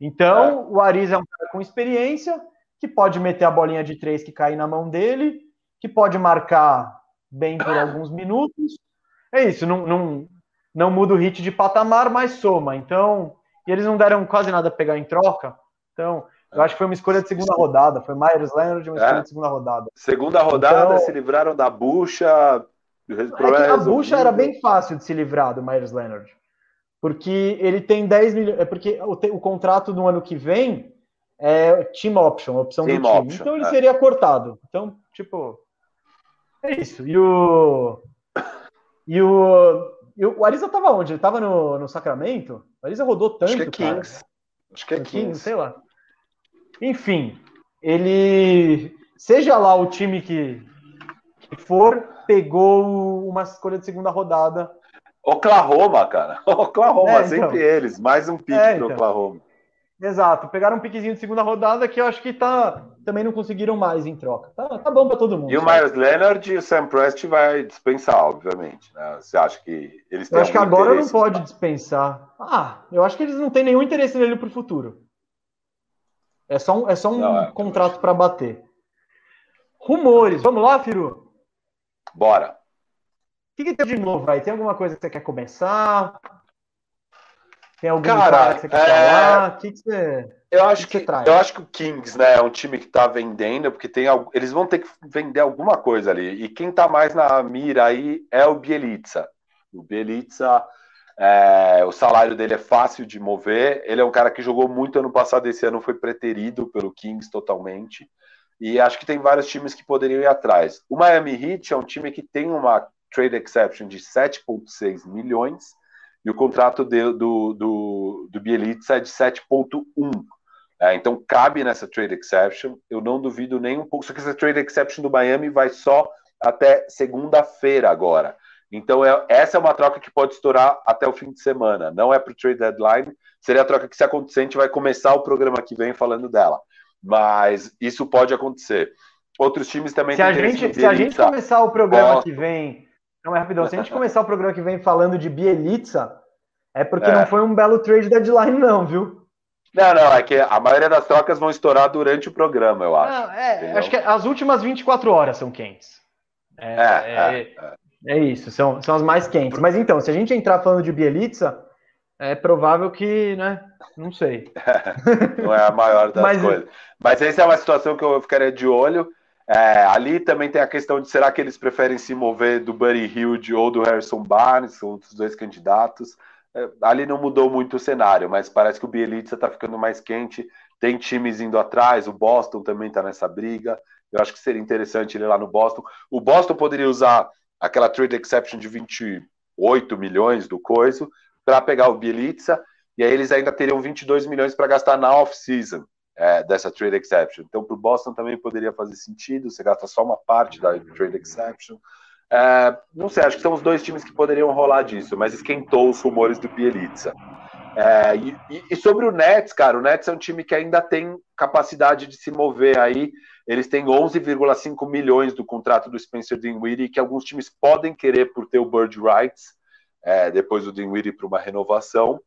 Então, é. o Ariza é um cara com experiência, que pode meter a bolinha de três que cai na mão dele, que pode marcar bem por alguns minutos. É isso, não, não, não muda o hit de patamar, mas soma. Então, e eles não deram quase nada a pegar em troca. Então, eu acho que foi uma escolha de segunda rodada. Foi Myers Leonard, uma escolha é. de segunda rodada. Segunda rodada, então, se livraram da bucha. É a bucha era bem fácil de se livrar do Myers Leonard. Porque ele tem dez milhões... É porque o, o contrato do ano que vem... É team option, opção team do time. Option, então ele é. seria cortado. Então, tipo, é isso. E o e o, e o Ariza tava onde? Ele tava no, no Sacramento? O Ariza rodou tanto, acho que é Kings. Cara. Acho que é Kings, sei lá. Enfim, ele, seja lá o time que, que for, pegou uma escolha de segunda rodada. Oklahoma, cara. Oklahoma, é, então. sempre eles. Mais um pick é, pro então. Oklahoma. Exato, pegaram um piquezinho de segunda rodada que eu acho que tá, também não conseguiram mais em troca. Tá, tá bom para todo mundo. E sabe? O Myers Leonard e o Sam Presti vai dispensar, obviamente. Né? Você acha que eles têm? Eu acho que agora não pode dispensar. Ah, eu acho que eles não têm nenhum interesse nele pro futuro. É só um, é só um não, é, contrato para bater. Rumores, vamos lá, Firu? Bora. O que, que tem de novo aí? Tem alguma coisa que você quer começar? Tem algum cara que você quer falar? É... Que que você... Eu acho que, que, que eu acho que o Kings, né, é um time que tá vendendo, porque tem eles vão ter que vender alguma coisa ali. E quem tá mais na mira aí é o Bielitsa. O Bielitsa, é... o salário dele é fácil de mover. Ele é um cara que jogou muito ano passado, esse ano foi preterido pelo Kings totalmente. E acho que tem vários times que poderiam ir atrás. O Miami Heat é um time que tem uma trade exception de sete vírgula seis milhões. E o contrato de, do, do, do Bielitsa é de sete vírgula um. É, então, cabe nessa trade exception. Eu não duvido nem um pouco. Só que essa trade exception do Miami vai só até segunda-feira agora. Então, é, essa é uma troca que pode estourar até o fim de semana. Não é para o trade deadline. Seria a troca que, se acontecer, a gente vai começar o programa que vem falando dela. Mas isso pode acontecer. Outros times também... Se, a gente, se a gente começar o programa gosta, que vem... Não, é rapidão. Se a gente começar o programa que vem falando de Bielitsa, é porque é. não foi um belo trade deadline, não, viu? Não, não, é que a maioria das trocas vão estourar durante o programa, eu acho. Não, é, acho que as últimas vinte e quatro horas são quentes. É, é, é, é. é isso, são, são as mais quentes. Mas então, se a gente entrar falando de Bielitsa, é provável que, né, não sei. É, não é a maior das Mas, coisas. Mas essa é uma situação que eu ficaria de olho. É, ali também tem a questão de será que eles preferem se mover do Buddy Hield ou do Harrison Barnes, são outros dois candidatos. É, ali não mudou muito o cenário, mas parece que o Bielitsa está ficando mais quente, tem times indo atrás, o Boston também está nessa briga, eu acho que seria interessante ele lá no Boston. O Boston poderia usar aquela trade exception de vinte e oito milhões do Coiso para pegar o Bielitsa, e aí eles ainda teriam vinte e dois milhões para gastar na off-season. É, dessa trade exception, então para o Boston também poderia fazer sentido, você gasta só uma parte da trade exception. É, não sei, acho que são os dois times que poderiam rolar disso, mas esquentou os rumores do Bielitsa. É, e, e sobre o Nets, cara, o Nets é um time que ainda tem capacidade de se mover aí, eles têm onze vírgula cinco milhões do contrato do Spencer Dinwiddie, que alguns times podem querer por ter o Bird Rights, é, depois do Dinwiddie para uma renovação.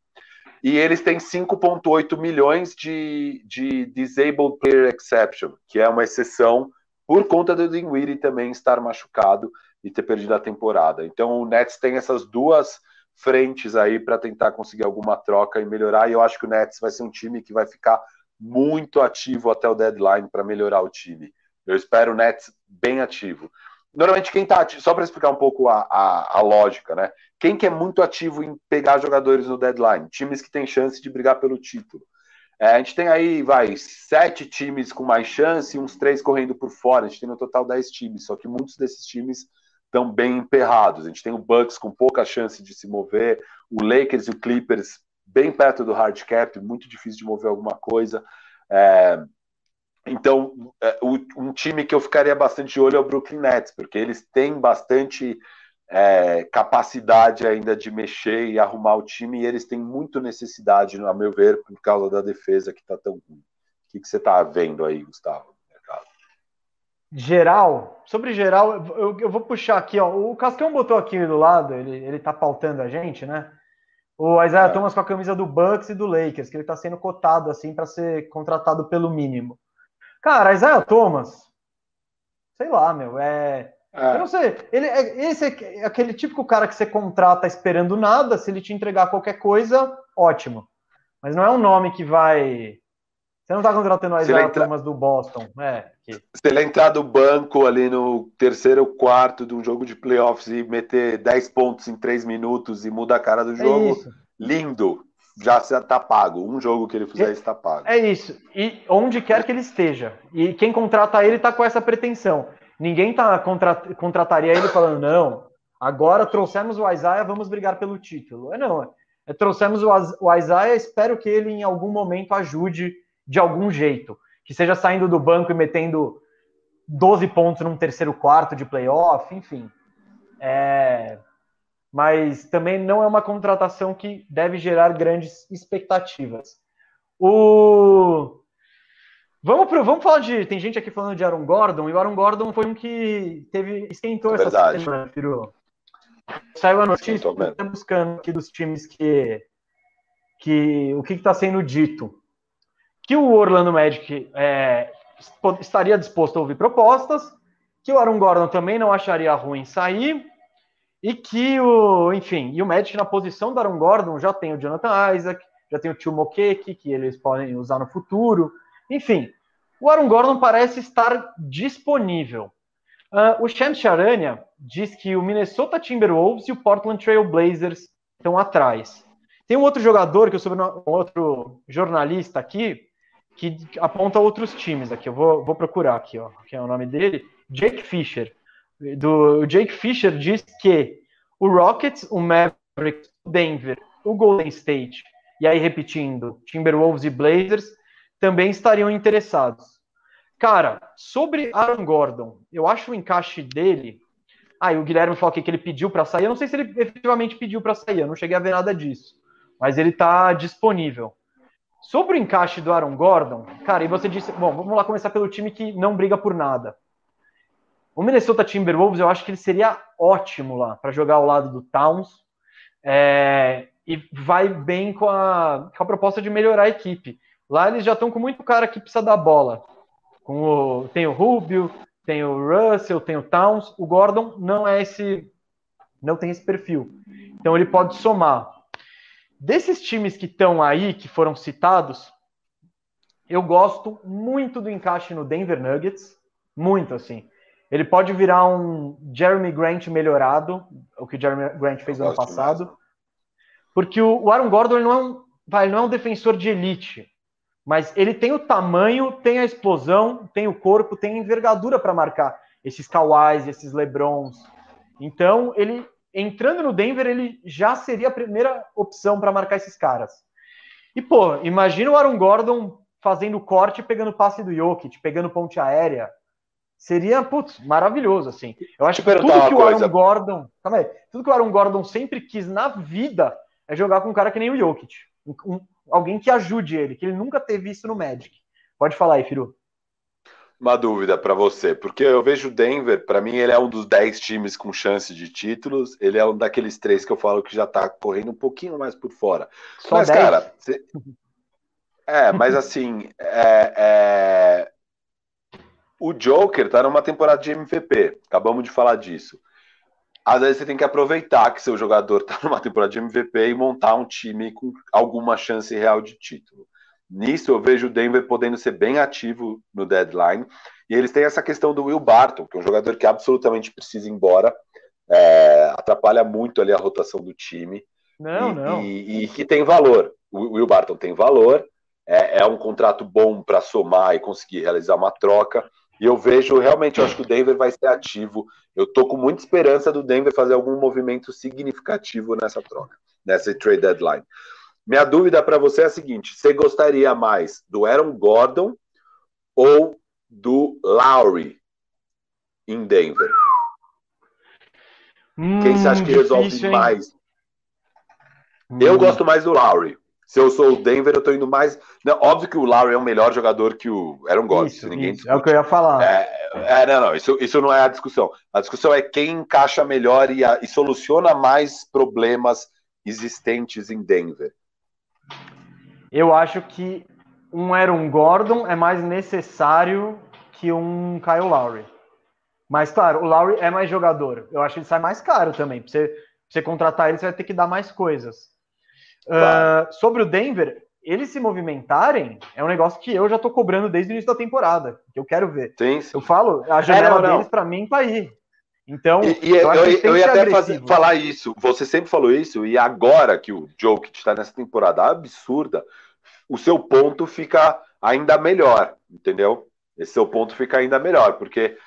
E eles têm cinco vírgula oito milhões de, de Disabled Player Exception, que é uma exceção por conta do Dinwiddie também estar machucado e ter perdido a temporada. Então o Nets tem essas duas frentes aí para tentar conseguir alguma troca e melhorar, e eu acho que o Nets vai ser um time que vai ficar muito ativo até o deadline para melhorar o time. Eu espero o Nets bem ativo. Normalmente quem está ativo, só para explicar um pouco a, a, a lógica, né? Quem que é muito ativo em pegar jogadores no deadline? Times que têm chance de brigar pelo título. É, a gente tem aí, vai, sete times com mais chance e uns três correndo por fora. A gente tem no total dez times, só que muitos desses times estão bem emperrados. A gente tem o Bucks com pouca chance de se mover, o Lakers e o Clippers bem perto do hard cap, muito difícil de mover alguma coisa. É... Então, um time que eu ficaria bastante de olho é o Brooklyn Nets, porque eles têm bastante é, capacidade ainda de mexer e arrumar o time, e eles têm muita necessidade, a meu ver, por causa da defesa que está tão ruim. O que, que você está vendo aí, Gustavo? Geral, sobre geral, eu, eu vou puxar aqui, ó, o Cascão botou aqui do lado, ele, ele tá pautando a gente, né? O Isaiah é. Thomas com a camisa do Bucks e do Lakers, que ele está sendo cotado assim para ser contratado pelo mínimo. Cara, Isaiah Thomas, sei lá, meu, é... é. Eu não sei, ele, é, esse é aquele típico cara que você contrata esperando nada, se ele te entregar qualquer coisa, ótimo. Mas não é um nome que vai... Você não tá contratando o Isaiah entra... Thomas do Boston, é. Que... Se ele entrar do banco ali no terceiro ou quarto de um jogo de playoffs e meter dez pontos em três minutos e muda a cara do jogo, é isso. Lindo. Já está pago. Um jogo que ele fizer está pago. É isso. E onde quer que ele esteja. E quem contrata ele está com essa pretensão. Ninguém tá contra... contrataria ele falando, não, agora trouxemos o Isaiah, vamos brigar pelo título. É não. É, trouxemos o Isaiah, espero que ele em algum momento ajude de algum jeito. Que seja saindo do banco e metendo doze pontos num terceiro quarto de playoff, enfim. É... Mas também não é uma contratação que deve gerar grandes expectativas. O... Vamos, pro... Vamos falar de... Tem gente aqui falando de Aaron Gordon, e o Aaron Gordon foi um que teve... esquentou é essa semana, Firu. Saiu a notícia, está buscando aqui dos times que... que... o que está sendo dito. Que o Orlando Magic é... estaria disposto a ouvir propostas, que o Aaron Gordon também não acharia ruim sair, e que o, enfim, e o Magic na posição do Aaron Gordon já tem o Jonathan Isaac, já tem o Tio Moqueque, que eles podem usar no futuro. Enfim, o Aaron Gordon parece estar disponível. Uh, o Shams Charania diz que o Minnesota Timberwolves e o Portland Trail Blazers estão atrás. Tem um outro jogador, que eu soube um outro jornalista aqui, que aponta outros times aqui. Eu vou, vou procurar aqui, ó, que é o nome dele, Jake Fisher. Do Jake Fisher diz que o Rockets, o Mavericks, o Denver, o Golden State, e aí repetindo, Timberwolves e Blazers, também estariam interessados. Cara, sobre Aaron Gordon, eu acho o encaixe dele... Ah, e o Guilherme falou aqui que ele pediu para sair, eu não sei se ele efetivamente pediu para sair, eu não cheguei a ver nada disso, mas ele está disponível. Sobre o encaixe do Aaron Gordon, cara, e você disse... Bom, vamos lá começar pelo time que não briga por nada. O Minnesota Timberwolves, eu acho que ele seria ótimo lá para jogar ao lado do Towns, é, e vai bem com a, com a proposta de melhorar a equipe. Lá eles já estão com muito cara que precisa da bola. Com o, tem o Rubio, tem o Russell, tem o Towns. O Gordon não é esse, não tem esse perfil. Então ele pode somar. Desses times que estão aí, que foram citados, eu gosto muito do encaixe no Denver Nuggets. Muito, assim. Ele pode virar um Jeremy Grant melhorado, o que o Jeremy Grant fez ano passado. Mesmo. Porque o Aaron Gordon ele não, é um, ele não é um defensor de elite, mas ele tem o tamanho, tem a explosão, tem o corpo, tem a envergadura para marcar esses Kawhis, esses LeBrons. Então, ele entrando no Denver, ele já seria a primeira opção para marcar esses caras. E, pô, imagina o Aaron Gordon fazendo corte, pegando passe do Jokic, pegando ponte aérea. Seria, putz, maravilhoso, assim. Eu acho que tudo que o Aaron Gordon... Calma aí. Tudo que o Aaron Gordon sempre quis na vida é jogar com um cara que nem o Jokic. Um, um, alguém que ajude ele, que ele nunca teve isso no Magic. Pode falar aí, Firu. Uma dúvida para você, porque eu vejo o Denver, para mim ele é um dos dez times com chance de títulos, ele é um daqueles três que eu falo que já tá correndo um pouquinho mais por fora. Só mas, dez? Cara, você... é, mas assim, é, é... o Joker tá numa temporada de M V P, acabamos de falar disso. Às vezes você tem que aproveitar que seu jogador tá numa temporada de M V P e montar um time com alguma chance real de título. Nisso eu vejo o Denver podendo ser bem ativo no deadline, e eles têm essa questão do Will Barton, que é um jogador que absolutamente precisa ir embora, é, atrapalha muito ali a rotação do time, não, e, não. E, e que tem valor, o Will Barton tem valor, é, é um contrato bom para somar e conseguir realizar uma troca, e eu vejo, realmente eu acho que o Denver vai ser ativo, eu tô com muita esperança do Denver fazer algum movimento significativo nessa troca, nessa trade deadline. Minha dúvida para você é a seguinte, você gostaria mais do Aaron Gordon ou do Lowry em Denver? Hum, Quem você acha que resolve difícil, mais? Hum. Eu gosto mais do Lowry. Se eu sou o Denver, eu tô indo mais... Não, óbvio que o Lowry é um melhor jogador que o Aaron Gordon. Isso, ninguém isso. É o que eu ia falar. É, é, não, não, isso, isso não é a discussão. A discussão é quem encaixa melhor e, a, e soluciona mais problemas existentes em Denver. Eu acho que um Aaron Gordon é mais necessário que um Kyle Lowry. Mas, claro, o Lowry é mais jogador. Eu acho que ele sai mais caro também. Pra você, pra você contratar ele, você vai ter que dar mais coisas. Claro. Uh, sobre o Denver, eles se movimentarem é um negócio que eu já tô cobrando desde o início da temporada. Que eu quero ver. Sim, sim. Eu falo, a janela é, não, deles, não. pra mim, tá aí. Então, e, e eu, eu, eu ia até fazer, falar isso, você sempre falou isso, e agora que o Jokic está nessa temporada absurda, o seu ponto fica ainda melhor, entendeu? Esse seu ponto fica ainda melhor, porque,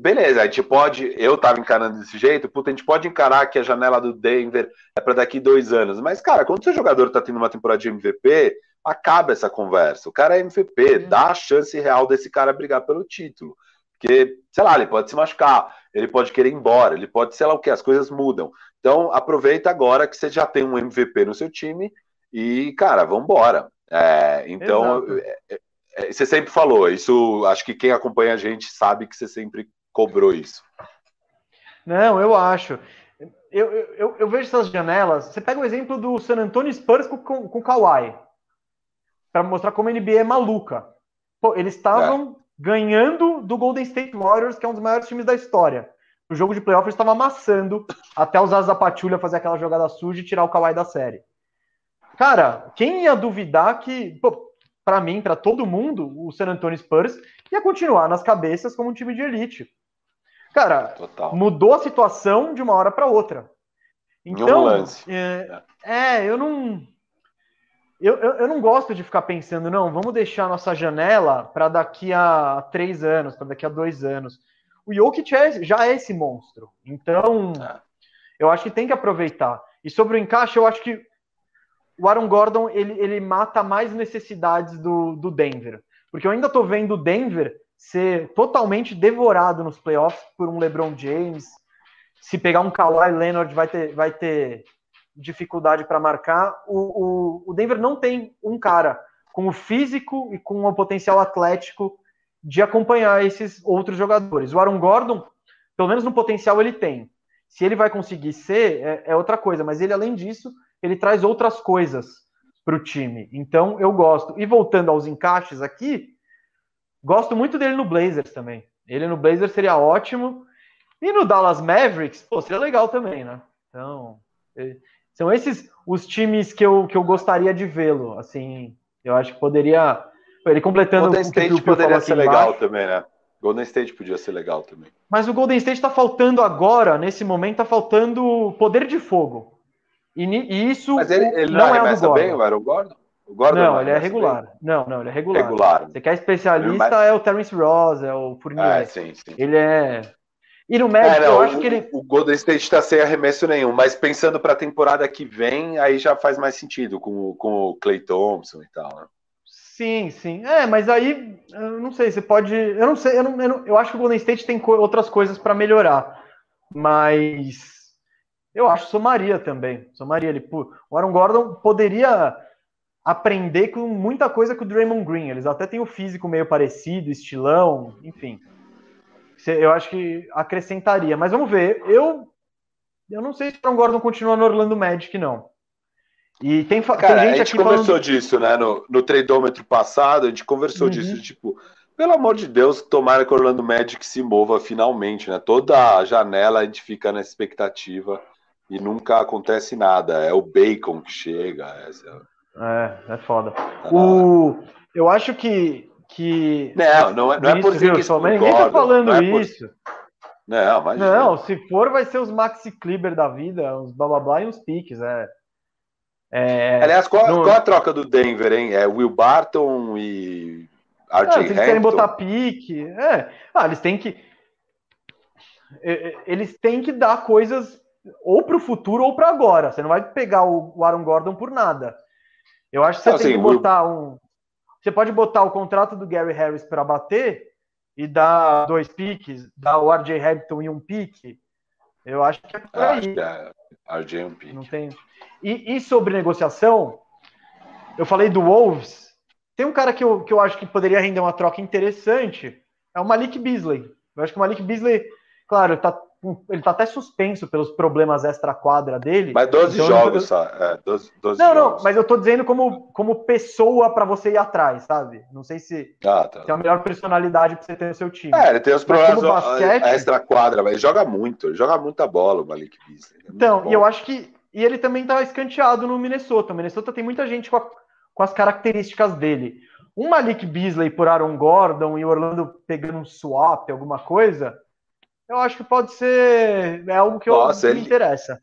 beleza, a gente pode, eu estava encarando desse jeito, puta, a gente pode encarar que a janela do Denver é para daqui dois anos, mas, cara, quando o seu jogador está tendo uma temporada de M V P, acaba essa conversa, o cara é M V P, hum. dá a chance real desse cara brigar pelo título. Porque, sei lá, ele pode se machucar, ele pode querer ir embora, ele pode, sei lá o que, as coisas mudam. Então, aproveita agora que você já tem um M V P no seu time e, cara, vambora. É, então, é, é, é, você sempre falou isso, acho que quem acompanha a gente sabe que você sempre cobrou isso. Não, eu acho. Eu, eu, eu vejo essas janelas, você pega o exemplo do San Antonio Spurs com, com, com o Kawhi, para mostrar como a N B A é maluca. Pô, eles estavam... É. ganhando do Golden State Warriors, que é um dos maiores times da história. O jogo de playoffs estava amassando até usar a Patchulha, fazer aquela jogada suja e tirar o Kawhi da série. Cara, quem ia duvidar que, para mim, para todo mundo, o San Antonio Spurs ia continuar nas cabeças como um time de elite. Cara, total. Mudou a situação de uma hora para outra. Então, lance. É, é, eu não... Eu, eu, eu não gosto de ficar pensando, não, vamos deixar a nossa janela para daqui a três anos, para daqui a dois anos. O Jokic é, já é esse monstro. Então, eu acho que tem que aproveitar. E sobre o encaixe, eu acho que o Aaron Gordon, ele, ele mata mais necessidades do, do Denver. Porque eu ainda estou vendo o Denver ser totalmente devorado nos playoffs por um LeBron James. Se pegar um Kawhi Leonard, vai ter... Vai ter dificuldade para marcar, o, o, o Denver não tem um cara com o físico e com o potencial atlético de acompanhar esses outros jogadores. O Aaron Gordon, pelo menos no potencial ele tem. Se ele vai conseguir ser, é, é outra coisa, mas ele, além disso, ele traz outras coisas para o time. Então, eu gosto. E voltando aos encaixes aqui, gosto muito dele no Blazers também. Ele no Blazers seria ótimo. E no Dallas Mavericks, pô, seria legal também, né? Então... Ele... São esses os times que eu, que eu gostaria de vê-lo, assim, eu acho que poderia, ele completando... O Golden State poderia ser legal também, né? Golden State podia ser legal também. Mas o Golden State tá faltando agora, nesse momento, tá faltando poder de fogo. E, e isso Mas ele, ele não, não arremessa é o bem, o Aaron Gordon? O Gordon não, não ele é regular. Bem. Não, não, ele é regular. regular. Você quer especialista, mas... é o Terrence Ross, é o Fournier. Ah, é, sim, sim. Ele é... E no médio, é, eu acho o, que ele... O Golden State está sem arremesso nenhum, mas pensando para a temporada que vem, aí já faz mais sentido com, com o Klay Thompson e tal, né? Sim, sim. É, mas aí, eu não sei, você pode... Eu não sei, eu, não, eu, não, eu acho que o Golden State tem co- outras coisas para melhorar, mas eu acho que somaria também. Somaria ele. Pô, o Aaron Gordon poderia aprender com muita coisa com o Draymond Green. Eles até têm o físico meio parecido, estilão, enfim... Eu acho que acrescentaria, mas vamos ver. Eu, eu não sei se o Aaron Gordon continua no Orlando Magic, não. E tem, fa- Cara, tem gente a gente aqui conversou falando... disso, né? No, no tradômetro passado, a gente conversou uhum. disso. Tipo, pelo amor de Deus, tomara que o Orlando Magic se mova finalmente, né? Toda a janela a gente fica na expectativa e nunca acontece nada. É o bacon que chega. É, é, é foda. Ah, o... Eu acho que. Que... Não, não é, não é por isso, viu, só, ninguém tá falando não é isso. Por... Não, mas não, se for, vai ser os Maxi Kleber da vida, uns blá blá blá e uns piques. É. É... Aliás, qual, no... qual a troca do Denver, hein? É Will Barton e R J Hampton? Eles querem botar pique. É. Ah, eles têm que. Eles têm que dar coisas ou pro futuro ou para agora. Você não vai pegar o Aaron Gordon por nada. Eu acho que você não, tem assim, que botar Will... um. Você pode botar o contrato do Gary Harris para bater e dar dois piques, dar o R J Hampton e um pique. Eu acho que é por aí. R J um pique. Não tem... e, e sobre negociação, eu falei do Wolves. Tem um cara que eu, que eu acho que poderia render uma troca interessante, é o Malik Beasley. Eu acho que o Malik Beasley, claro, ele tá, ele tá até suspenso pelos problemas extra-quadra dele. Mas doze então, jogos, eu... é, doze, doze não, jogos. Não, mas eu tô dizendo como, como pessoa pra você ir atrás, sabe? Não sei se ah, tá. tem a melhor personalidade pra você ter no seu time. É, ele tem os problemas basquete... extra-quadra, mas ele joga muito, ele joga muita bola o Malik Beasley. É então, bom. E eu acho que... E ele também tá escanteado no Minnesota. O Minnesota tem muita gente com, a, com as características dele. Um Malik Beasley por Aaron Gordon e Orlando pegando um swap, alguma coisa... Eu acho que pode ser é algo que, Nossa, eu, que ele... me interessa.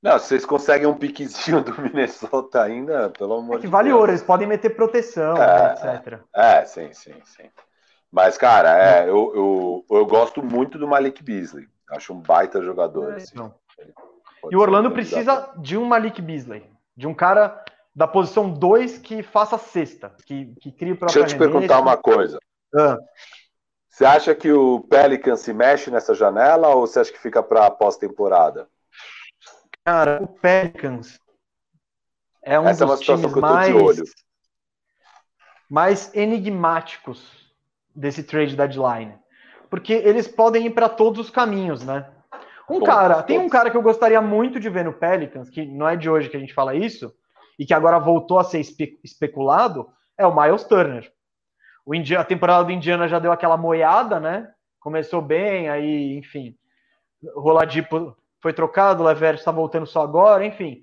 Não, se vocês conseguem um piquezinho do Minnesota ainda, pelo amor é que de vale Deus. Ouro, eles podem meter proteção, é, né, etcétera. É, sim, sim, sim. Mas, cara, é, eu, eu, eu gosto muito do Malik Beasley. Acho um baita jogador. É, assim. E o Orlando precisa de um Malik Beasley, de um cara da posição dois que faça cesta, que, que crie o próprio. Deixa eu te remessa. perguntar uma coisa. Ah. Você acha que o Pelican se mexe nessa janela ou você acha que fica para a pós-temporada? Cara, o Pelicans é um Essa dos é times mais, mais enigmáticos desse trade deadline. Porque eles podem ir para todos os caminhos, né? Um Bom, cara, tem um cara que eu gostaria muito de ver no Pelicans, que não é de hoje que a gente fala isso, e que agora voltou a ser espe- especulado, é o Miles Turner. O Indiana, a temporada do Indiana já deu aquela moiada, né? Começou bem, aí, enfim. O Roladipo foi trocado, o Leverett está voltando só agora, enfim.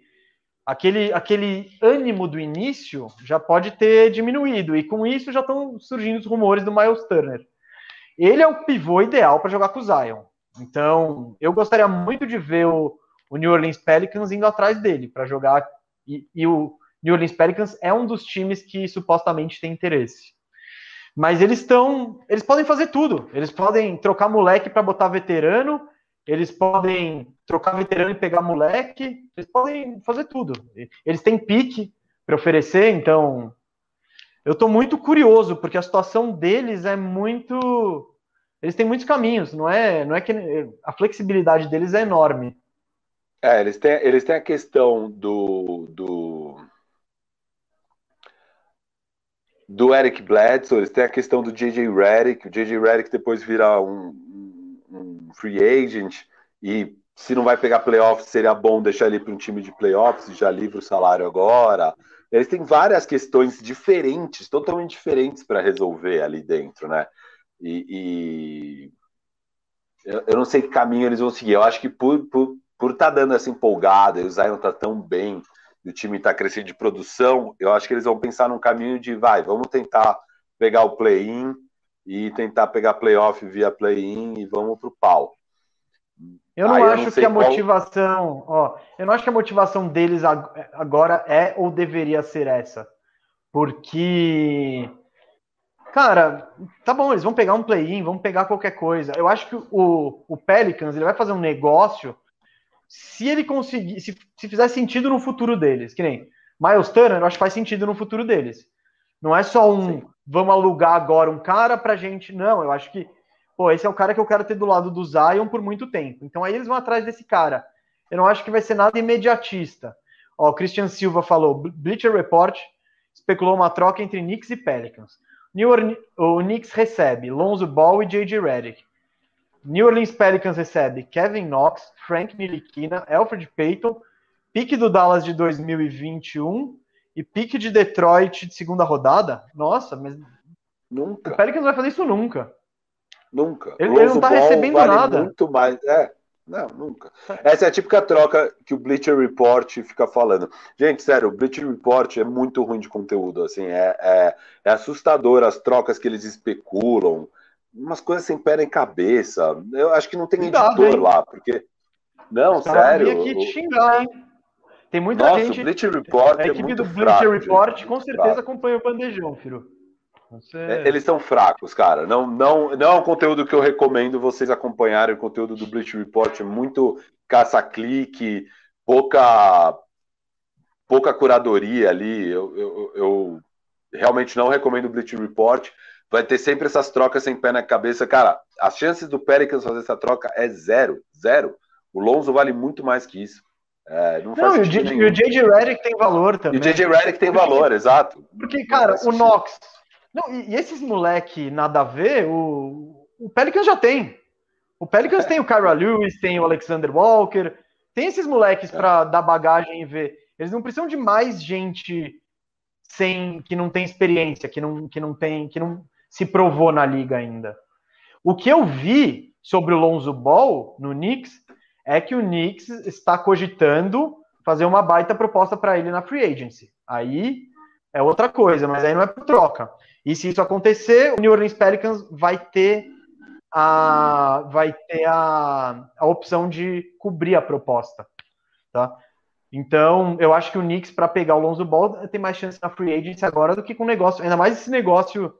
Aquele, aquele ânimo do início já pode ter diminuído, e com isso já estão surgindo os rumores do Miles Turner. Ele é o pivô ideal para jogar com o Zion. Então, eu gostaria muito de ver o, o New Orleans Pelicans indo atrás dele para jogar. E, e o New Orleans Pelicans é um dos times que supostamente tem interesse. Mas eles estão... Eles podem fazer tudo. Eles podem trocar moleque para botar veterano. Eles podem trocar veterano e pegar moleque. Eles podem fazer tudo. Eles têm pique para oferecer, então... Eu estou muito curioso, porque a situação deles é muito... Eles têm muitos caminhos, não é, não é que... A flexibilidade deles é enorme. É, eles têm, eles têm a questão do... do... do Eric Bledsoe, eles têm a questão do J J Redick, o J J Redick depois vira um, um free agent, e se não vai pegar playoffs, seria bom deixar ele para um time de playoffs, já livra o salário agora. Eles têm várias questões diferentes, totalmente diferentes para resolver ali dentro, né? E, e... Eu, eu não sei que caminho eles vão seguir, eu acho que por por, por tá dando essa empolgada, e o Zion tá tão bem... o time está crescendo de produção, eu acho que eles vão pensar num caminho de, vai, vamos tentar pegar o play-in, e tentar pegar playoff via play-in e vamos pro pau. Eu não Aí, acho eu não que a qual... motivação, ó, eu não acho que a motivação deles agora é ou deveria ser essa. Porque, cara, tá bom, eles vão pegar um play-in, vão pegar qualquer coisa. Eu acho que o, o Pelicans, ele vai fazer um negócio se ele conseguir, se, se fizer sentido no futuro deles, que nem Myles Turner, eu acho que faz sentido no futuro deles. Não é só um, Sim. vamos alugar agora um cara pra gente, não, eu acho que pô, esse é o cara que eu quero ter do lado do Zion por muito tempo. Então aí eles vão atrás desse cara. Eu não acho que vai ser nada imediatista. Ó, o Christian Silva falou, Bleacher Report especulou uma troca entre Knicks e Pelicans. New Orleans, o Knicks recebe Lonzo Ball e J J Redick. New Orleans Pelicans recebe Kevin Knox, Frank Ntilikina, Elfrid Payton, pique do Dallas de dois mil e vinte e um e pique de Detroit de segunda rodada. Nossa, mas nunca. O Pelicans não vai fazer isso nunca. Nunca. Ele, ele não tá recebendo vale nada. Muito mais. É, não, nunca. Essa é a típica troca que o Bleacher Report fica falando. Gente, sério, o Bleacher Report é muito ruim de conteúdo, assim, é, é, é assustador as trocas que eles especulam, umas coisas sem pé nem cabeça. Eu acho que não tem Cuidado, editor hein? lá, porque... Não, eu sério. Aqui te xingar, hein? Tem muita Nossa, gente... o Bleacher Report a é equipe muito do Bleacher fraco, Report gente, com certeza fraco. acompanha o Bandejão, Firu. Você... Eles são fracos, cara. Não, não, não é um conteúdo que eu recomendo vocês acompanharem. O conteúdo do Bleacher Report é muito caça-clique, pouca, pouca curadoria ali. Eu, eu, eu realmente não recomendo o Bleacher Report. Vai ter sempre essas trocas sem pé na cabeça. Cara, as chances do Pelicans fazer essa troca é zero. Zero. O Lonzo vale muito mais que isso. É, não, não faz e, o e o J J Redick tem valor também. E o J J Redick tem porque, valor, exato. Porque, cara, o Knox... Não, e esses moleque nada a ver, o, o Pelicans já tem. O Pelicans é. tem o Kira Lewis, tem o Alexander Walker, tem esses moleques é. para dar bagagem e ver. Eles não precisam de mais gente sem, que não tem experiência, que não, que não tem, que não se provou na liga ainda. O que eu vi sobre o Lonzo Ball no Knicks é que o Knicks está cogitando fazer uma baita proposta para ele na free agency. Aí é outra coisa, mas aí não é por troca. E se isso acontecer, o New Orleans Pelicans vai ter a, vai ter a, a opção de cobrir a proposta. Tá? Então, eu acho que o Knicks, para pegar o Lonzo Ball, tem mais chance na free agency agora do que com o negócio. Ainda mais esse negócio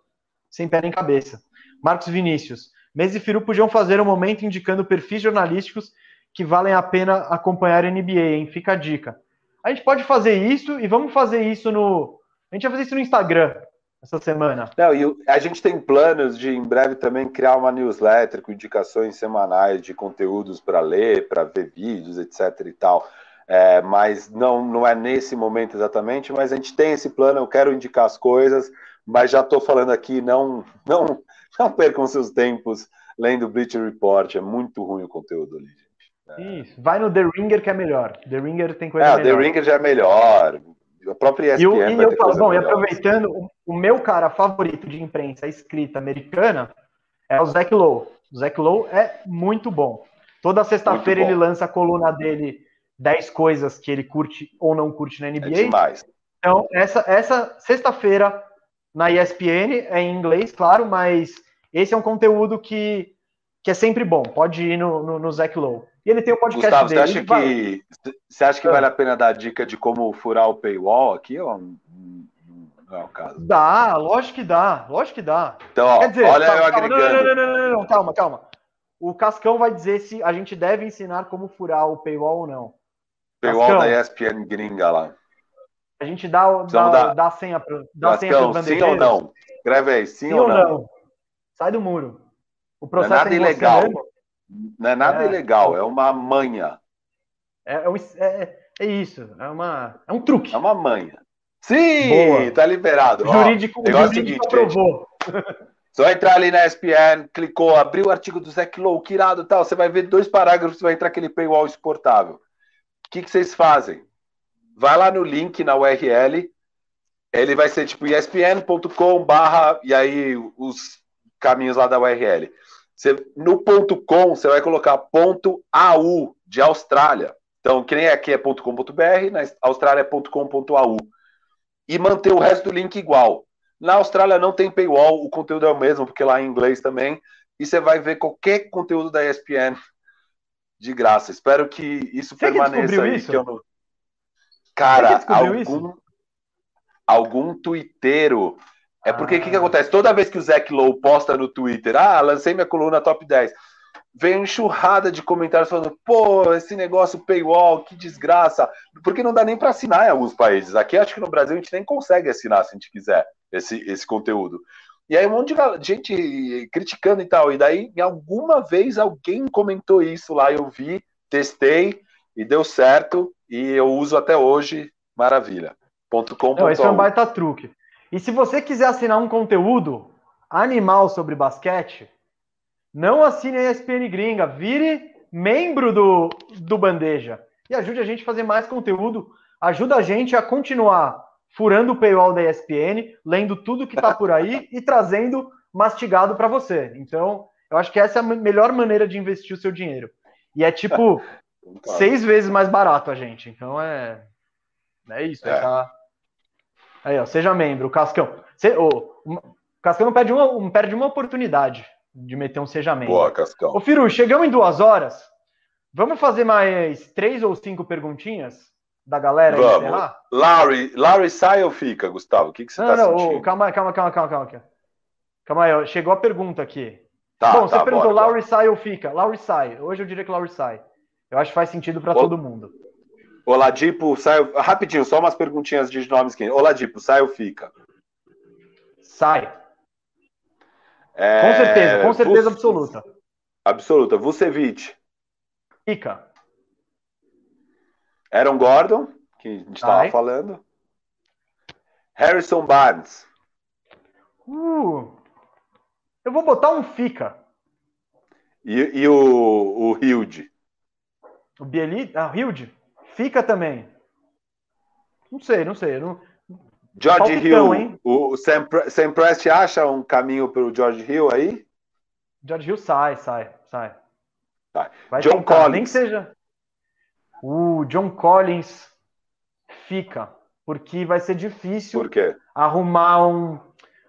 sem pé nem cabeça. Marcos Vinícius. Mesa e Firu podiam fazer um momento indicando perfis jornalísticos que valem a pena acompanhar a N B A, hein? Fica a dica. A gente pode fazer isso e vamos fazer isso no... A gente vai fazer isso no Instagram. Essa semana. Não, e a gente tem planos de, em breve, também criar uma newsletter com indicações semanais de conteúdos para ler, para ver vídeos, etcétera e tal. É, mas não, não é nesse momento exatamente, mas a gente tem esse plano, eu quero indicar as coisas, mas já estou falando aqui, não, não, não percam seus tempos lendo Bleacher Report, é muito ruim o conteúdo ali, gente. É. Isso, vai no The Ringer que é melhor. The Ringer tem coisa é, melhor. É, The Ringer já é melhor. A própria E, o, e eu falo, bom, e aproveitando, o, o meu cara favorito de imprensa escrita americana é o Zach Lowe. O Zach Lowe é muito bom. Toda sexta-feira ele lança a coluna dele dez coisas que ele curte ou não curte na N B A. É demais. Então, essa, essa sexta-feira na E S P N é em inglês, claro, mas esse é um conteúdo que, que é sempre bom. Pode ir no, no, no Zach Lowe. E ele tem o podcast Gustavo, dele. Você acha, que, você acha que vale a pena dar a dica de como furar o paywall aqui? Ou não é o caso? Dá, lógico que dá. Lógico que dá. Então, ó, Quer dizer, olha calma, eu agregando. Não, não, não, não, não, não, calma, calma. O Cascão vai dizer se a gente deve ensinar como furar o paywall ou não. Paywall Cascão, da E S P N gringa lá. A gente dá, dá, dá, dá a senha para o Sim ou não? Escreve aí, sim, sim ou não? não? Sai do muro. O processo é nada é ilegal. Não é nada é, ilegal, é uma manha. É, é, é isso, é, uma, é um truque. É uma manha. Sim, Boa. tá liberado. O jurídico, Ó, o jurídico aprovou. Só entrar ali na E S P N, clicou, abriu o artigo do Zach Lowe, que irado, tal. Você vai ver dois parágrafos, vai entrar aquele paywall exportável. O que, que vocês fazem? Vai lá no link, na U R L, ele vai ser tipo E S P N ponto com barra, e aí os caminhos lá da U R L. Você, no ponto .com, você vai colocar ponto .au de Austrália. Então, que nem aqui é ponto com ponto b r, na Austrália é ponto com ponto a u. E manter o resto do link igual. Na Austrália não tem paywall, o conteúdo é o mesmo, porque lá é em inglês também, e você vai ver qualquer conteúdo da E S P N de graça. Espero que isso você permaneça que aí. Isso? Que eu não... Cara, que algum, isso? algum tuiteiro... É porque o ah. que, que acontece? Toda vez que o Zach Lowe posta no Twitter, ah, lancei minha coluna top dez, vem enxurrada de comentários falando, pô, esse negócio paywall, que desgraça. Porque não dá nem para assinar em alguns países. Aqui, acho que no Brasil, a gente nem consegue assinar, se a gente quiser, esse, esse conteúdo. E aí um monte de gente criticando e tal. E daí, alguma vez, alguém comentou isso lá, eu vi, testei, e deu certo, e eu uso até hoje, maravilha. .com. Não, esse é um baita truque. E se você quiser assinar um conteúdo animal sobre basquete, não assine a E S P N Gringa, vire membro do, do Bandeja e ajude a gente a fazer mais conteúdo, ajuda a gente a continuar furando o paywall da E S P N, lendo tudo que está por aí e trazendo mastigado para você. Então, eu acho que essa é a melhor maneira de investir o seu dinheiro. E é tipo seis vezes mais barato a gente. Então, é, é isso, é tá... Aí, ó, seja membro, o Cascão. Se, oh, o Cascão não perde uma, não perde uma oportunidade de meter um seja membro. Boa, Cascão. Ô, Firu, chegamos em duas horas. Vamos fazer mais três ou cinco perguntinhas da galera? Vamos. Aí, Larry, Larry sai ou fica, Gustavo? O que, que você não, tá não, sentindo? Oh, calma, calma, calma, calma, calma. Calma aí, ó, chegou a pergunta aqui. Tá, Bom, tá, você perguntou, bora, Larry bora. sai ou fica? Larry sai. Hoje eu diria que Larry sai. Eu acho que faz sentido para todo mundo. Oladipo, sai... Rapidinho, só umas perguntinhas de nomes quentes. Oladipo, sai ou fica? Sai. É... Com certeza, com certeza Vuc... absoluta. Absoluta. Vucevic. Fica. Aaron Gordon, que a gente estava falando. Harrison Barnes. Uh, eu vou botar um fica. E, e o Hilde? O Bieli? Ah, o Hilde? Fica também. Não sei, não sei. Não... George Hill, hein? O Sam, Sam Presti acha um caminho para o George Hill aí? George Hill sai, sai, sai. sai. Vai John tentar, Collins. Nem que seja. O John Collins fica, porque vai ser difícil Por quê? arrumar um...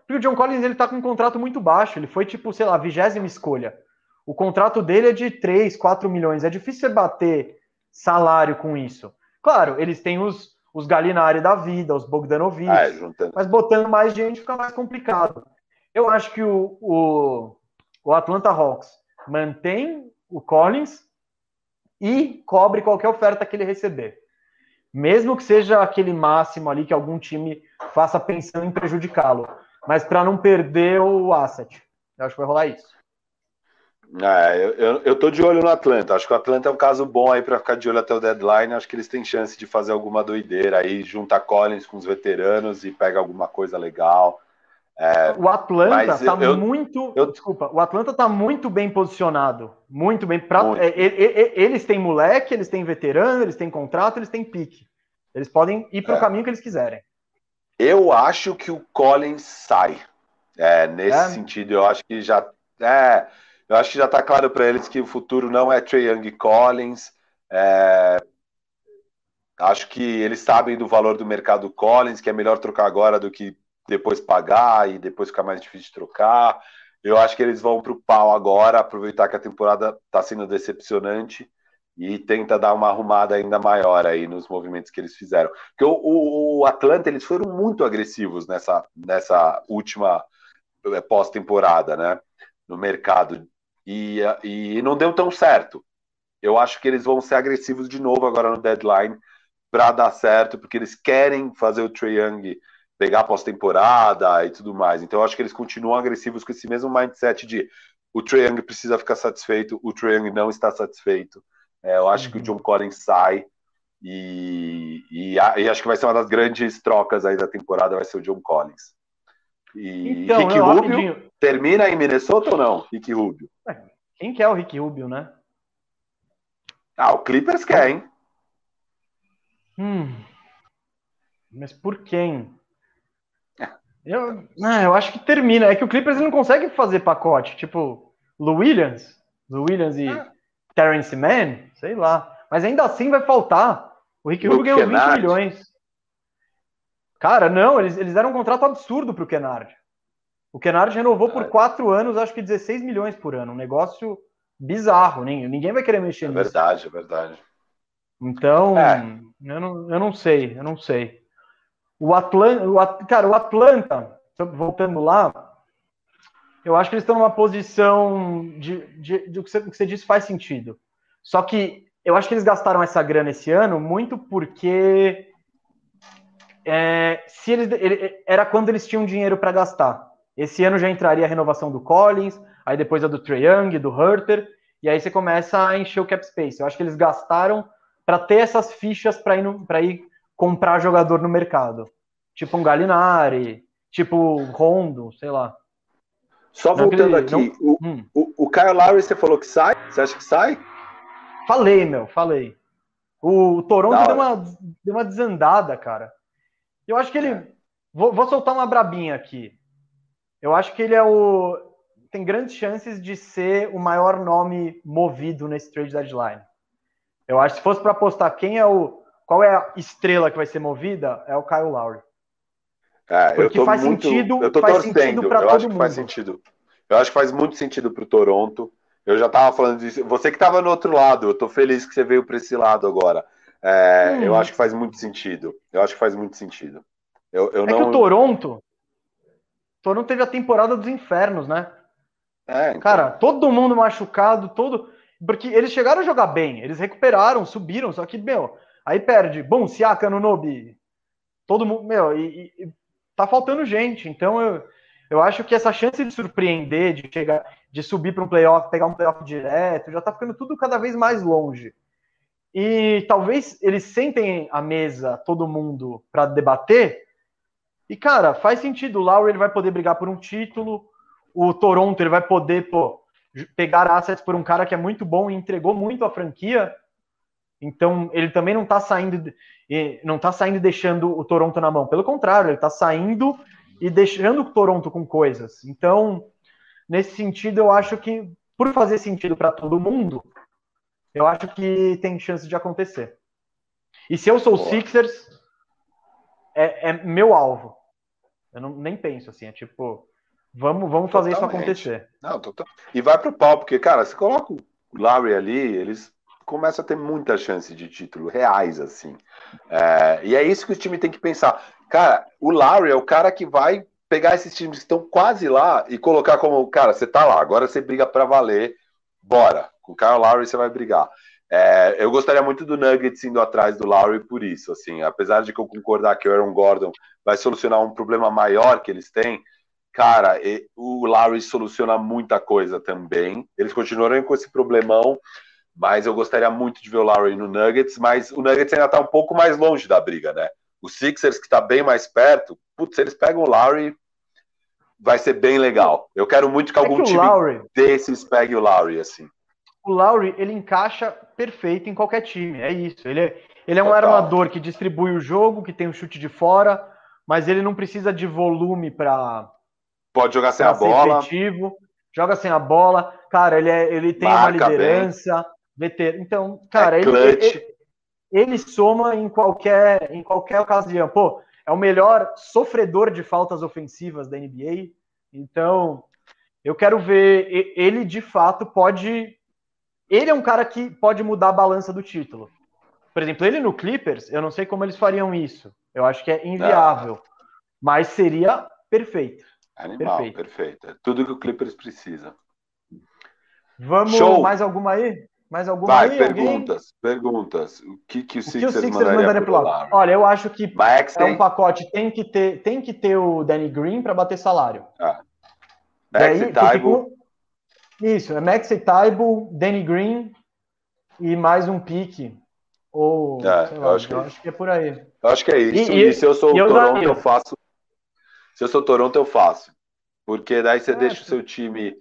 Porque o John Collins, ele tá com um contrato muito baixo. Ele foi, tipo, sei lá, vigésima escolha. O contrato dele é de três, quatro milhões. É difícil você bater... salário com isso. Claro, eles têm os, os Gallinari da vida, os Bogdanovic, ah, é, mas botando mais gente fica mais complicado. Eu acho que o, o, o Atlanta Hawks mantém o Collins e cobre qualquer oferta que ele receber. Mesmo que seja aquele máximo ali que algum time faça pensando em prejudicá-lo, mas para não perder o asset. Eu acho que vai rolar isso. É, eu, eu, eu tô de olho no Atlanta. Acho que o Atlanta é um caso bom aí para ficar de olho até o deadline. Acho que eles têm chance de fazer alguma doideira aí, juntar Collins com os veteranos e pega alguma coisa legal. É, o Atlanta tá eu, muito. Eu, desculpa, o Atlanta tá muito bem posicionado. Muito bem. Pra, muito. É, é, é, eles têm moleque, eles têm veterano, eles têm contrato, eles têm pique. Eles podem ir para o é. caminho que eles quiserem. Eu acho que o Collins sai. É, nesse é. sentido, eu acho que já. É. Eu acho que já está claro para eles que o futuro não é Trae Young e Collins. É... Acho que eles sabem do valor do mercado Collins, que é melhor trocar agora do que depois pagar e depois ficar mais difícil de trocar. Eu acho que eles vão para o pau agora, aproveitar que a temporada está sendo decepcionante e tenta dar uma arrumada ainda maior aí nos movimentos que eles fizeram. Porque o, o, o Atlanta, eles foram muito agressivos nessa, nessa última pós-temporada, né? No mercado. E, e não deu tão certo. Eu acho que eles vão ser agressivos de novo agora no deadline para dar certo, porque eles querem fazer o Trae Young pegar pós-temporada e tudo mais. Então eu acho que eles continuam agressivos com esse mesmo mindset de o Trae Young precisa ficar satisfeito, o Trae Young não está satisfeito. É, eu acho uhum. que o John Collins sai e, e, e acho que vai ser uma das grandes trocas aí da temporada, vai ser o John Collins. E então, Rick Rubio rapidinho. termina em Minnesota ou não? Rick Rubio. Quem quer o Rick Rubio, né? Ah, o Clippers quer, hein? Hum. Mas por quem? É. Eu, não, eu acho que termina. É que o Clippers não consegue fazer pacote. Tipo, Lou Williams. Lou Williams e ah. Terrence Mann. Sei lá. Mas ainda assim vai faltar. O Rick Rubio ganhou vinte milhões. Cara, não, eles, eles deram um contrato absurdo pro Kennard. O Kennard renovou por quatro anos, acho que dezesseis milhões por ano. Um negócio bizarro. Ninguém vai querer mexer é nisso. É verdade, é verdade. Então, é. Eu, não, eu não sei, eu não sei. O Atlanta, o At, cara, o Atlanta, voltando lá, eu acho que eles estão numa posição de o que você, que você disse faz sentido. Só que eu acho que eles gastaram essa grana esse ano muito porque é, se eles, ele, era quando eles tinham dinheiro para gastar. Esse ano já entraria a renovação do Collins, aí depois a do Trae Young, do Huerter, e aí você começa a encher o cap space. Eu acho que eles gastaram para ter essas fichas para ir, ir comprar jogador no mercado. Tipo um Gallinari, tipo Rondo, sei lá. Só não voltando aquele, aqui, não... o, hum. o, o Kyle Lowry, você falou que sai? Você acha que sai? Falei, meu, falei. O, o Toronto deu uma, deu uma desandada, cara. Eu acho que ele... Vou, vou soltar uma brabinha aqui. Eu acho que ele é o... tem grandes chances de ser o maior nome movido nesse trade deadline. Eu acho que se fosse para apostar quem é o... qual é a estrela que vai ser movida, é o Kyle Lowry. É, porque eu tô faz muito, sentido, eu tô faz torcendo. Sentido pra eu todo acho que mundo. Faz sentido. Eu acho que faz muito sentido pro Toronto. Eu já tava falando disso. Você que tava no outro lado, eu tô feliz que você veio para esse lado agora. É, hum. Eu acho que faz muito sentido. Eu acho que faz muito sentido. Eu, eu é não... que o Toronto... Toronto teve a temporada dos infernos, né? É, então... Cara, todo mundo machucado, todo... Porque eles chegaram a jogar bem, eles recuperaram, subiram, só que, meu, aí perde. Bom, Siaka, Anunoby, todo mundo, meu, e, e tá faltando gente. Então, eu, eu acho que essa chance de surpreender, de chegar, de subir para um playoff, pegar um playoff direto, já tá ficando tudo cada vez mais longe. E talvez eles sentem a mesa, todo mundo, para debater. E, cara, faz sentido. O Lowry ele vai poder brigar por um título. O Toronto ele vai poder pô, pegar assets por um cara que é muito bom e entregou muito à franquia. Então, ele também não tá saindo não tá saindo deixando o Toronto na mão. Pelo contrário, ele tá saindo e deixando o Toronto com coisas. Então, nesse sentido, eu acho que, por fazer sentido para todo mundo, eu acho que tem chance de acontecer. E se eu sou o Sixers... É, é meu alvo. Eu não, nem penso assim, é tipo, vamos, vamos fazer totalmente. Isso acontecer. Não, total... E vai pro pau, porque, cara, se coloca o Lowry ali, eles começam a ter muita chance de título, reais, assim. É, e é isso que o time tem que pensar. Cara, o Lowry é o cara que vai pegar esses times que estão quase lá e colocar como, cara, você tá lá, agora você briga pra valer, bora. Com o Kyle Lowry você vai brigar. É, eu gostaria muito do Nuggets indo atrás do Lowry por isso, assim, apesar de que eu concordar que o Aaron Gordon vai solucionar um problema maior que eles têm, cara, o Lowry soluciona muita coisa também, eles continuarão com esse problemão, mas eu gostaria muito de ver o Lowry no Nuggets, mas o Nuggets ainda tá um pouco mais longe da briga, né? O Sixers, que tá bem mais perto, putz, se eles pegam o Lowry, vai ser bem legal. Eu quero muito que algum time desses pegue o Lowry, assim. O Lowry, ele encaixa perfeito em qualquer time, é isso. Ele é, ele é um armador que distribui o jogo, que tem um chute de fora, mas ele não precisa de volume para... Pode jogar sem a bola. Efetivo. Joga sem a bola. Cara, ele, é, ele tem uma liderança. Veter... Então, cara, é ele, ele, ele soma em qualquer, em qualquer ocasião. Pô, é o melhor sofredor de faltas ofensivas da N B A. Então, eu quero ver... Ele, de fato, pode... Ele é um cara que pode mudar a balança do título. Por exemplo, ele no Clippers, eu não sei como eles fariam isso. Eu acho que é inviável. Não. Mas seria perfeito. Animal, perfeito. perfeito. É tudo que o Clippers precisa. Vamos, Show. mais alguma aí? Mais alguma Vai, aí? perguntas, alguém? perguntas. O que, que o Sixers, o que o Sixers mandaria, mandaria pro lado? Olha, eu acho que Max é tem... um pacote. Tem que ter, tem que ter o Danny Green para bater salário. Ah. Max Daí, e Taibo... Isso, é Maxey Taibo, Danny Green e mais um pique. Ou, é, sei lá, eu acho, que... eu acho que é por aí. Eu acho que é isso. E, e, e se eu sou o Toronto, daria. eu faço. Se eu sou Toronto, eu faço. Porque daí você é, deixa o seu time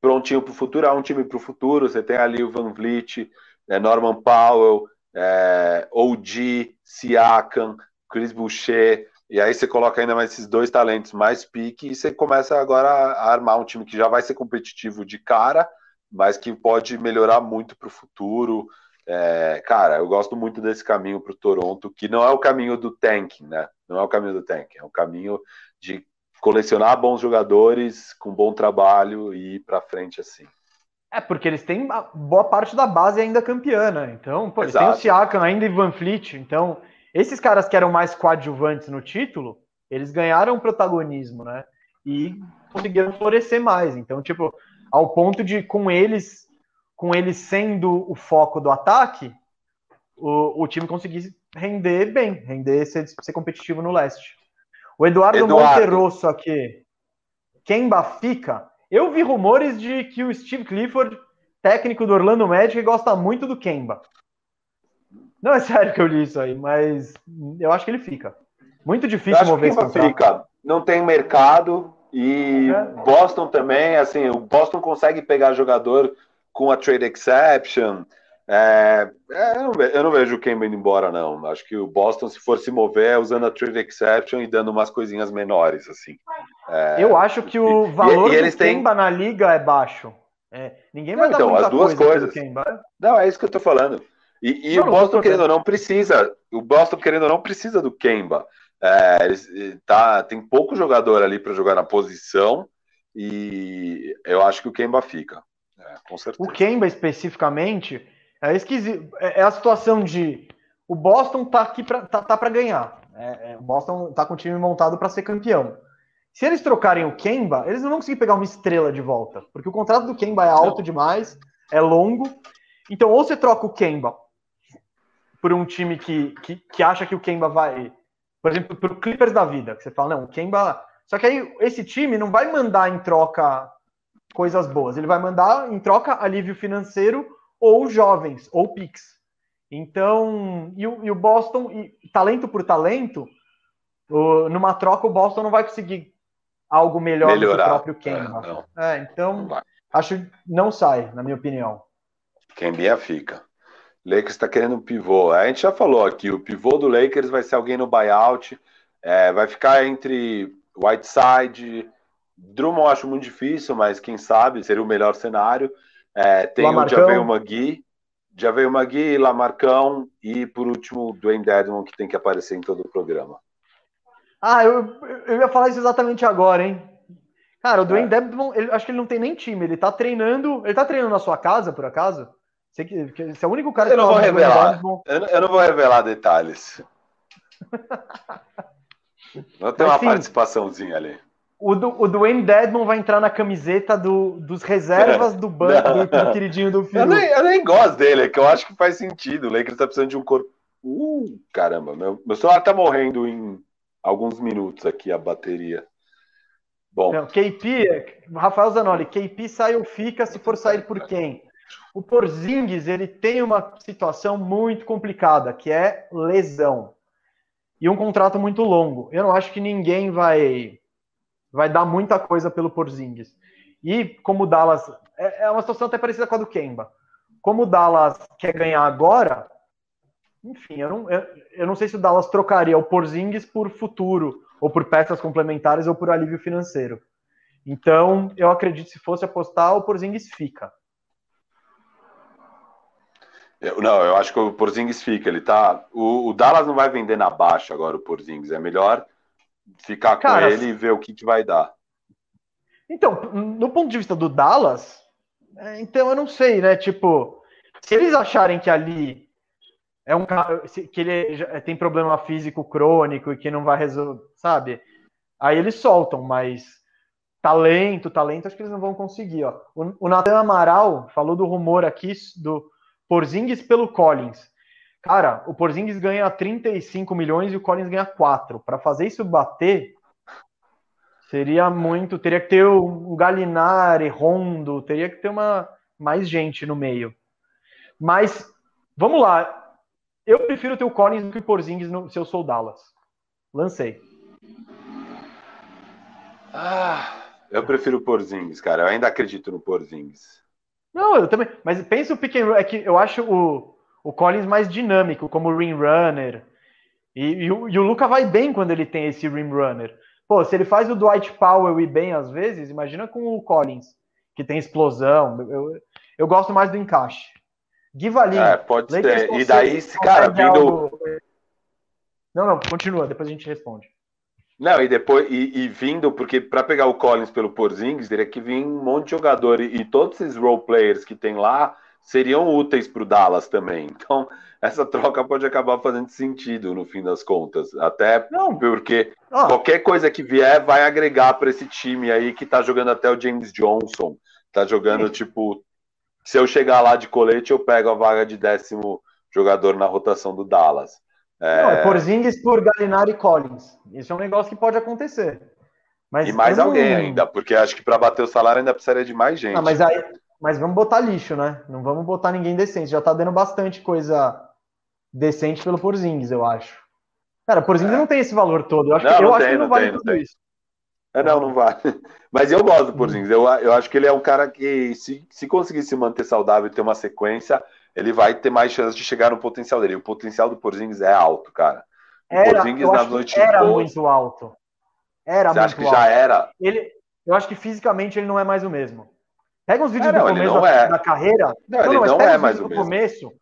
prontinho para o futuro. Há um time para o futuro. Você tem ali o Van Vliet, Norman Powell, é, O G, Siakam, Chris Boucher. E aí você coloca ainda mais esses dois talentos, mais pique, e você começa agora a armar um time que já vai ser competitivo de cara, mas que pode melhorar muito para o futuro. É, cara, eu gosto muito desse caminho para o Toronto, que não é o caminho do tanking, né? Não é o caminho do tank, é o caminho de colecionar bons jogadores com bom trabalho e ir para frente assim. É, porque eles têm boa parte da base ainda campeã, né? Então, pô, eles têm o Siakam ainda e Van Fleet. Então, esses caras que eram mais coadjuvantes no título, eles ganharam protagonismo, né? E conseguiram florescer mais. Então, tipo, ao ponto de, com eles, com eles sendo o foco do ataque, o, o time conseguir render bem, render, ser, ser competitivo no leste. O Eduardo, Eduardo. Monterrosso aqui. Kemba fica... Eu vi rumores de que o Steve Clifford, técnico do Orlando Magic, gosta muito do Kemba. Não é sério que eu li isso aí, mas eu acho que ele fica. Muito difícil mover esse contrato. Fica. Não tem mercado e é. Boston também, assim, o Boston consegue pegar jogador com a trade exception. É, é, eu, não vejo, eu não vejo o Kemba indo embora, não. Acho que o Boston, se for se mover, é usando a trade exception e dando umas coisinhas menores, assim. É, eu acho que o valor e, e do Kemba têm... na liga é baixo. É, ninguém vai não, dar então, muita as duas coisa coisas. Kemba. Não, é isso que eu tô falando. E, e não, o Boston, querendo ou não, precisa. O Boston, querendo ou não, precisa do Kemba. É, tá, tem pouco jogador ali para jogar na posição e eu acho que o Kemba fica. É, com certeza. O Kemba, especificamente... É esquisito. É a situação de o Boston tá aqui para tá, tá para ganhar. É, é, o Boston tá com o time montado para ser campeão. Se eles trocarem o Kemba, eles não vão conseguir pegar uma estrela de volta, porque o contrato do Kemba é alto demais, é longo. Então, ou você troca o Kemba por um time que, que, que acha que o Kemba vai, por exemplo, pro Clippers da vida, que você fala, não, o Kemba... Só que aí esse time não vai mandar em troca coisas boas, ele vai mandar em troca alívio financeiro ou jovens, ou picks. Então, e o, e o Boston, e, talento por talento, o, numa troca o Boston não vai conseguir algo melhor Melhorar. do que o próprio Kemba. É, é, então, não acho que não sai, na minha opinião. Kemba fica. Lakers está querendo um pivô. A gente já falou aqui, o pivô do Lakers vai ser alguém no buyout, é, vai ficar entre Whiteside, Drummond eu acho muito difícil, mas quem sabe seria o melhor cenário. É, tem o Javel Magui, Javel Magui, Lamarcão e, por último, o Dwayne Dedmon, que tem que aparecer em todo o programa. Ah, eu, eu ia falar isso exatamente agora, hein? Cara, o Dwayne é. Dedmon, ele, acho que ele não tem nem time, ele tá treinando, ele tá treinando na sua casa, por acaso? Você, você é o único cara eu que... Não vou revelar. Dedmon... Eu, eu não vou revelar detalhes. Vou ter Mas, uma sim, participaçãozinha ali. O, do, o Dwayne Dedmon vai entrar na camiseta do, dos reservas do banco do, do queridinho do Firu. Eu nem, eu nem gosto dele, é que eu acho que faz sentido. O Lakers tá precisando de um corpo... Uh, caramba, meu, meu celular tá morrendo em alguns minutos aqui, a bateria. Bom. Não, K P, Rafael Zanoli, K P sai ou fica, se for sair por quem? O Porzingis, ele tem uma situação muito complicada, que é lesão. E um contrato muito longo. Eu não acho que ninguém vai... Vai dar muita coisa pelo Porzingis. E como o Dallas... É uma situação até parecida com a do Kemba. Como o Dallas quer ganhar agora... Enfim, eu não, eu, eu não sei se o Dallas trocaria o Porzingis por futuro, ou por peças complementares, ou por alívio financeiro. Então, eu acredito que se fosse apostar, o Porzingis fica. Eu, não, eu acho que o Porzingis fica. Ele tá, o, o Dallas não vai vender na baixa agora o Porzingis. É melhor... Ficar com Cara, ele e ver o que, que vai dar. Então, no ponto de vista do Dallas, então eu não sei, né? Tipo, se eles acharem que ali é um cara que ele tem problema físico crônico e que não vai resolver, sabe? Aí eles soltam, mas talento, talento, acho que eles não vão conseguir. Ó. O, o Nathan Amaral falou do rumor aqui do Porzingis pelo Collins. Cara, o Porzingis ganha trinta e cinco milhões e o Collins ganha quatro. Para fazer isso bater, seria muito... Teria que ter o Gallinari, Rondo, teria que ter uma, mais gente no meio. Mas, vamos lá. Eu prefiro ter o Collins do que o Porzingis no, se eu sou o Dallas. Lancei. Ah, eu prefiro o Porzingis, cara. Eu ainda acredito no Porzingis. Não, eu também. Mas pensa o pick and roll. É que eu acho o... O Collins mais dinâmico, como rim runner. E, e, e o Luka vai bem quando ele tem esse rim runner. Pô, se ele faz o Dwight Powell ir bem às vezes, imagina com o Collins, que tem explosão. Eu, eu, eu gosto mais do encaixe. Guivalin. É, pode Lakers ser. E daí, cara, vindo... Algo... Não, não, continua, depois a gente responde. Não, e depois, e, e vindo, porque para pegar o Collins pelo Porzingis, teria que vir um monte de jogador, e, e todos esses role players que tem lá seriam úteis para o Dallas também. Então, essa troca pode acabar fazendo sentido no fim das contas. Até não. porque ah. qualquer coisa que vier vai agregar para esse time aí que tá jogando até o James Johnson. Tá jogando, Sim. tipo, se eu chegar lá de colete, eu pego a vaga de décimo jogador na rotação do Dallas. É... Não, é Porzingis por Gallinari e Collins. Isso é um negócio que pode acontecer. Mas e mais alguém não... ainda, porque acho que para bater o salário ainda precisaria de mais gente. Ah, mas, aí... mas vamos botar lixo, né? Não vamos botar ninguém decente. Já tá dando bastante coisa decente pelo Porzingis, eu acho. Cara, Porzingis é. não tem esse valor todo. Eu acho não, que, eu não, acho tem, que não, não vale tem, tudo não isso. Tem. É, não, não vale. Mas eu gosto do Porzingis. Eu, eu acho que ele é um cara que, se, se conseguir se manter saudável e ter uma sequência... ele vai ter mais chance de chegar no potencial dele. O potencial do Porzingis é alto, cara. O era, Porzingis na noite era dois, muito alto. Era você muito acha que alto. Já era? Ele, eu acho que fisicamente ele não é mais o mesmo. Pega uns vídeos é, não, do começo da, é. da carreira. Não, não ele não, não é mais o do mesmo. Começo,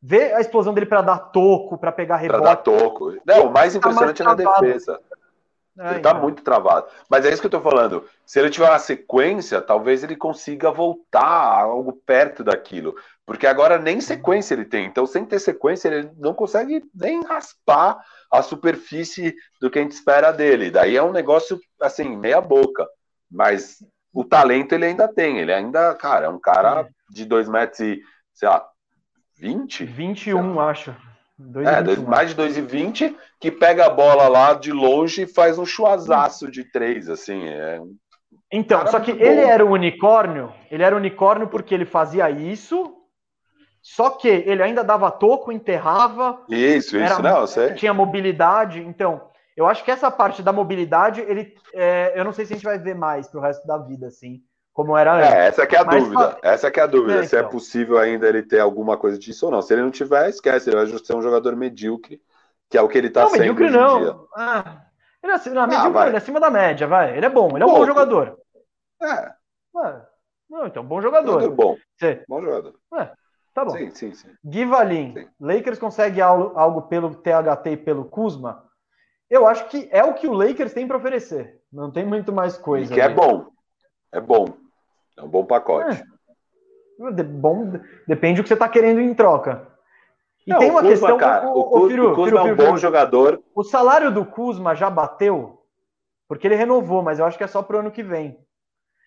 vê a explosão dele para dar toco, para pegar rebote. Para dar toco. Não, ele o mais impressionante tá mais é na defesa. É, ele tá então. muito travado. Mas é isso que eu tô falando. Se ele tiver uma sequência, talvez ele consiga voltar a algo perto daquilo. Porque agora nem sequência ele tem. Então, sem ter sequência, ele não consegue nem raspar a superfície do que a gente espera dele. Daí é um negócio, assim, meia boca. Mas o talento ele ainda tem. Ele ainda, cara, é um cara de dois metros e, sei lá, vinte? vinte e um, acho. dois é, dois, mais de dois e vinte, que pega a bola lá de longe e faz um chuazaço de três, assim. É... Então, cara, só que ele bom. era um unicórnio, ele era um unicórnio porque ele fazia isso, só que ele ainda dava toco, enterrava. Isso, era, isso, não, eu sei. Tinha mobilidade, então, eu acho que essa parte da mobilidade, ele, é, eu não sei se a gente vai ver mais pro resto da vida, assim. Como era antes. É, essa que é a Mas, dúvida. Essa que é a dúvida. É, então. Se é possível ainda ele ter alguma coisa disso ou não. Se ele não tiver, esquece. Ele vai ser um jogador medíocre, que é o que ele tá sendo hoje em dia. Não, medíocre não. Ah, ele é acima, ah, medíocre, ele é acima da média, vai. Ele é bom. Ele é um bom, bom jogador. É. é. Não, então, bom jogador. Jogador bom. Sim. Bom jogador. É. Tá bom. Sim, sim, sim. Gui Valin. Sim. Lakers consegue algo pelo T H T e pelo Kuzma? Eu acho que é o que o Lakers tem para oferecer. Não tem muito mais coisa. E que é bom. É bom. É um bom pacote. É. Bom, depende do que você está querendo em troca. E não, tem uma o Kuzma, questão... Cara, o, o, o, Firu, o Kuzma Firu, Firu, é um Firu, bom Firu. jogador. O salário do Kuzma já bateu, porque ele renovou, mas eu acho que é só para o ano que vem.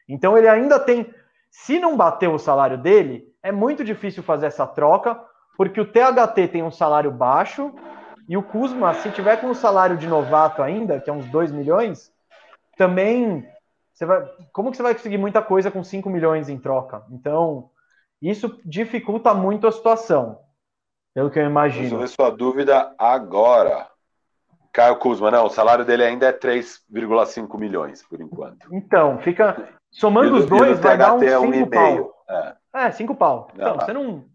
Então ele ainda tem... Se não bater o salário dele, é muito difícil fazer essa troca, porque o T H T tem um salário baixo, e o Kuzma, se tiver com o salário de novato ainda, que é uns dois milhões, também... Você vai, como que você vai conseguir muita coisa com cinco milhões em troca? Então, isso dificulta muito a situação, pelo que eu imagino. Vou resolver sua dúvida agora. Caio Kuzma, não, o salário dele ainda é três vírgula cinco milhões, por enquanto. Então, fica... Somando os dois, vai dar uns cinco pau. É, cinco pau. Então, você não...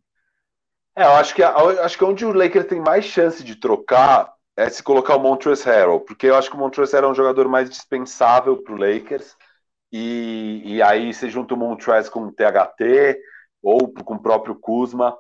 É, eu acho que, eu acho que onde o Lakers tem mais chance de trocar é se colocar o Montrezl Harrell, porque eu acho que o Montrezl Harrell é um jogador mais dispensável pro Lakers. E, e aí você junta o Montrez com o T H T ou com o próprio Kuzma,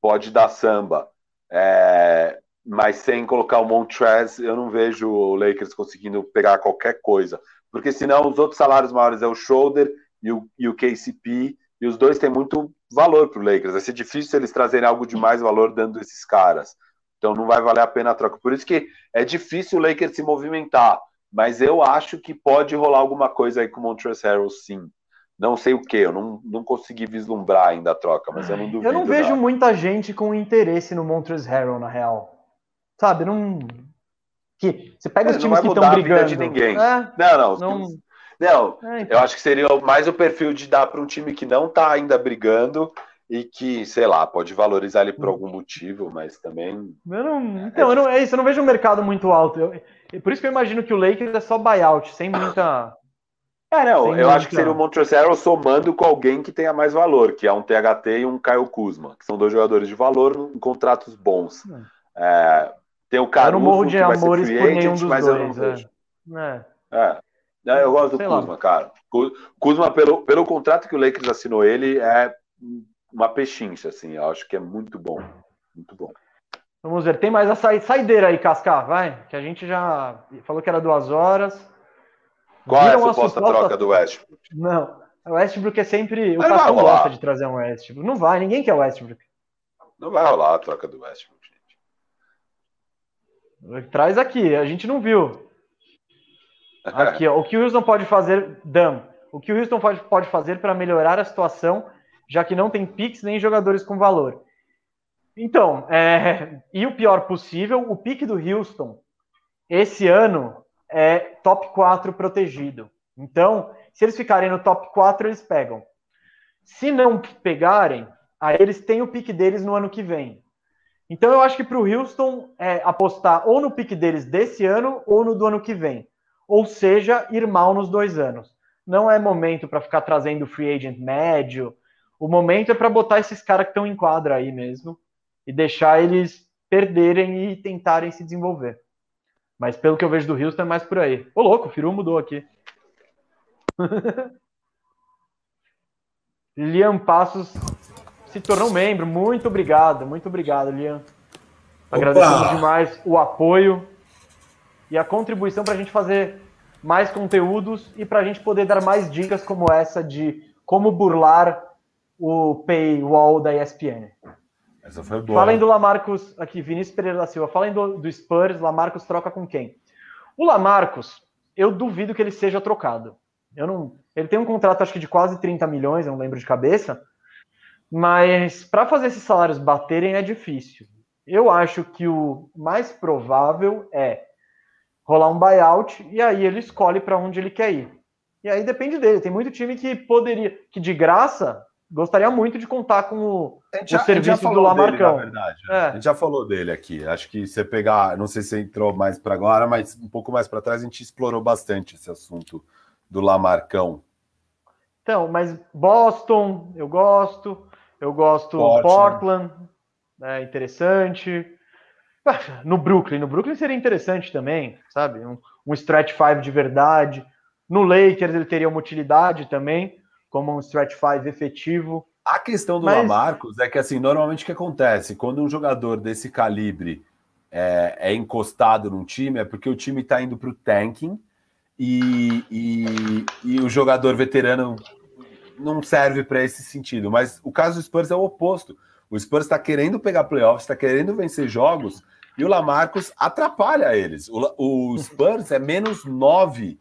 pode dar samba. É, mas sem colocar o Montrez, eu não vejo o Lakers conseguindo pegar qualquer coisa. Porque senão os outros salários maiores é o Schroeder e o, e o K C P, e os dois têm muito valor para o Lakers. Vai ser difícil eles trazerem algo de mais valor dando esses caras. Então não vai valer a pena a troca. Por isso que é difícil o Lakers se movimentar. Mas eu acho que pode rolar alguma coisa aí com o Montrezl Harrell, sim. Não sei o que, eu não, não consegui vislumbrar ainda a troca, mas eu não duvido. Eu não vejo não. muita gente com interesse no Montrezl Harrell, na real. Sabe, não... Que, você pega é, os times que estão brigando. Não vai mudar a vida de ninguém. É, não, não. Não, não é, então. Eu acho que seria mais o perfil de dar para um time que não está ainda brigando e que, sei lá, pode valorizar ele por algum motivo, mas também... Eu não, então, é, eu não, é isso, eu não vejo um mercado muito alto. Eu... Por isso que eu imagino que o Lakers é só buyout, sem muita... É, não, sem eu muita... acho que seria o Montrezl Harrell somando com alguém que tenha mais valor, que é um T H T e um Caio Kuzma, que são dois jogadores de valor em contratos bons. É, tem o Caruso, eu não morro de amores por nenhum dos mas dois, eu não vejo. É. É. Não, eu gosto Sei do Kuzma, lá. cara. Kuzma, pelo, pelo contrato que o Lakers assinou ele, é uma pechincha, assim, eu acho que é muito bom, muito bom. Vamos ver, tem mais a sa... saideira aí, Cascar, vai, que a gente já falou que era duas horas. Qual Viram é a suposta troca suposta... do Westbrook? Não, o Westbrook é sempre... O Cascão gosta de trazer um Westbrook. Não vai, ninguém quer o Westbrook. Não vai rolar a troca do Westbrook, gente. Traz aqui, a gente não viu. Aqui, ó, o que o Houston pode fazer, Dan, o que o Houston pode, pode fazer para melhorar a situação, já que não tem picks nem jogadores com valor. Então, é, e o pior possível, o pick do Houston, esse ano, é top quatro protegido. Então, se eles ficarem no top quatro, eles pegam. Se não pegarem, aí eles têm o pick deles no ano que vem. Então, eu acho que para o Houston é, apostar ou no pick deles desse ano ou no do ano que vem. Ou seja, ir mal nos dois anos. Não é momento para ficar trazendo free agent médio. O momento é para botar esses caras que estão em quadra aí mesmo e deixar eles perderem e tentarem se desenvolver. Mas pelo que eu vejo do Houston é mais por aí. Ô louco, o Firu mudou aqui. Liam Passos se tornou membro. Muito obrigado, muito obrigado, Liam. Agradecemos demais o apoio e a contribuição para a gente fazer mais conteúdos e para a gente poder dar mais dicas como essa de como burlar o paywall da E S P N. Essa foi boa. Falem do Lamarcus, aqui, Vinícius Pereira da Silva, falem do, do Spurs, Lamarcus troca com quem? O Lamarcus, eu duvido que ele seja trocado. Eu não, ele tem um contrato, acho que de quase trinta milhões, eu não lembro de cabeça, mas para fazer esses salários baterem é difícil. Eu acho que o mais provável é rolar um buyout e aí ele escolhe para onde ele quer ir. E aí depende dele, tem muito time que poderia, que de graça... Gostaria muito de contar com o, já, o serviço do Lamarcão. Dele, na verdade, é. A gente já falou dele aqui. Acho que você pegar, não sei se entrou mais para agora, mas um pouco mais para trás a gente explorou bastante esse assunto do Lamarcão. Então, mas Boston, eu gosto. Eu gosto do Portland, né? É interessante. No Brooklyn, no Brooklyn seria interessante também, sabe? Um, um stretch five de verdade. No Lakers ele teria uma utilidade também, como um stretch five efetivo. A questão do Mas... Lamarcus é que, assim, normalmente o que acontece? Quando um jogador desse calibre é, é encostado num time, é porque o time está indo para o tanking e, e, e o jogador veterano não serve para esse sentido. Mas o caso do Spurs é o oposto. O Spurs está querendo pegar playoffs, está querendo vencer jogos e o Lamarcus atrapalha eles. O, o Spurs é menos nove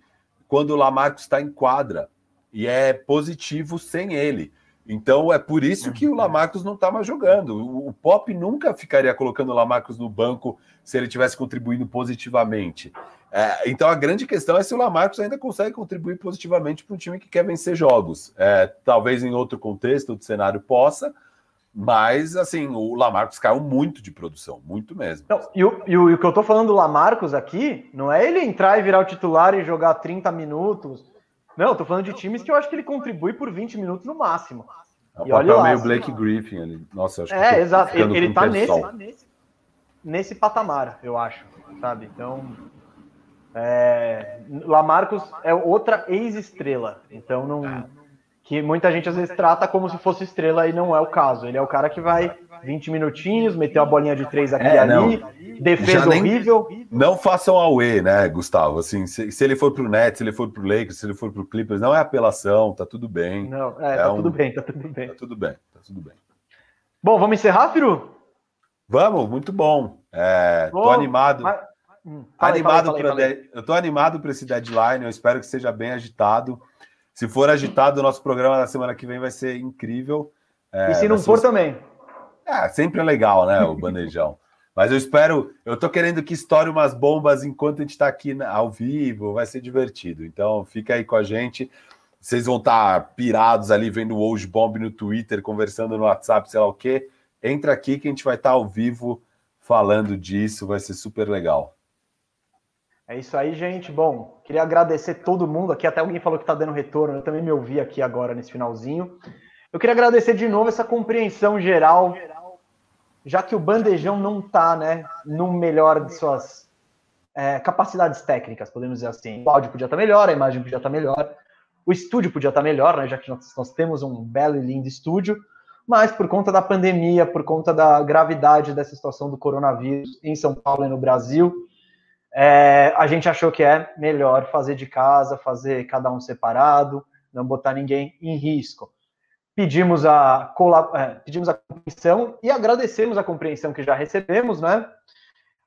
quando o Lamarcus está em quadra. E é positivo sem ele. Então é por isso que o Lamarcus não está mais jogando. O, o Pop nunca ficaria colocando o Lamarcus no banco se ele tivesse contribuindo positivamente. É, então a grande questão é se o Lamarcus ainda consegue contribuir positivamente para um time que quer vencer jogos. É, talvez em outro contexto, outro cenário possa, mas assim, o Lamarcus caiu muito de produção, muito mesmo. Então, e, o, e, o, e o que eu estou falando do Lamarcus aqui, não é ele entrar e virar o titular e jogar trinta minutos... Não, tô falando de times que eu acho que ele contribui por vinte minutos no máximo. É o papel meio Blake Griffin ali. Nossa, eu acho que é, exato. Ele, ele tá nesse, nesse patamar, eu acho, sabe? Então, é, Lamarcus é outra ex-estrela. Então, não, que muita gente às vezes trata como se fosse estrela e não é o caso. Ele é o cara que vai vinte minutinhos, meteu a bolinha de três aqui e é, ali, não. Defesa nem, horrível. Não façam away, né, Gustavo? Assim, se, se ele for pro Nets, se ele for pro Lakers, se ele for pro Clippers, não é apelação, tá tudo bem. Não, é, é tá um, tudo bem, tá tudo bem. Tá tudo bem, tá tudo bem. Bom, vamos encerrar, Firu? Vamos, muito bom. É, tô oh, animado. Mas, hum, falei, animado falei, falei, pra, falei. Eu tô animado para esse deadline, eu espero que seja bem agitado. Se for agitado, o nosso programa da semana que vem vai ser incrível. É, e se não for ser... também. É, sempre é legal, né, o bandejão. Mas eu espero, eu tô querendo que estoure umas bombas enquanto a gente tá aqui ao vivo, vai ser divertido. Então fica aí com a gente. Vocês vão estar tá pirados ali vendo o Old Bomb no Twitter, conversando no WhatsApp, sei lá o quê. Entra aqui que a gente vai estar tá ao vivo falando disso, vai ser super legal. É isso aí, gente. Bom, queria agradecer todo mundo aqui, até alguém falou que tá dando retorno, eu também me ouvi aqui agora nesse finalzinho. Eu queria agradecer de novo essa compreensão geral, já que o bandejão não está, né, no melhor de suas é, capacidades técnicas, podemos dizer assim. O áudio podia estar melhor, a imagem podia estar melhor, o estúdio podia estar melhor, né, já que nós, nós temos um belo e lindo estúdio, mas por conta da pandemia, por conta da gravidade dessa situação do coronavírus em São Paulo e no Brasil, é, a gente achou que é melhor fazer de casa, fazer cada um separado, não botar ninguém em risco. Pedimos a, pedimos a compreensão e agradecemos a compreensão que já recebemos, né?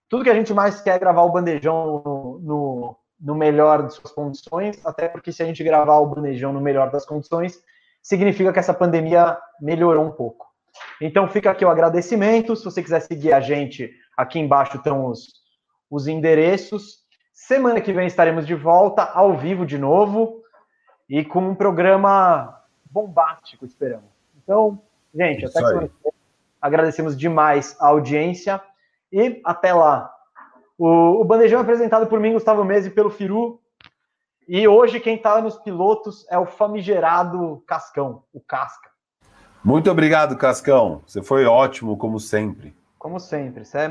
Tudo que a gente mais quer é gravar o Bandejão no, no, no melhor das suas condições, até porque se a gente gravar o Bandejão no melhor das condições, significa que essa pandemia melhorou um pouco. Então fica aqui o agradecimento. Se você quiser seguir a gente, aqui embaixo estão os, os endereços. Semana que vem estaremos de volta, ao vivo de novo, e com um programa bombástico, esperamos. Então, gente, até que agradecemos demais a audiência e até lá. O, o Bandejão é apresentado por mim, Gustavo Mesa, e pelo Firu. E hoje quem está nos pilotos é o famigerado Cascão, o Casca. Muito obrigado, Cascão. Você foi ótimo, como sempre. Como sempre. Você é